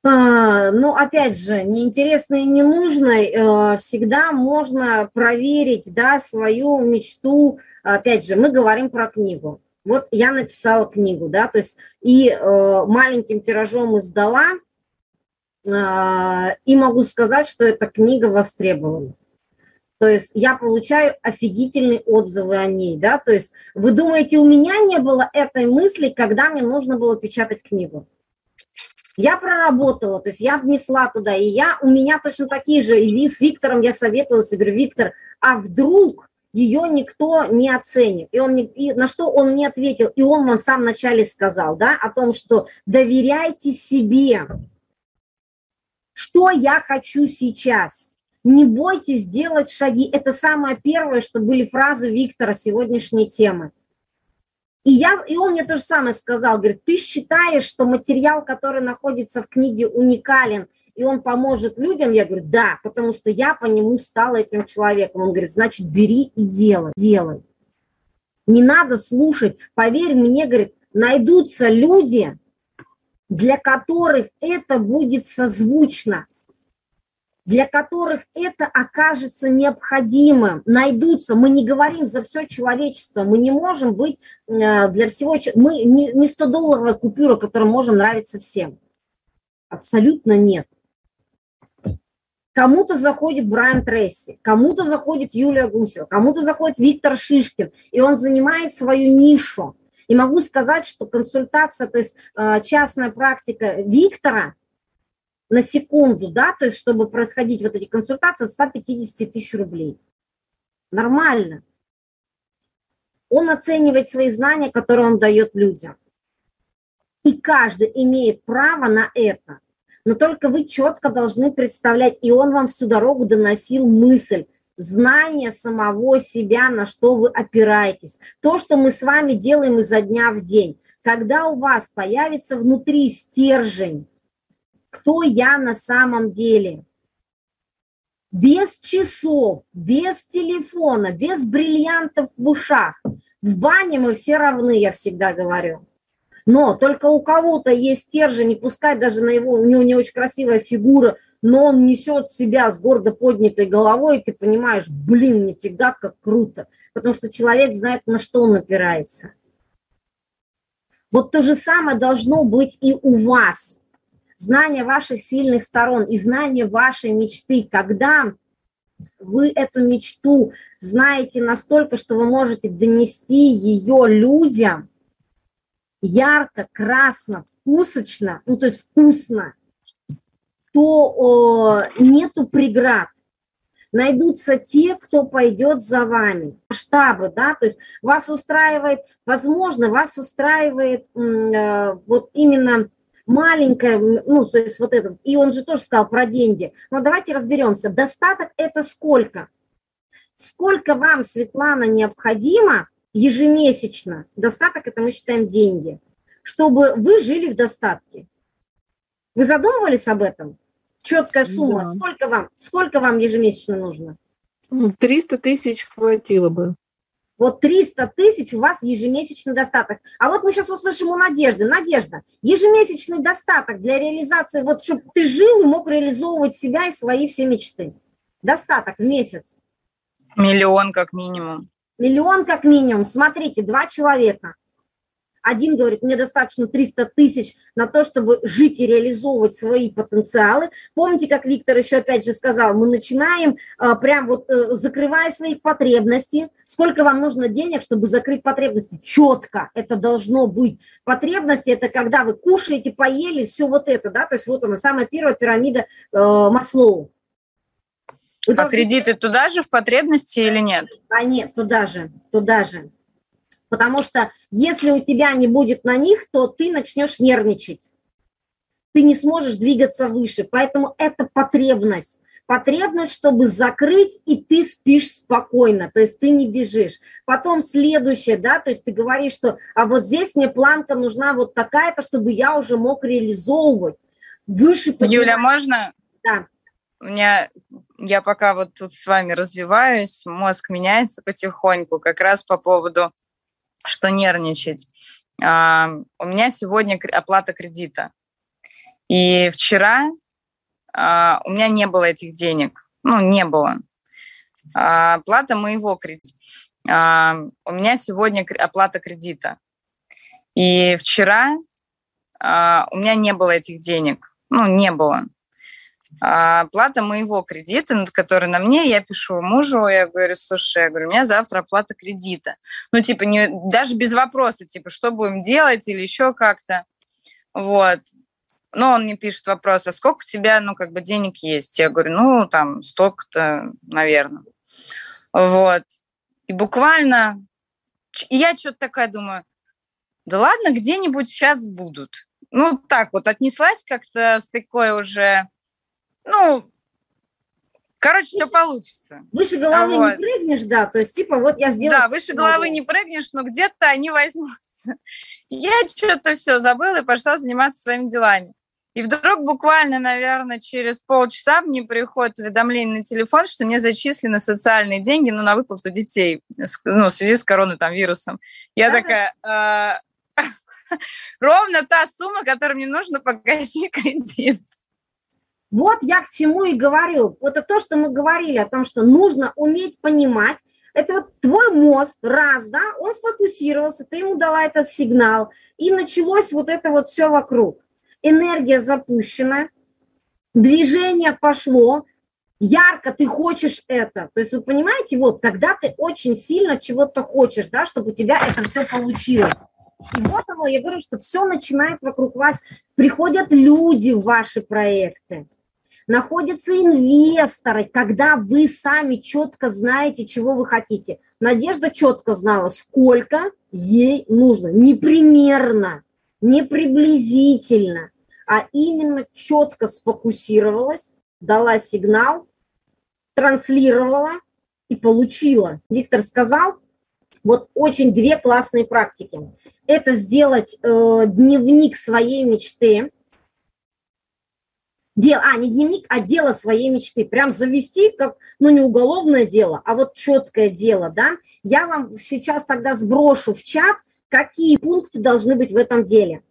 Ну, опять же, неинтересной и ненужной всегда можно проверить, да, свою мечту. Опять же, мы говорим про книгу. Вот я написала книгу, да, то есть и маленьким тиражом издала, и могу сказать, что эта книга востребована. То есть я получаю офигительные отзывы о ней, да, то есть вы думаете, у меня не было этой мысли, когда мне нужно было печатать книгу? Я проработала, то есть я внесла туда, и у меня точно такие же, и с Виктором я советовалась, и говорю, Виктор, а вдруг ее никто не оценит? И на что он мне ответил, и он вам в самом начале сказал, да, о том, что доверяйте себе, что я хочу сейчас. Не бойтесь делать шаги. Это самое первое, что были фразы Виктора сегодняшней темы. И он мне то же самое сказал. Говорит, ты считаешь, что материал, который находится в книге, уникален, и он поможет людям? Я говорю, да, потому что я по нему стала этим человеком. Он говорит, значит, бери и делай. Не надо слушать. Поверь мне, говорит, найдутся люди, для которых это будет созвучно, для которых это окажется необходимым, найдутся. Мы не говорим за все человечество, мы не можем быть для всего... Мы не 100-долларовая купюра, которая можем нравиться всем. Абсолютно нет. Кому-то заходит Брайан Трейси, кому-то заходит Юлия Гусева, кому-то заходит Виктор Шишкин, и он занимает свою нишу. И могу сказать, что консультация, то есть частная практика Виктора, на секунду, да, то есть чтобы происходить вот эти консультации, 150 тысяч рублей. Нормально. Он оценивает свои знания, которые он дает людям. И каждый имеет право на это. Но только вы четко должны представлять, и он вам всю дорогу доносил мысль, знание самого себя, на что вы опираетесь. То, что мы с вами делаем изо дня в день. Когда у вас появится внутри стержень, кто я на самом деле. Без часов, без телефона, без бриллиантов в ушах. В бане мы все равны, я всегда говорю. Но только у кого-то есть стержень, и пускай даже у него не очень красивая фигура, но он несет себя с гордо поднятой головой, и ты понимаешь, блин, нифига, как круто. Потому что человек знает, на что он опирается. Вот то же самое должно быть и у вас. Знание ваших сильных сторон и знание вашей мечты. Когда вы эту мечту знаете настолько, что вы можете донести ее людям ярко, красно, вкусочно, ну то есть вкусно, то нету преград. Найдутся те, кто пойдет за вами. Масштабы, да, то есть вас устраивает, возможно, вас устраивает вот именно... маленькая, ну, то есть вот этот, и он же тоже сказал про деньги. Но давайте разберемся, достаток – это сколько? Сколько вам, Светлана, необходимо ежемесячно, достаток – это мы считаем деньги, чтобы вы жили в достатке? Вы задумывались об этом? Четкая сумма. Да. Сколько вам ежемесячно нужно? 300 тысяч хватило бы. Вот 300 тысяч у вас ежемесячный достаток. А вот мы сейчас услышим у Надежды. Надежда, ежемесячный достаток для реализации, вот чтобы ты жил и мог реализовывать себя и свои все мечты. Достаток в месяц. 1 миллион как минимум. 1 миллион как минимум. Смотрите, 2 человека. Один говорит, мне достаточно 300 тысяч на то, чтобы жить и реализовывать свои потенциалы. Помните, как Виктор еще опять же сказал, мы начинаем прям вот закрывая свои потребности. Сколько вам нужно денег, чтобы закрыть потребности? Четко это должно быть. Потребности – это когда вы кушаете, поели, все вот это, да, то есть вот она, самая первая пирамида Маслоу. А кредиты туда же в потребности или нет? А нет, туда же. Потому что если у тебя не будет на них, то ты начнешь нервничать. Ты не сможешь двигаться выше. Поэтому это потребность. потребность, чтобы закрыть, и ты спишь спокойно, то есть ты не бежишь. Потом следующее, да, то есть ты говоришь, что а вот здесь мне планка нужна вот такая-то, чтобы я уже мог реализовывать. Выше поднимать. Юля, можно? Да. У меня, я пока вот тут с вами развиваюсь, мозг меняется потихоньку, как раз по поводу, что нервничать. У меня сегодня оплата кредита. И вчера у меня не было этих денег. Ну, не было. Оплата моего кредита. У меня сегодня оплата кредита. И вчера у меня не было этих денег. Ну, не было. Оплата моего кредита, который на мне, я пишу мужу, я говорю, слушай, я говорю, у меня завтра оплата кредита. Ну, типа, не, даже без вопроса, типа, что будем делать или еще как-то. Вот. Но он мне пишет вопрос, а сколько у тебя, ну, как бы денег есть? Я говорю, ну, там, столько-то, наверное. Вот. И буквально... И я что-то такая думаю, да ладно, где-нибудь сейчас будут. Ну, так вот, отнеслась как-то с такой уже... Ну, короче, выше, все получится. Выше головы вот. Не прыгнешь, да, то есть типа вот я сделала... Да, выше головы не прыгнешь, но где-то они возьмутся. Я что-то все забыла и пошла заниматься своими делами. И вдруг буквально, наверное, через полчаса мне приходит уведомление на телефон, что мне зачислены социальные деньги, ну, на выплату детей, ну, в связи с коронавирусом. Я такая, ровно та сумма, которую мне нужно погасить кредит. Вот я к чему и говорю. Это то, что мы говорили о том, что нужно уметь понимать. Это вот твой мозг, раз, да, он сфокусировался, ты ему дала этот сигнал, и началось вот это вот все вокруг. Энергия запущена, движение пошло, ярко ты хочешь это. То есть вы понимаете, вот когда ты очень сильно чего-то хочешь, да, чтобы у тебя это все получилось. И вот оно, я говорю, что все начинает вокруг вас. Приходят люди в ваши проекты. Находятся инвесторы, когда вы сами четко знаете, чего вы хотите. Надежда четко знала, сколько ей нужно. Не примерно, не приблизительно, а именно четко сфокусировалась, дала сигнал, транслировала и получила. Виктор сказал, вот очень две классные практики. Это сделать дневник своей мечты. Не дневник, а дело своей мечты. Прям завести, как, ну, не уголовное дело, а вот четкое дело, да. Я вам сейчас тогда сброшу в чат, какие пункты должны быть в этом деле.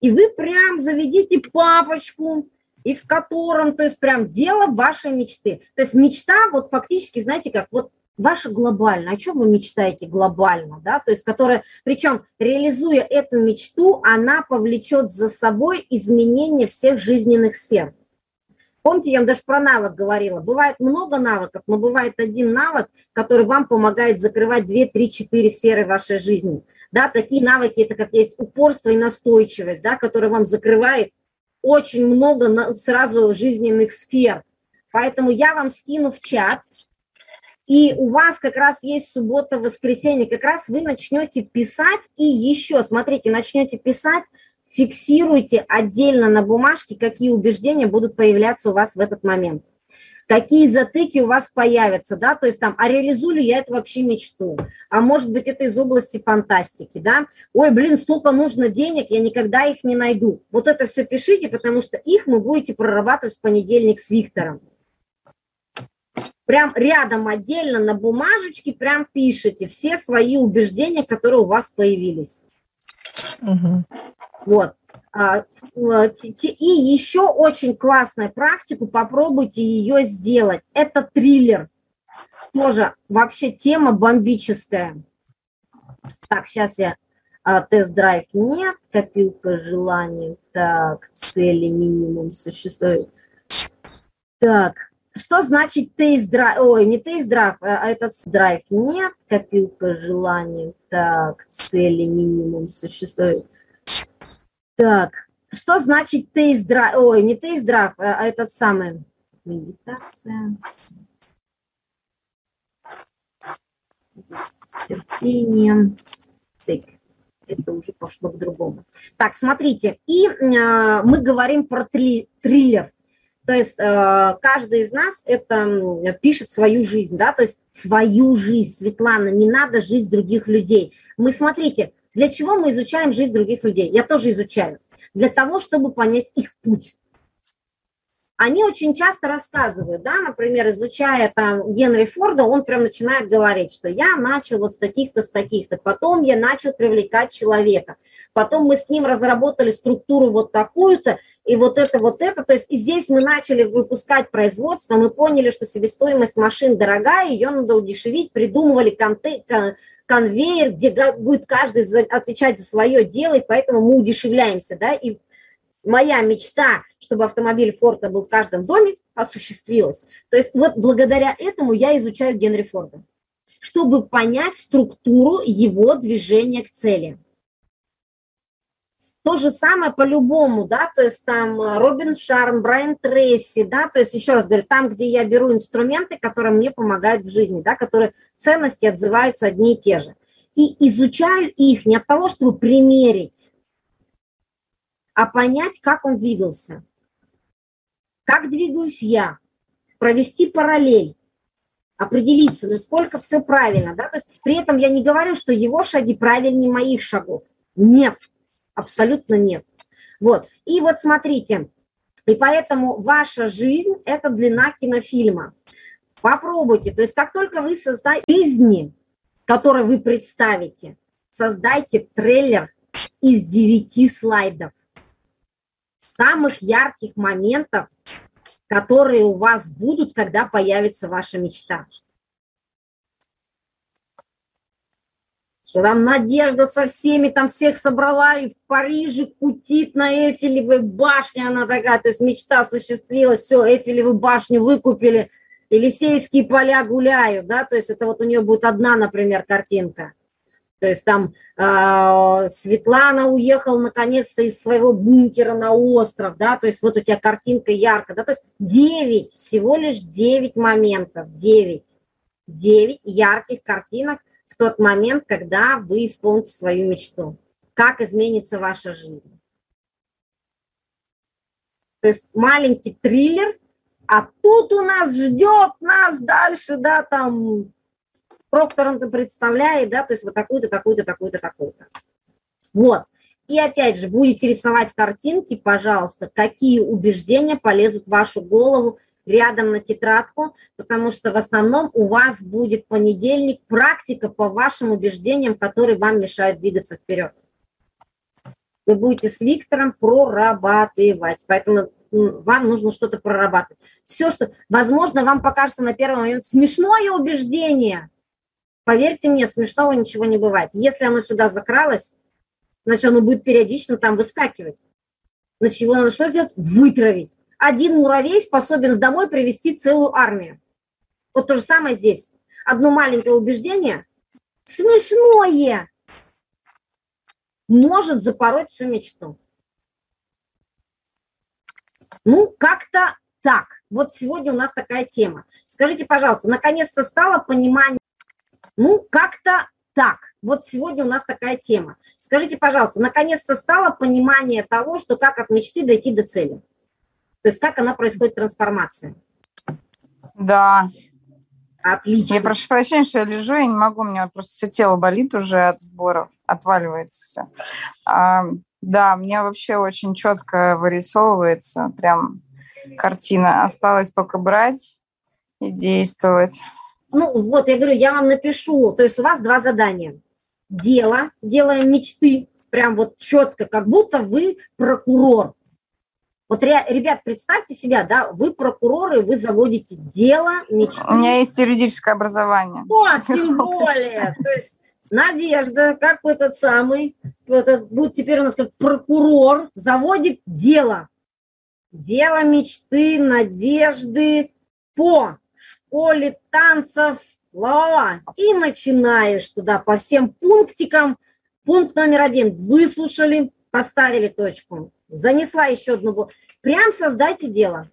И вы прям заведите папочку, и в котором, то есть прям дело вашей мечты. То есть мечта, вот фактически, знаете, как вот ваша глобальная, о чем вы мечтаете глобально, да, то есть которая, причем реализуя эту мечту, она повлечет за собой изменения всех жизненных сфер. Помните, я вам даже про навык говорила, бывает много навыков, но бывает один навык, который вам помогает закрывать 2, 3, 4 сферы вашей жизни, да, такие навыки, это как есть упорство и настойчивость, да, которые вам закрывает очень много сразу жизненных сфер, поэтому я вам скину в чат. И у вас как раз есть суббота-воскресенье, как раз вы начнете писать и еще, смотрите, начнете писать, фиксируйте отдельно на бумажке, какие убеждения будут появляться у вас в этот момент, какие затыки у вас появятся, да, то есть там, а реализую ли я это вообще мечту, а может быть это из области фантастики, да, ой, блин, столько нужно денег, я никогда их не найду. Вот это все пишите, потому что их вы будете прорабатывать в понедельник с Виктором. Прям рядом отдельно на бумажечке прям пишите все свои убеждения, которые у вас появились. Угу. Вот. И еще очень классная практика, попробуйте ее сделать. Это триллер. Тоже вообще тема бомбическая. Так, сейчас я... Тест-драйв нет, копилка желаний. Так, цели минимум существует. Так... Что значит тест-драйв? Ой, не тест-драйв, а этот драйв нет, копилка желаний, так, цели минимум существует. Так, что значит тест-драйв? Ой, не тест-драйв, а этот самый. Медитация. Терпение. Это уже пошло к другому. Так, смотрите, и мы говорим про триллер. То есть каждый из нас это пишет свою жизнь, да, то есть свою жизнь, Светлана, не надо жизнь других людей. Мы, смотрите, для чего мы изучаем жизнь других людей? Я тоже изучаю. Для того, чтобы понять их путь. Они очень часто рассказывают, да, например, изучая там Генри Форда, он прям начинает говорить, что я начал вот с таких-то, потом я начал привлекать человека, потом мы с ним разработали структуру вот такую-то, и вот это, то есть и здесь мы начали выпускать производство, мы поняли, что себестоимость машин дорогая, ее надо удешевить, придумывали конвейер, где будет каждый отвечать за свое дело, и поэтому мы удешевляемся, да, и моя мечта, чтобы автомобиль Форда был в каждом доме, осуществилась. То есть вот благодаря этому я изучаю Генри Форда, чтобы понять структуру его движения к цели. То же самое по-любому, да, то есть там Робин Шарм, Брайан Трейси, да, то есть еще раз говорю, там, где я беру инструменты, которые мне помогают в жизни, да, которые ценности отзываются одни и те же. И изучаю их не от того, чтобы примерить, а понять, как он двигался, как двигаюсь я, провести параллель, определиться, насколько все правильно. Да? То есть при этом я не говорю, что его шаги правильнее моих шагов. Нет, абсолютно нет. Вот. И вот смотрите, и поэтому ваша жизнь – это длина кинофильма. Попробуйте, то есть как только вы создаете жизни, которую вы представите, создайте трейлер из 9 слайдов. Самых ярких моментов, которые у вас будут, когда появится ваша мечта. Что там Надежда со всеми, там всех собрала и в Париже кутит на Эйфелевой башне. Она такая, то есть мечта осуществилась, все, Эйфелеву башню выкупили, Елисейские поля гуляют, да, то есть это вот у нее будет одна, например, картинка. То есть там Светлана уехала наконец-то из своего бункера на остров, да, то есть вот у тебя картинка яркая, да, то есть 9, всего лишь 9 моментов, 9 ярких картинок в тот момент, когда вы исполните свою мечту. Как изменится ваша жизнь? То есть маленький триллер, а тут у нас ждет нас дальше, да, там... Проктор представляет, да, то есть вот такую-то, такую-то, такую-то, такую-то. Вот. И опять же, будете рисовать картинки, пожалуйста, какие убеждения полезут в вашу голову рядом на тетрадку, потому что в основном у вас будет понедельник практика по вашим убеждениям, которые вам мешают двигаться вперед. Вы будете с Виктором прорабатывать, поэтому вам нужно что-то прорабатывать. Все, что, возможно, вам покажется на первый момент смешное убеждение. Поверьте мне, смешного ничего не бывает. Если оно сюда закралось, значит, оно будет периодично там выскакивать. Значит, его надо что сделать? Вытравить. Один муравей способен домой привести целую армию. Вот то же самое здесь. Одно маленькое убеждение, смешное, может запороть всю мечту. Ну, как-то так. Вот сегодня у нас такая тема. Скажите, пожалуйста, наконец-то стало понимание... Ну, как-то так. Вот сегодня у нас такая тема. Скажите, пожалуйста, наконец-то стало понимание того, что как от мечты дойти до цели? То есть как она происходит, трансформация? Да. Отлично. Я прошу прощения, что я лежу, я не могу, у меня просто все тело болит уже от сборов, отваливается все. Да, у меня вообще очень четко вырисовывается прям картина. Осталось только брать и действовать. Ну, вот, я говорю, я вам напишу. То есть у вас 2 задания. Дело, делаем мечты. Прям вот четко, как будто вы прокурор. Вот, ребят, представьте себя, да, вы прокуроры, вы заводите дело, мечты. У меня есть юридическое образование. Вот, тем более. То есть Надежда, как этот самый, будет теперь у нас как прокурор, заводит дело. Дело мечты, надежды по... школе танцев, ла-ла-ла. И начинаешь туда по всем пунктикам. Пункт номер 1. Выслушали, поставили точку. Занесла еще одну. Прям создайте дело.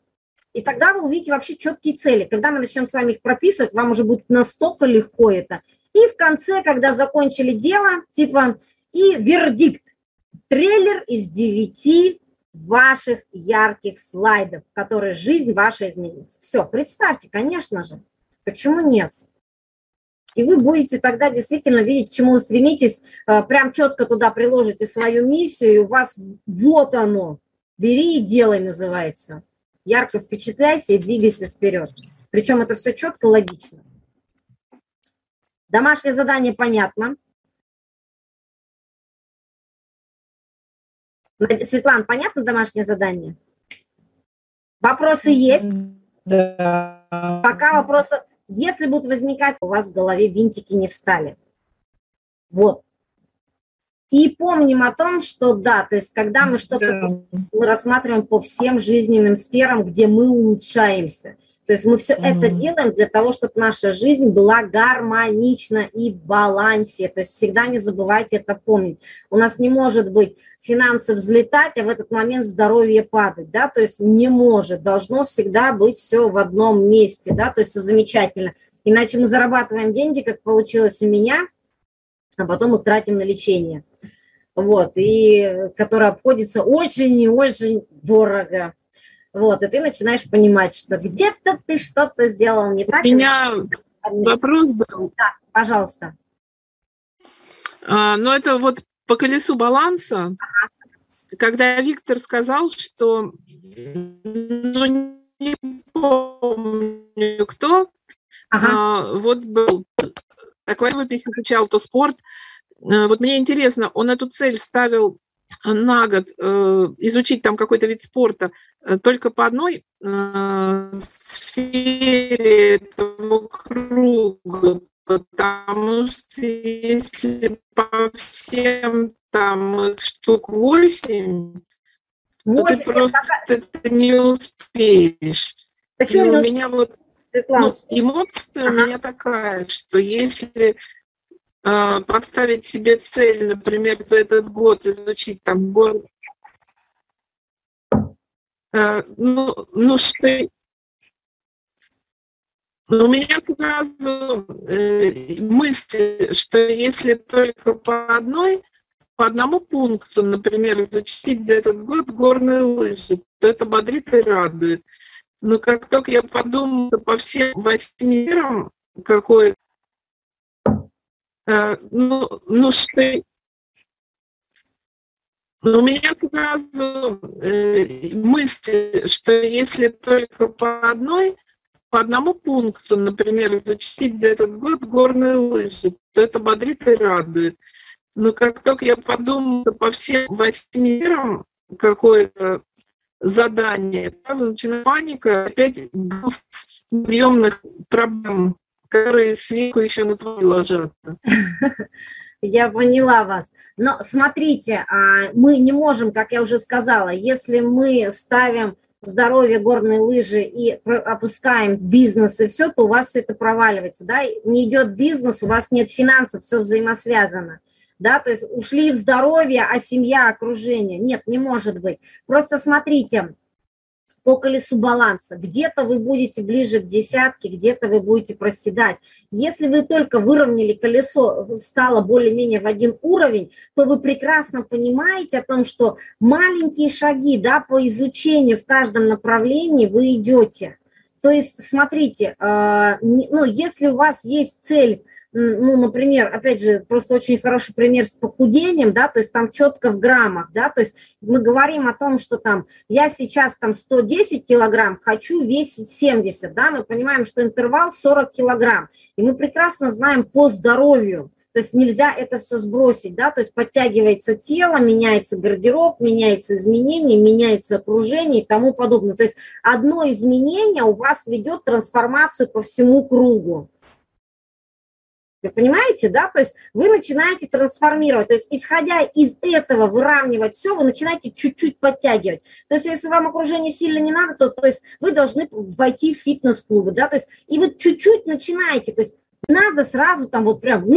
И тогда вы увидите вообще четкие цели. Когда мы начнем с вами их прописывать, вам уже будет настолько легко это. И в конце, когда закончили дело, типа, и вердикт. Трейлер из 9 ваших ярких слайдов, в которых жизнь ваша изменится. Все, представьте, конечно же, почему нет? И вы будете тогда действительно видеть, к чему стремитесь, прям четко туда приложите свою миссию, и у вас вот оно, бери и делай называется. Ярко впечатляйся и двигайся вперед. Причем это все четко, логично. Домашнее задание понятно. Светлана, понятно домашнее задание? Вопросы есть? Да. Пока вопросы... Если будут возникать, у вас в голове винтики не встали. Вот. И помним о том, что да, то есть когда мы что-то рассматриваем по всем жизненным сферам, где мы улучшаемся. То есть мы все это делаем для того, чтобы наша жизнь была гармонична и в балансе. То есть всегда не забывайте это помнить. У нас не может быть финансы взлетать, а в этот момент здоровье падать, да, то есть не может, должно всегда быть все в одном месте, да, то есть все замечательно. Иначе мы зарабатываем деньги, как получилось у меня, а потом их тратим на лечение, вот, и которое обходится очень и очень дорого. Вот, и ты начинаешь понимать, что где-то ты что-то сделал не так. У меня вопрос был. Да, пожалуйста. Ну, это вот по колесу баланса, когда Виктор сказал, что, ну, не помню кто, вот был такой, его песню включал, то спорт. Вот мне интересно, он эту цель ставил на год изучить там какой-то вид спорта только по одной сфере этого круга, потому что если по всем там штук 8 ты просто это не успеешь. Почему не успеешь? У меня вот, ну, эмоция у меня такая, что если поставить себе цель, например, за этот год изучить там год, ну что, у меня сразу мысль, что если только по одному пункту, например, изучить за этот год горные лыжи, то это бодрит и радует. Но как только я подумала по всем 8 мирам какое-то, у меня сразу мысль, что если только по одному пункту, например, изучить за этот год горные лыжи, то это бодрит и радует. Но как только я подумала по всем 8 мирам какое-то задание, сразу начинается паника, опять груз объемных проблем, которые сверху еще на твои ложатся. Я поняла вас. Но смотрите, мы не можем, как я уже сказала, если мы ставим здоровье, горные лыжи и опускаем бизнес и все, то у вас все это проваливается, да? Не идет бизнес, у вас нет финансов, все взаимосвязано. Да, то есть ушли в здоровье, а семья, окружение. Нет, не может быть. Просто смотрите. По колесу баланса. Где-то вы будете ближе к десятке, где-то вы будете проседать. Если вы только выровняли колесо, стало более-менее в один уровень, то вы прекрасно понимаете о том, что маленькие шаги, да, по изучению в каждом направлении вы идете. То есть, смотрите, ну, если у вас есть цель, ну, например, опять же, просто очень хороший пример с похудением, да, то есть там четко в граммах, да, то есть мы говорим о том, что там я сейчас там 110 килограмм, хочу весить 70, да, мы понимаем, что интервал 40 килограмм, и мы прекрасно знаем по здоровью, то есть нельзя это все сбросить, да, то есть подтягивается тело, меняется гардероб, меняется изменение, меняется окружение и тому подобное, то есть одно изменение у вас ведет трансформацию по всему кругу. Вы понимаете, да? То есть вы начинаете трансформировать. То есть исходя из этого выравнивать все, вы начинаете чуть-чуть подтягивать. То есть если вам окружение сильно не надо, то есть вы должны войти в фитнес-клубы, да? То есть и вы чуть-чуть начинаете. То есть надо сразу там вот прям и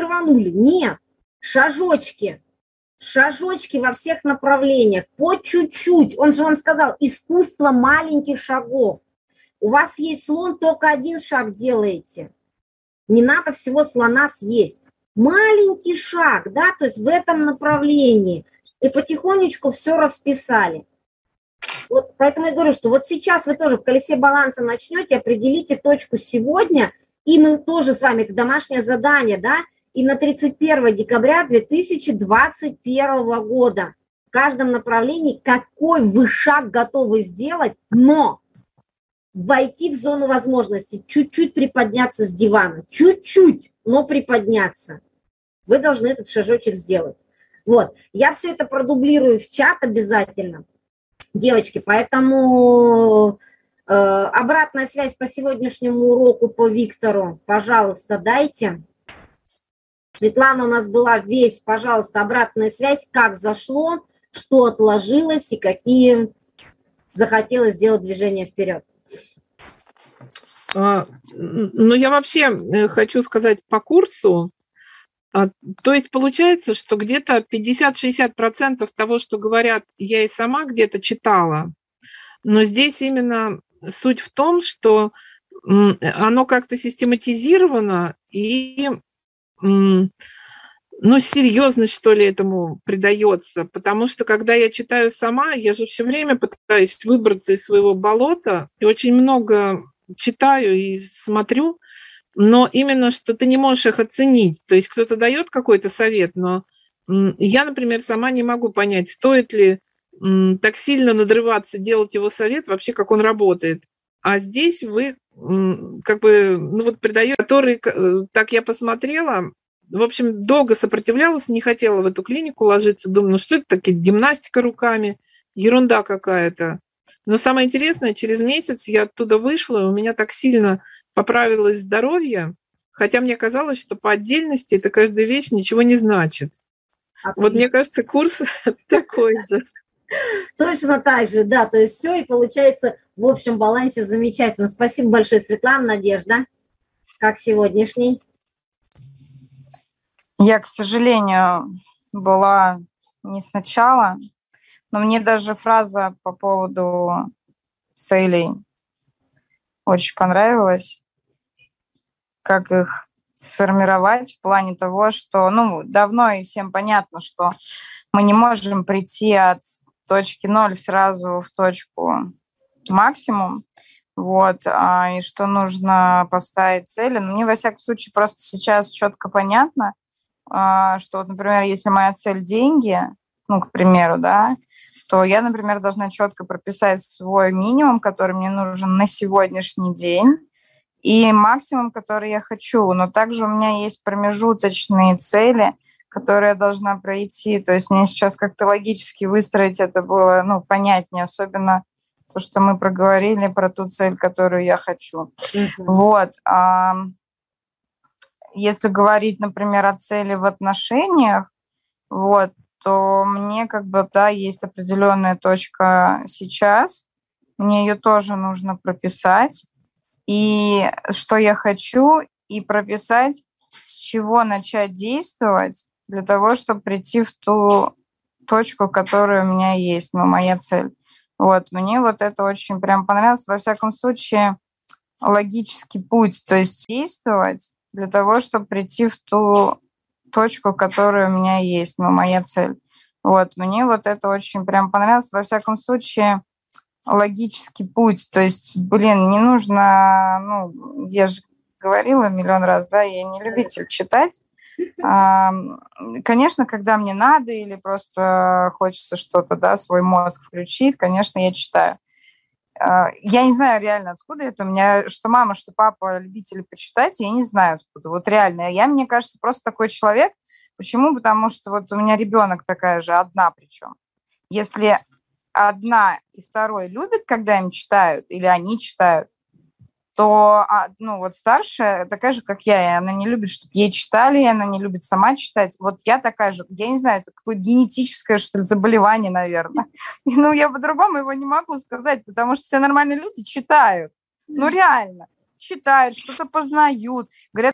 рванули. Нет, шажочки. Шажочки во всех направлениях. По чуть-чуть. Он же вам сказал, искусство маленьких шагов. У вас есть слон, только один шаг делаете. Не надо всего слона съесть. Маленький шаг, да, то есть в этом направлении. и потихонечку все расписали. Вот поэтому я говорю, что вот сейчас вы тоже в колесе баланса начнете, определите точку сегодня, и мы тоже с вами, это домашнее задание, да, и на 31 декабря 2021 года в каждом направлении, какой вы шаг готовы сделать, но войти в зону возможностей, чуть-чуть приподняться с дивана, чуть-чуть, но приподняться. Вы должны этот шажочек сделать. Вот, я все это продублирую в чат обязательно, девочки, поэтому обратная связь по сегодняшнему уроку по Виктору, пожалуйста, дайте. Светлана у нас была весь, пожалуйста, обратная связь, как зашло, что отложилось и какие захотелось сделать движение вперед. Ну, я вообще хочу сказать по курсу. То есть получается, что где-то 50-60% того, что говорят, я и сама где-то читала. Но здесь именно суть в том, что оно как-то систематизировано и, ну, серьезность, что ли, этому придается. Потому что, когда я читаю сама, я же все время пытаюсь выбраться из своего болота. И очень много читаю и смотрю. Но именно, что ты не можешь их оценить. То есть кто-то дает какой-то совет, но я, например, сама не могу понять, стоит ли так сильно надрываться, делать его совет, вообще как он работает. А здесь вы как бы, ну вот придаёте, который, так я посмотрела, в общем, долго сопротивлялась, не хотела в эту клинику ложиться, думала, ну что это такие, гимнастика руками, ерунда какая-то. Но самое интересное, через месяц я оттуда вышла, и у меня так сильно... поправилось здоровье, хотя мне казалось, что по отдельности это каждая вещь ничего не значит. Вот мне кажется, курс такой же. Точно так же, да. То есть все и получается в общем балансе замечательно. Спасибо большое, Светлана, Надежда. Как сегодняшний? Я, к сожалению, была не сначала, но мне даже фраза по поводу целей очень понравилось, как их сформировать в плане того, что, ну, давно и всем понятно, что мы не можем прийти от точки ноль сразу в точку максимум, вот, и что нужно поставить цели. Но мне, во всяком случае, просто сейчас четко понятно, что, вот, например, если моя цель деньги, ну, к примеру, да, то я, например, должна четко прописать свой минимум, который мне нужен на сегодняшний день, и максимум, который я хочу. Но также у меня есть промежуточные цели, которые я должна пройти. То есть мне сейчас как-то логически выстроить это было, ну, понятнее, особенно то, что мы проговорили про ту цель, которую я хочу. Вот. Если говорить, например, о цели в отношениях, вот, то мне как бы, да, есть определенная точка сейчас, мне ее тоже нужно прописать, и что я хочу, и прописать, с чего начать действовать для того, чтобы прийти в ту точку, которая у меня есть, ну, моя цель. Вот, мне вот это очень прям понравилось, во всяком случае, логический путь, то есть действовать для того, чтобы прийти в ту точку, которая у меня есть, но моя цель. Вот, мне вот это очень прям понравилось, во всяком случае, логический путь. То есть, блин, не нужно, ну, я же говорила миллион раз, да, я не любитель читать. Конечно, когда мне надо или просто хочется что-то, да, свой мозг включить, конечно, я читаю. Я не знаю реально, откуда это. У меня что мама, что папа любители почитать, я не знаю, откуда. Вот реально. Я, мне кажется, просто такой человек. Почему? Потому что вот у меня ребенок такая же, одна причем. Если одна и второй любят, когда им читают, или они читают, то, ну, вот старшая такая же, как я, и она не любит, чтобы ей читали, и она не любит сама читать. Вот я такая же, я не знаю, это какое-то генетическое, что ли, заболевание, наверное. Ну, я по-другому его не могу сказать, потому что все нормальные люди читают. Ну, реально. Читают, что-то познают. Говорят,